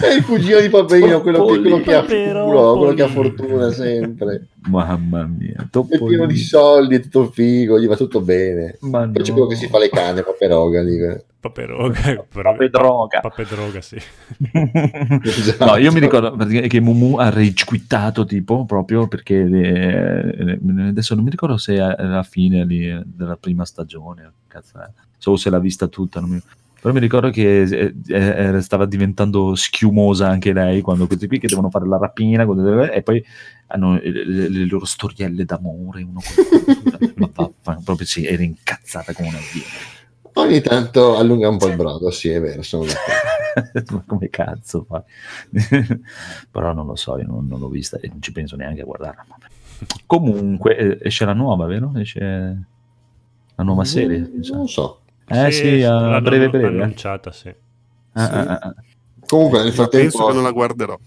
È il cugino di Paperino, quello, quello che ha culo, quello che ha fortuna sempre. Mamma mia, Topolino. È pieno di soldi, è tutto figo, gli va tutto bene. Ma poi no. C'è quello che si fa le canne, Paperoga. Dico. Paperoga, Papedroga. Papedroga, sì. Esatto. No, io mi ricordo che Mumu ha rage quittato tipo proprio perché le... adesso non mi ricordo se alla fine lì, della prima stagione, cazzo è. So se l'ha vista tutta, non mi... però mi ricordo che eh, eh, stava diventando schiumosa anche lei quando questi qui che devono fare la rapina quando... e poi hanno le, le, le loro storielle d'amore uno con ma vaffa, proprio sì, era incazzata come una via. Ogni tanto allunga un po' il brodo, sì è vero, sono ma come cazzo fai? Però non lo so, io non, non l'ho vista e non ci penso neanche a guardarla. Comunque esce la nuova, vero? Esce la nuova serie, non, diciamo. Non so. Eh sì, sì a breve breve annunciata, sì. Ah, sì. Ah, ah. Comunque nel frattempo penso che non la guarderò.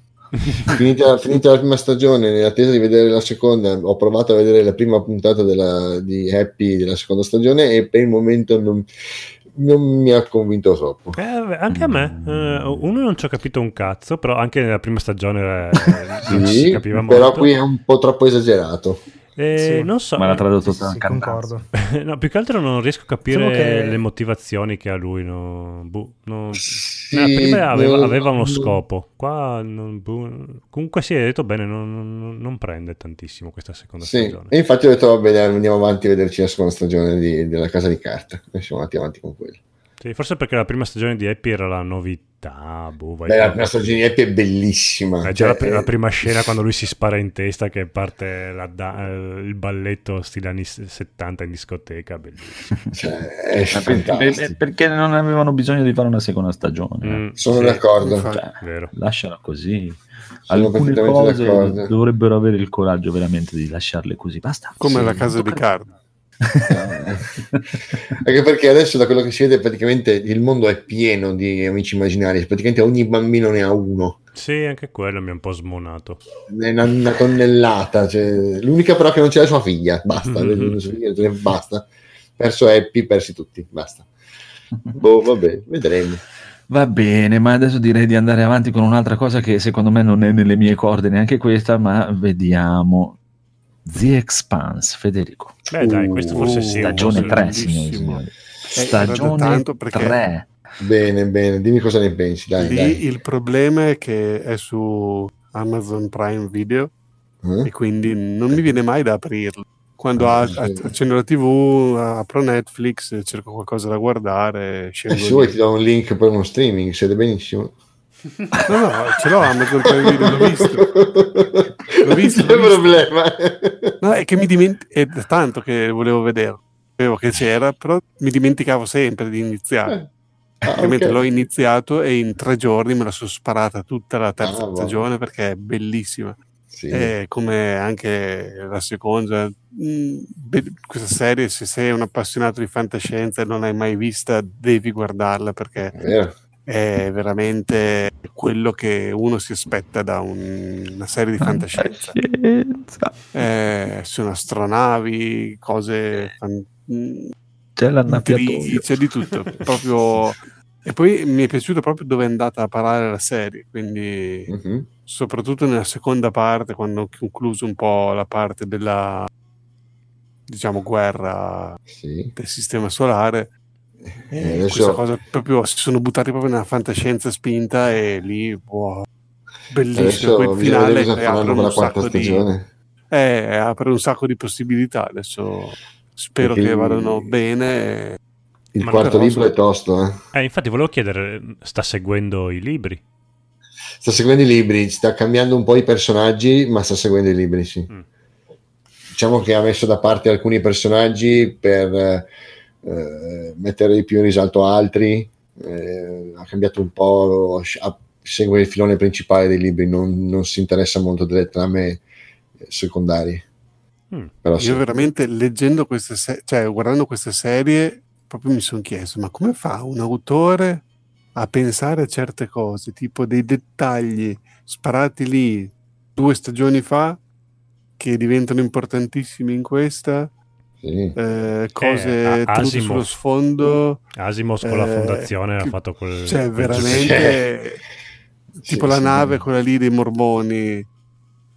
Finita, finita la prima stagione, in attesa di vedere la seconda, ho provato a vedere la prima puntata della, di Happy della seconda stagione e per il momento non, non mi ha convinto troppo. Eh, anche a me, uh, uno non ci ho capito un cazzo, però anche nella prima stagione eh, non sì, si capiva molto. Però qui è un po' troppo esagerato. Eh, sì. Non so, ma l'ha tradotto sì, concordo. No, più che altro non riesco a capire che... le motivazioni che ha lui. No, buh, no. Sì, eh, prima aveva, aveva uno scopo, qua non, buh. Comunque si sì, è detto bene, non, non prende tantissimo questa seconda sì. stagione. E infatti ho detto va bene, andiamo avanti a vederci la seconda stagione di, della Casa di Carta, e siamo andati avanti con quello. Sì, forse perché la prima stagione di Happy era la novità. Boh, vai. Beh, la prima stagione di Happy è bellissima. È già cioè, la, pr- è... la prima scena quando lui si spara in testa, che parte la da- il balletto stile anni settanta in discoteca. Bellissimo. Cioè, è fantastico. Perché non avevano bisogno di fare una seconda stagione. Mm, sono sì, d'accordo. Cioè, vero. Lasciala così. Sono alcune cose d'accordo. Dovrebbero avere il coraggio veramente di lasciarle così. Basta. Come sì, la Casa di Carta. Anche perché adesso da quello che si vede praticamente il mondo è pieno di amici immaginari, praticamente ogni bambino ne ha uno. Sì, anche quello mi ha un po' smonato, è una, una tonnellata, cioè, l'unica però che non c'è è sua figlia, basta. Mm-hmm. Sua figlia, basta, perso Happy, persi tutti, basta. Boh, vabbè, vedremo. Va bene, ma adesso direi di andare avanti con un'altra cosa che secondo me non è nelle mie corde neanche questa, ma vediamo The Expanse, Federico. Beh, dai, questo forse uh, sì, stagione tre, signori. Stagione tre. Bene, bene, dimmi cosa ne pensi, dai, lì dai. Il problema è che è su Amazon Prime Video mm? e quindi non mi viene mai da aprirlo. Quando ah, accendo la tivù, apro Netflix, cerco qualcosa da guardare, scelgo. Se vuoi ti do un link per uno streaming, siete benissimo. No, no, ce l'ho Amazon Prime Video, l'ho visto. L'ho visto, c'è l'ho visto. Problema. No, è che mi dimentico, è tanto che volevo vedere, sapevo che c'era, però mi dimenticavo sempre di iniziare. Eh. Ah, ovviamente okay. L'ho iniziato e in tre giorni me la sono sparata tutta la terza ah, stagione, perché è bellissima. Sì. E come anche la seconda, be- questa serie, se sei un appassionato di fantascienza e non l'hai mai vista, devi guardarla, perché... Eh. è veramente quello che uno si aspetta da un, una serie di fantascienza, fantascienza. Eh, sono astronavi, cose fan... c'è l'annaffiatoio, c'è di tutto proprio. E poi mi è piaciuto proprio dove è andata a parare la serie, quindi uh-huh. soprattutto nella seconda parte, quando ho concluso un po' la parte della, diciamo, guerra sì. del sistema solare. Eh, questa so. cosa proprio, si sono buttati proprio nella fantascienza spinta, e lì wow, bellissimo. Poi il finale apre un sacco di, eh, apre un sacco di possibilità. Adesso spero Perché che vadano il... bene. Il Ma quarto libro so... è tosto, eh. Eh, infatti volevo chiedere, sta seguendo i libri? Sta seguendo i libri, sta cambiando un po' i personaggi, ma sta seguendo i libri, sì. Mm. Diciamo che ha messo da parte alcuni personaggi per... Eh, mettere più in risalto altri, eh, ha cambiato un po', ha, segue il filone principale dei libri, non, non si interessa molto delle trame secondarie. Mm. Però io sì. veramente leggendo queste se- cioè guardando queste serie proprio mi sono chiesto, ma come fa un autore a pensare a certe cose, tipo dei dettagli sparati lì due stagioni fa che diventano importantissimi in questa. Sì. Eh, cose eh, tenute sullo sfondo. Asimov con eh, la fondazione che, ha fatto quel, cioè quel veramente sì. tipo sì, la sì, nave sì. quella lì dei Mormoni,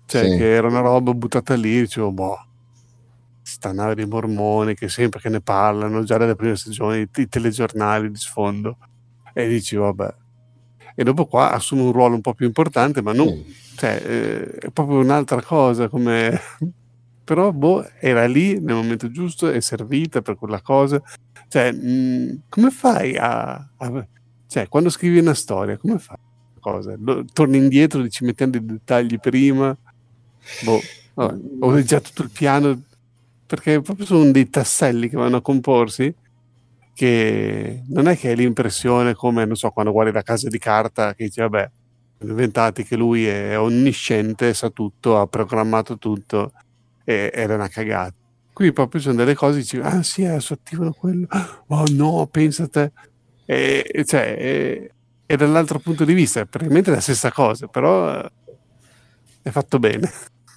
cioè sì. che era una roba buttata lì, dicevo boh, sta nave dei Mormoni che sempre che ne parlano già dalle prime stagioni, i telegiornali di sfondo, e dici vabbè, e dopo qua assume un ruolo un po' più importante, ma non sì. cioè, eh, è proprio un'altra cosa come però boh, era lì nel momento giusto, è servita per quella cosa, cioè mh, come fai a, a cioè quando scrivi una storia come fai a cosa? Lo, torni indietro, dici mettendo i dettagli prima, boh, vabbè, ho già tutto il piano, perché proprio sono dei tasselli che vanno a comporsi, che non è che è l'impressione come non so quando guardi La Casa di Carta che dici vabbè, inventati che lui è onnisciente, sa tutto, ha programmato tutto. Era una cagata. Qui proprio sono delle cose, dici ah sì, adesso attivano quello, oh no, pensa te, e, cioè, e, e dall'altro punto di vista è praticamente la stessa cosa, però è fatto bene.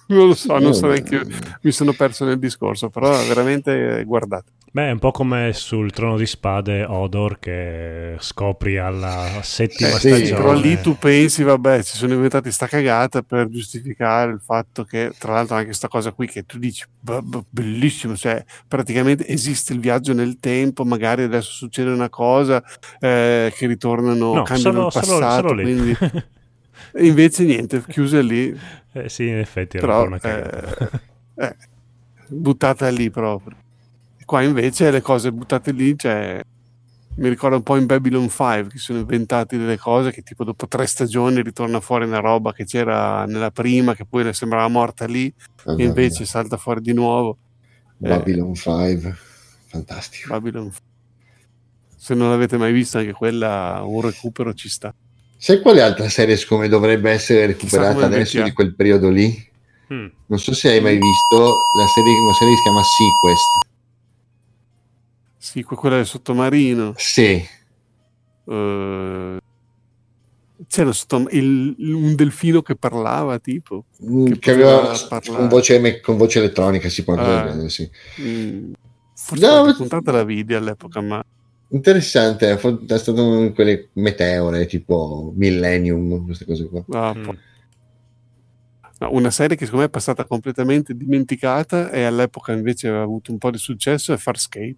non lo so, non so neanche, mi sono perso nel discorso, però veramente guardate. Beh, è un po' come sul Trono di Spade Hodor che scopri alla settima eh, stagione. Sì, però lì tu pensi, vabbè, si sono inventati sta cagata per giustificare il fatto che, tra l'altro anche sta cosa qui che tu dici, bellissimo, cioè praticamente esiste il viaggio nel tempo, magari adesso succede una cosa eh, che ritornano, no, cambiano solo, il passato, solo, solo quindi... Invece niente, chiuse lì. Eh, sì, in effetti era però, una cagata. Eh, eh, buttata lì proprio. Qua invece le cose buttate lì, cioè, mi ricorda un po' in Babylon cinque, che sono inventati delle cose che tipo dopo tre stagioni ritorna fuori una roba che c'era nella prima, che poi le sembrava morta lì, oh, e invece mia. salta fuori di nuovo. Babylon cinque, eh, fantastico. Babylon... Se non l'avete mai vista, anche quella, un recupero ci sta. Sai quale altra serie come dovrebbe essere recuperata adesso di quel periodo lì? Mm. Non so se hai mai visto la serie, una serie che si chiama Sequest. Sì, quella del sottomarino. Sì. Uh, c'era sottom- il, un delfino che parlava, tipo. Mm, che che aveva con voce, con voce elettronica, si può dire, ah. sì. Mm. Forse no, puntata la video all'epoca, ma... Interessante, è stato uno di quelle meteore tipo Millennium, queste cose qua. Ah, mm. no, una serie che secondo me è passata completamente dimenticata e all'epoca invece aveva avuto un po' di successo è Farscape,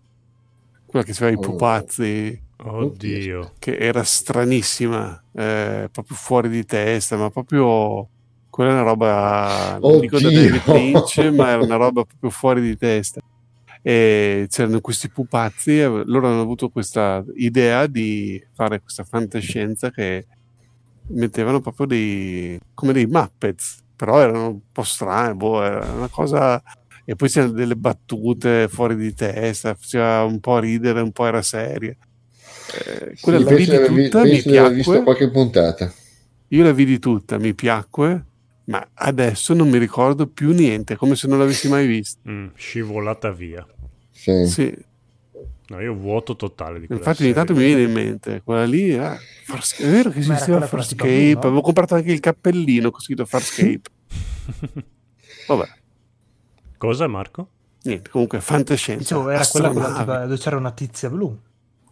quella che c'era oh. i pupazzi, oddio, che era stranissima, eh, proprio fuori di testa, ma proprio quella è una roba, oddio, non dico da David Lynch, ma era una roba proprio fuori di testa. E c'erano questi pupazzi e loro hanno avuto questa idea di fare questa fantascienza che mettevano proprio dei, come dei Muppets, però erano un po' strani, boh, era una cosa, e poi c'erano delle battute fuori di testa, faceva un po' ridere, un po' era seria, eh, quella sì, la vidi tutta, mi piacque, visto qualche puntata, io la vidi tutta, mi piacque, ma adesso non mi ricordo più niente, come se non l'avessi mai vista. Mm, scivolata via. Sì. sì. No, io vuoto totale di quella. Infatti ogni tanto mi viene in mente, quella lì, ah, Farscape, è vero che esisteva Farscape, no? Avevo comprato anche il cappellino con scritto Farscape. Vabbè. Cosa, Marco? Niente, comunque fantascienza. Cioè, era quella dove c'era una tizia blu.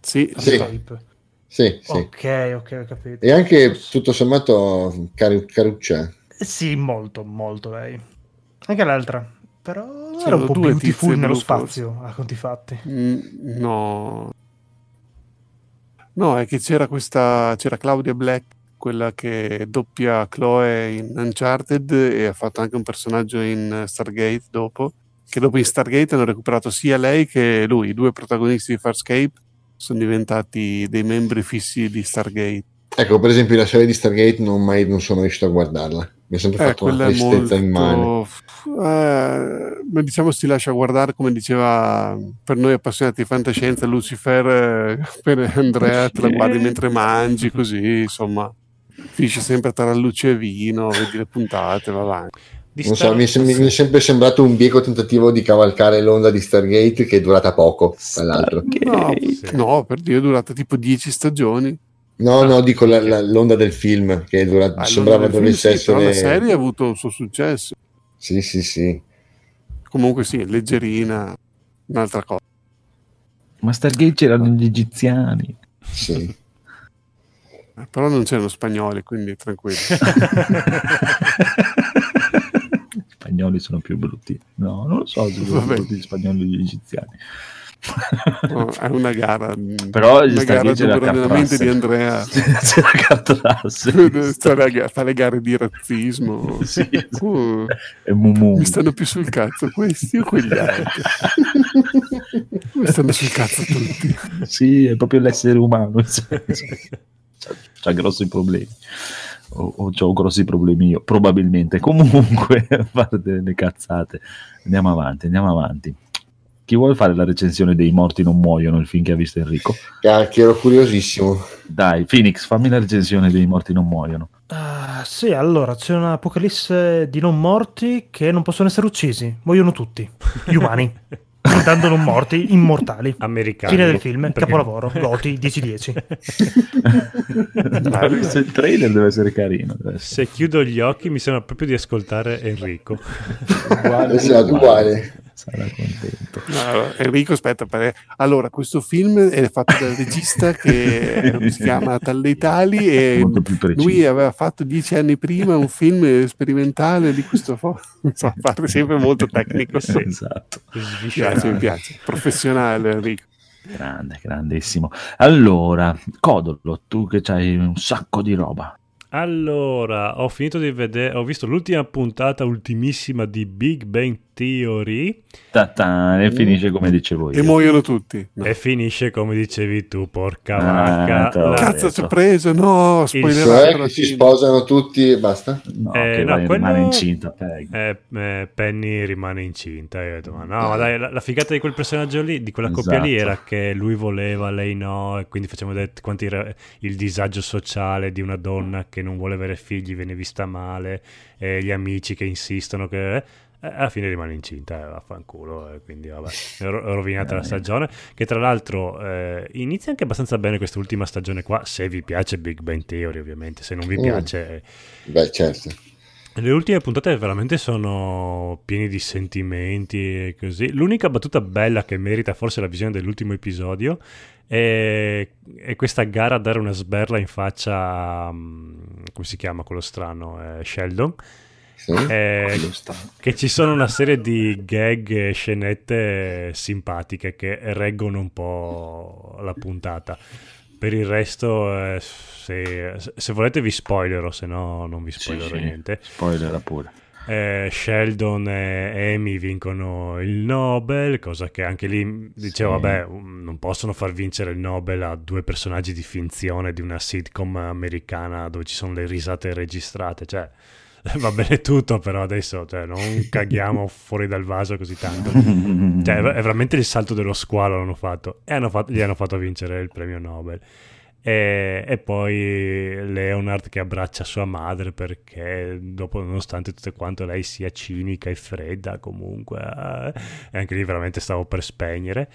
Sì, Farscape. Sì. sì. Ok, ok, ho capito. E anche tutto sommato car- caruccia. Sì, molto, molto lei. Anche l'altra, però sì, era un po' beautiful nello spazio, forse. A conti fatti. Mm, no. No, è che c'era questa, c'era Claudia Black, quella che doppia Chloe in Uncharted e ha fatto anche un personaggio in Stargate dopo, che dopo in Stargate hanno recuperato sia lei che lui, i due protagonisti di Farscape sono diventati dei membri fissi di Stargate. Ecco, per esempio la serie di Stargate non mai non sono riuscito a guardarla. Mi è sempre eh, fatto una tristezza in mano. Eh, ma diciamo si lascia guardare, come diceva per noi appassionati di fantascienza Lucifer, eh, per Andrea te la guardi mentre mangi, così insomma finisce sempre tra luce e vino, vedi le puntate, va avanti. Non so, mi è, sem- mi è sempre sembrato un bieco tentativo di cavalcare l'onda di Stargate che è durata poco, tra l'altro. No, sì. no, per dire è durata tipo dieci stagioni. No, no, dico la, la, l'onda del film che durante, ah, sembrava dovesse essere. Sì, la serie ha avuto un suo successo. Sì, sì, sì. Comunque sì, leggerina, un'altra cosa. Ma Stargate c'erano gli egiziani. Sì. Però non c'erano spagnoli, quindi tranquilli. Gli spagnoli sono più brutti. No, non lo so, sono più brutti gli spagnoli e gli egiziani. No, è una gara, però una gara veramente di Andrea c'è la Cannarsi, fa le gare di razzismo, sì, oh, è mi stanno più sul cazzo questi o quegli altri. Mi stanno sul cazzo tutti, sì, è proprio l'essere umano, cioè, c'ha, c'ha grossi problemi o, o c'ho grossi problemi io probabilmente, comunque a parte delle cazzate, andiamo avanti, andiamo avanti. Chi vuole fare la recensione dei Morti non muoiono, il film che ha visto Enrico? Cacchio, ero curiosissimo. Dai, Phoenix, fammi la recensione dei Morti non muoiono. Uh, sì, allora, c'è un'apocalisse di non morti che non possono essere uccisi. Muoiono tutti, gli umani. Tanto non morti, immortali. Americani. Fine del film, perché... capolavoro, Goti dieci dieci. Ma il trailer deve essere carino. Deve essere. Se chiudo gli occhi mi sembra proprio di ascoltare Enrico. Uguale, esatto, uguale. Sarà contento. No, Enrico, aspetta. Per... Allora, questo film è fatto dal regista che si chiama Talle Itali e lui aveva fatto dieci anni prima un film sperimentale di questo fo... so, parte sempre molto tecnico. Sì. Esatto. Mi piace, mi piace. Professionale Enrico. Grande, grandissimo. Allora, Codolo, tu che c'hai un sacco di roba. Allora, ho finito di vedere, ho visto l'ultima puntata, ultimissima di Big Bang Theory. Ta-ta, e finisce come dicevo io. E muoiono tutti. No. E finisce come dicevi tu, porca vacca. Ah, cazzo, ci ho preso, no, spoilerare. Cioè, si sposano tutti e basta? No, eh, che no, vai, quello... rimane incinta. Eh, eh, Penny rimane incinta. Io ho detto, ma no, eh. ma dai, la, la figata di quel personaggio lì, di quella coppia esatto. lì, era che lui voleva, lei no, e quindi facciamo vedere quanti era il disagio sociale di una donna che non vuole avere figli, viene vista male, e gli amici che insistono che... alla fine rimane incinta, eh, vaffanculo, eh, quindi vabbè, ho rovinata la stagione, che tra l'altro eh, inizia anche abbastanza bene quest'ultima stagione qua, se vi piace Big Bang Theory ovviamente, se non vi piace... Mm. Beh, certo. Le ultime puntate veramente sono piene di sentimenti e così. L'unica battuta bella che merita forse la visione dell'ultimo episodio è, è questa gara a dare una sberla in faccia a, come si chiama quello strano, eh, Sheldon. Sì, eh, che ci sono una serie di gag e scenette simpatiche che reggono un po' la puntata. Per il resto, eh, se, se volete vi spoilerò, se no non vi spoilerò sì, niente. Sì. Spoiler pure. Eh, Sheldon e Amy vincono il Nobel, cosa che anche lì dicevo, sì. vabbè, non possono far vincere il Nobel a due personaggi di finzione di una sitcom americana dove ci sono le risate registrate, cioè... va bene tutto, però adesso cioè, non caghiamo fuori dal vaso così tanto, cioè, è veramente il salto dello squalo l'hanno fatto e hanno fatto, gli hanno fatto vincere il premio Nobel. E, e poi Leonard che abbraccia sua madre perché dopo, nonostante tutto quanto lei sia cinica e fredda, comunque eh, anche lì veramente stavo per spegnere.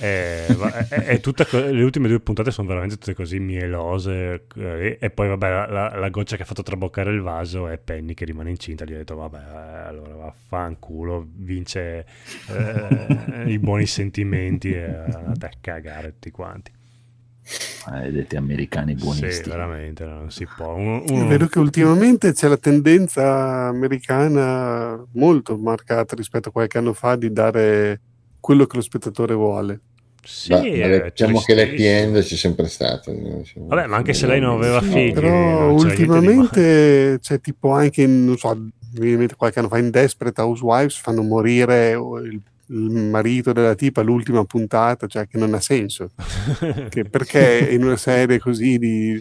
E, e, e tutta, le ultime due puntate sono veramente tutte così mielose. E, e poi vabbè la, la, la goccia che ha fatto traboccare il vaso è Penny che rimane incinta. Gli ho detto vabbè, allora vaffanculo, vince eh, i buoni sentimenti e andate a cagare tutti quanti. Maledetti americani buonisti. Sì, veramente, non si può. Uno, uno... È vero che ultimamente c'è la tendenza americana molto marcata rispetto a qualche anno fa di dare quello che lo spettatore vuole. Sì, beh, diciamo che l'happy end c'è sempre stato. Diciamo. Vabbè, ma anche se lei non aveva figli. No, però ultimamente c'è, c'è tipo anche, non so, qualche anno fa in Desperate Housewives fanno morire il il marito della tipa l'ultima puntata, cioè che non ha senso che perché in una serie così di,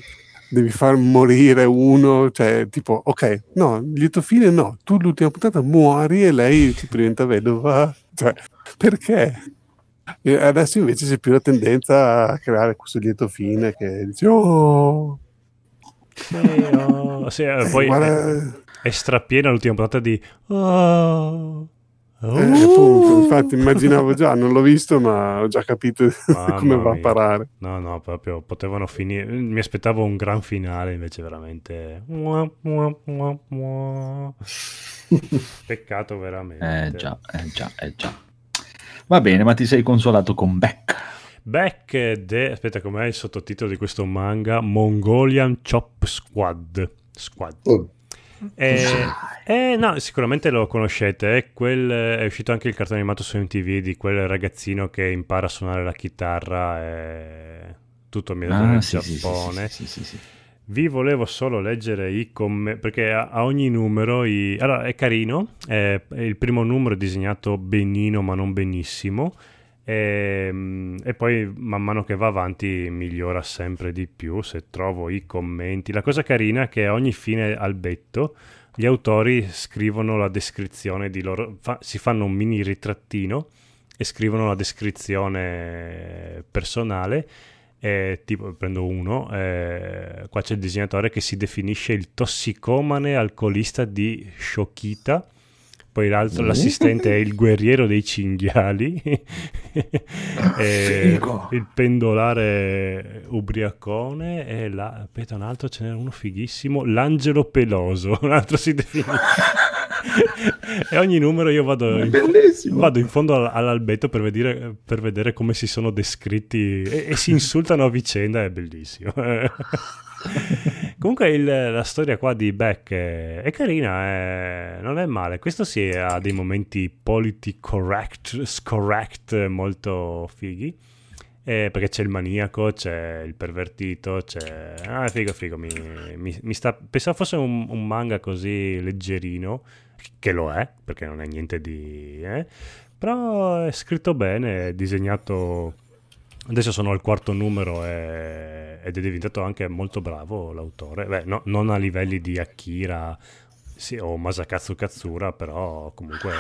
devi far morire uno, cioè tipo ok, no, lieto fine no, tu l'ultima puntata muori e lei ti diventa vedova, cioè perché? E adesso invece c'è più la tendenza a creare questo lieto fine che dice oh sì, oh. sì eh, poi guarda... è, è strapiena l'ultima puntata di oh Uh. Eh, appunto, infatti immaginavo già, non l'ho visto ma ho già capito ah, come no, va a parare. No, no, proprio potevano finire, mi aspettavo un gran finale invece veramente mua, mua, mua, mua. Peccato veramente. Eh già, eh già, eh già. Va bene, ma ti sei consolato con Beck. Beck de... aspetta, com'è il sottotitolo di questo manga? Mongolian Chop Squad. Squad. Oh. Eh, eh, no, sicuramente lo conoscete, eh? Quel, è uscito anche il cartone animato su M T V di quel ragazzino che impara a suonare la chitarra e... tutto il mio ah, nel sì, Giappone sì, sì, sì, sì, sì. Vi volevo solo leggere i commenti perché a, a ogni numero i... allora è carino, eh, il primo numero è disegnato benino ma non benissimo e, e poi man mano che va avanti migliora sempre di più. Se trovo i commenti, la cosa carina è che a ogni fine albetto gli autori scrivono la descrizione di loro, fa, si fanno un mini ritrattino e scrivono la descrizione personale e, tipo prendo uno eh, qua c'è il disegnatore che si definisce il tossicomane alcolista di Shokita poi l'altro mm. l'assistente è il guerriero dei cinghiali, e il pendolare ubriacone, e là, aspetta, un altro, ce n'era uno fighissimo, l'angelo peloso, un altro si definisce. E ogni numero io vado in, vado in fondo all'albetto per vedere, per vedere come si sono descritti, e, e si insultano a vicenda, è bellissimo. Comunque il, la storia qua di Beck è, è carina, è, non è male. Questo sì, ha dei momenti politically correct, scorrect molto fighi, eh, perché c'è il maniaco, c'è il pervertito, c'è... Ah, figo, figo, mi, mi, mi sta... Pensavo fosse un, un manga così leggerino, che lo è, perché non è niente di... Eh? Però è scritto bene, è disegnato... Adesso sono al quarto numero e... ed è diventato anche molto bravo l'autore. Beh, no, non a livelli di Akira, sì, o Masakatsu Katsura, però comunque...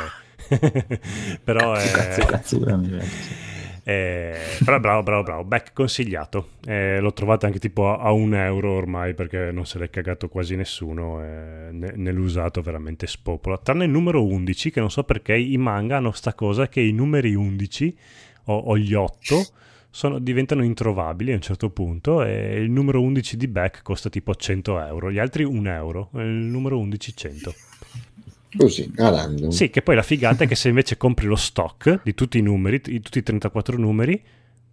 però Katsu, è... Katsura, mi eh, però bravo, bravo, bravo. Back consigliato. Eh, l'ho trovato anche tipo a, a un euro ormai, perché non se l'è cagato quasi nessuno, eh, ne, ne l'ho usato veramente spopola. Tranne il numero undici, che non so perché i manga hanno sta cosa che i numeri undici o, o gli otto sono, diventano introvabili a un certo punto, e il numero undici di Back costa tipo cento euro, gli altri un euro, il numero undici cento. Così, garando. Sì, che poi la figata è che se invece compri lo stock di tutti i numeri, di tutti i trentaquattro numeri,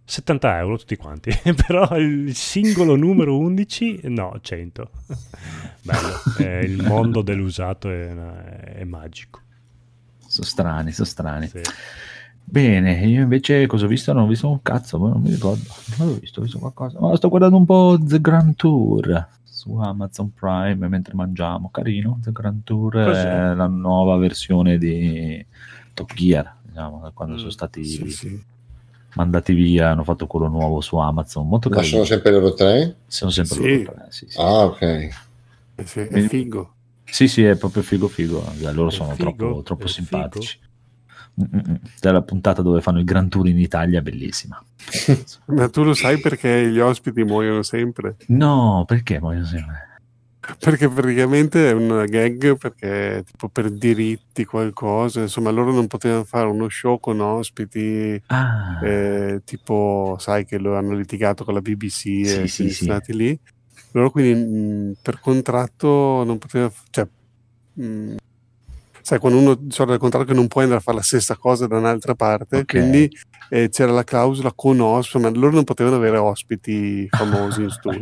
settanta euro tutti quanti. Però il singolo numero undici, no, cento. Bello, eh, il mondo dell'usato è, è magico. Sono strani, sono strani. Sì. Bene, io invece cosa ho visto? Non ho visto un cazzo, non mi ricordo. Non l'ho visto, ho visto qualcosa. Ma sto guardando un po' The Grand Tour su Amazon Prime mentre mangiamo. Carino, The Grand Tour è la nuova versione di Top Gear, diciamo, da quando mm, sono stati sì, sì. mandati via, hanno fatto quello nuovo su Amazon, molto carino. Ma sono sempre loro tre? Sono sempre sì. loro tre, sì, sì. Ah, ok. È figo. Sì, sì, è proprio figo figo. Loro sono figo, troppo, troppo simpatici. Figo. Della puntata dove fanno il Grand Tour in Italia, bellissima. Ma tu lo sai perché gli ospiti muoiono sempre? No, perché muoiono sempre? Perché praticamente è una gag, perché tipo per diritti qualcosa, insomma loro non potevano fare uno show con ospiti, ah. eh, tipo sai che lo hanno litigato con la B B C, sì, e sì, sono sì. stati lì loro, quindi mh, per contratto non potevano, cioè mh, sai, quando uno c'era il contratto che non puoi andare a fare la stessa cosa da un'altra parte, okay. quindi eh, c'era la clausola con ospiti, ma loro non potevano avere ospiti famosi in studio.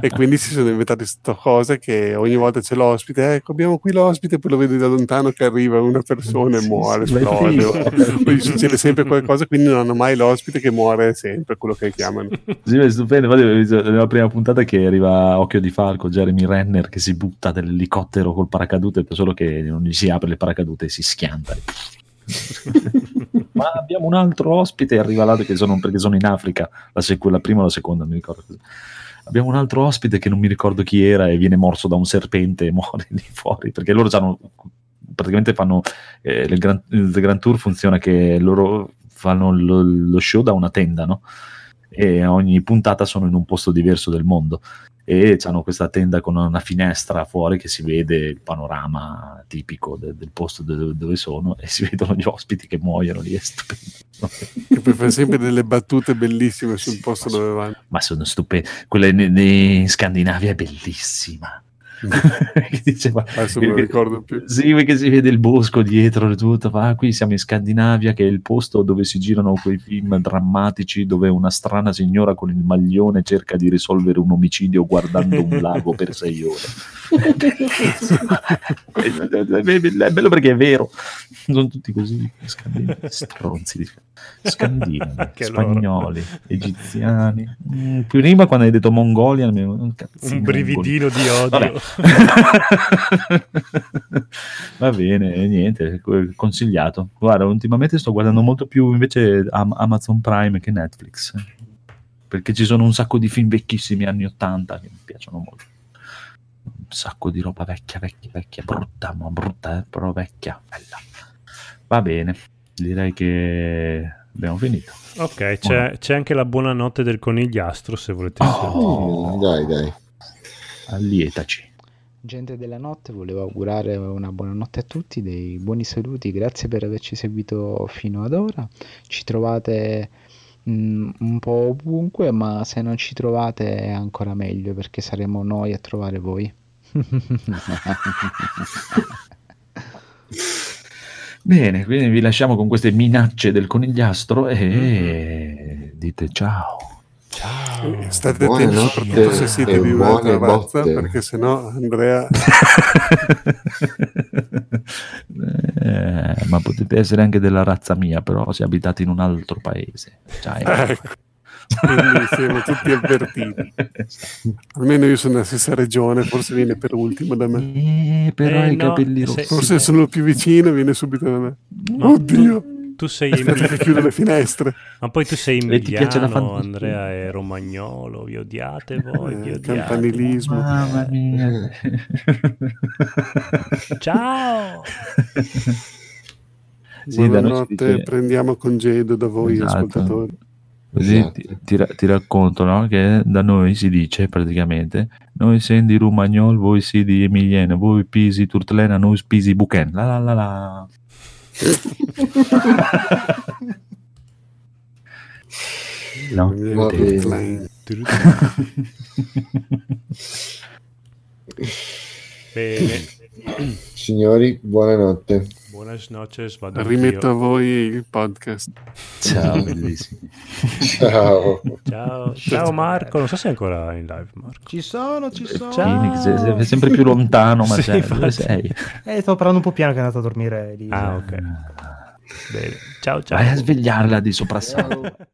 E quindi si sono inventati questa cosa che ogni volta c'è l'ospite, ecco abbiamo qui l'ospite, poi lo vedi da lontano che arriva una persona e muore, esplode, o, poi succede sempre qualcosa, quindi non hanno mai l'ospite che muore sempre, quello che chiamano. Sì, è stupendo, nella prima puntata che arriva Occhio di Falco, Jeremy Renner che si butta dall'elicottero col paracadute, solo che non gli si apre le paracadute e si schianta. Ma abbiamo un altro ospite, e arriva là perché sono, perché sono in Africa, la, sequ- la prima o la seconda, non mi ricordo. Abbiamo un altro ospite che non mi ricordo chi era e viene morso da un serpente e muore lì fuori, perché loro hanno, praticamente fanno eh, il, Grand, il Grand Tour funziona che loro fanno lo, lo show da una tenda, no? E ogni puntata sono in un posto diverso del mondo, e hanno questa tenda con una finestra fuori che si vede il panorama tipico de- del posto de- dove sono, e si vedono gli ospiti che muoiono lì, è stupendo. Che poi fa sempre delle battute bellissime sul sì, posto dove vanno. Ma sono stupende, quella in, in Scandinavia è bellissima. Diceva, adesso non ricordo più. Sì, perché si vede il bosco dietro e tutto. Ah, qui siamo in Scandinavia, che è il posto dove si girano quei film drammatici dove una strana signora con il maglione cerca di risolvere un omicidio guardando un lago per sei ore. È bello perché è vero, sono tutti così scandinavi, stronzi, scandinavi, spagnoli, loro. Egiziani. Mm, prima quando hai detto Mongolia, un, un brividino Mongolia. Di odio. Vabbè. Va bene, niente, consigliato. Guarda, ultimamente sto guardando molto più invece Amazon Prime che Netflix, perché ci sono un sacco di film vecchissimi anni ottanta che mi piacciono molto, un sacco di roba vecchia vecchia vecchia, brutta ma brutta eh, però vecchia, bella. Va bene, direi che abbiamo finito. Ok, c'è, c'è anche la buonanotte del conigliastro, se volete oh, sentire. Dai dai, allietaci. Gente della notte, volevo augurare una buonanotte a tutti, dei buoni saluti, grazie per averci seguito fino ad ora. Ci trovate mh, un po' ovunque, ma se non ci trovate è ancora meglio, perché saremo noi a trovare voi. Bene, quindi vi lasciamo con queste minacce del conigliastro e dite ciao. Ciao. State attenti soprattutto se siete di un'altra razza, perché sennò Andrea eh, ma potete essere anche della razza mia, però se abitate in un altro paese. Ciao. Ecco. Quindi siamo tutti avvertiti. Almeno io sono nella stessa regione, forse viene per ultimo da me, eh, però eh, i no, capelli rossi. Forse sono più vicino, viene subito da me. No. Oddio. Tu sei chiudo le finestre. Ma poi tu sei emiliano, Andrea è romagnolo, vi odiate voi, vi odiate. Campanilismo. Mamma mia. Ciao. Sì, buonanotte, dice... prendiamo congedo da voi, esatto. Ascoltatori. Così esatto. ti, ti, ti racconto, no? Che da noi si dice praticamente noi senti romagnol, voi si di emiliano, voi pisi turtlena, noi pisi buchen. La la la la. No, bene signori, buonanotte, buonas noches, vado rimetto io. A voi il podcast. Ciao, bellissimi. Ciao. Ciao, ciao Marco, non so se è ancora in live. Marco, ci sono, ci sono. Phoenix è, è sempre più lontano, ma sì, dove sei? Eh, sto parlando un po' piano che è andato a dormire lì. Ah, ok. Bene. Ciao, ciao. Vai a svegliarla di soprassalto.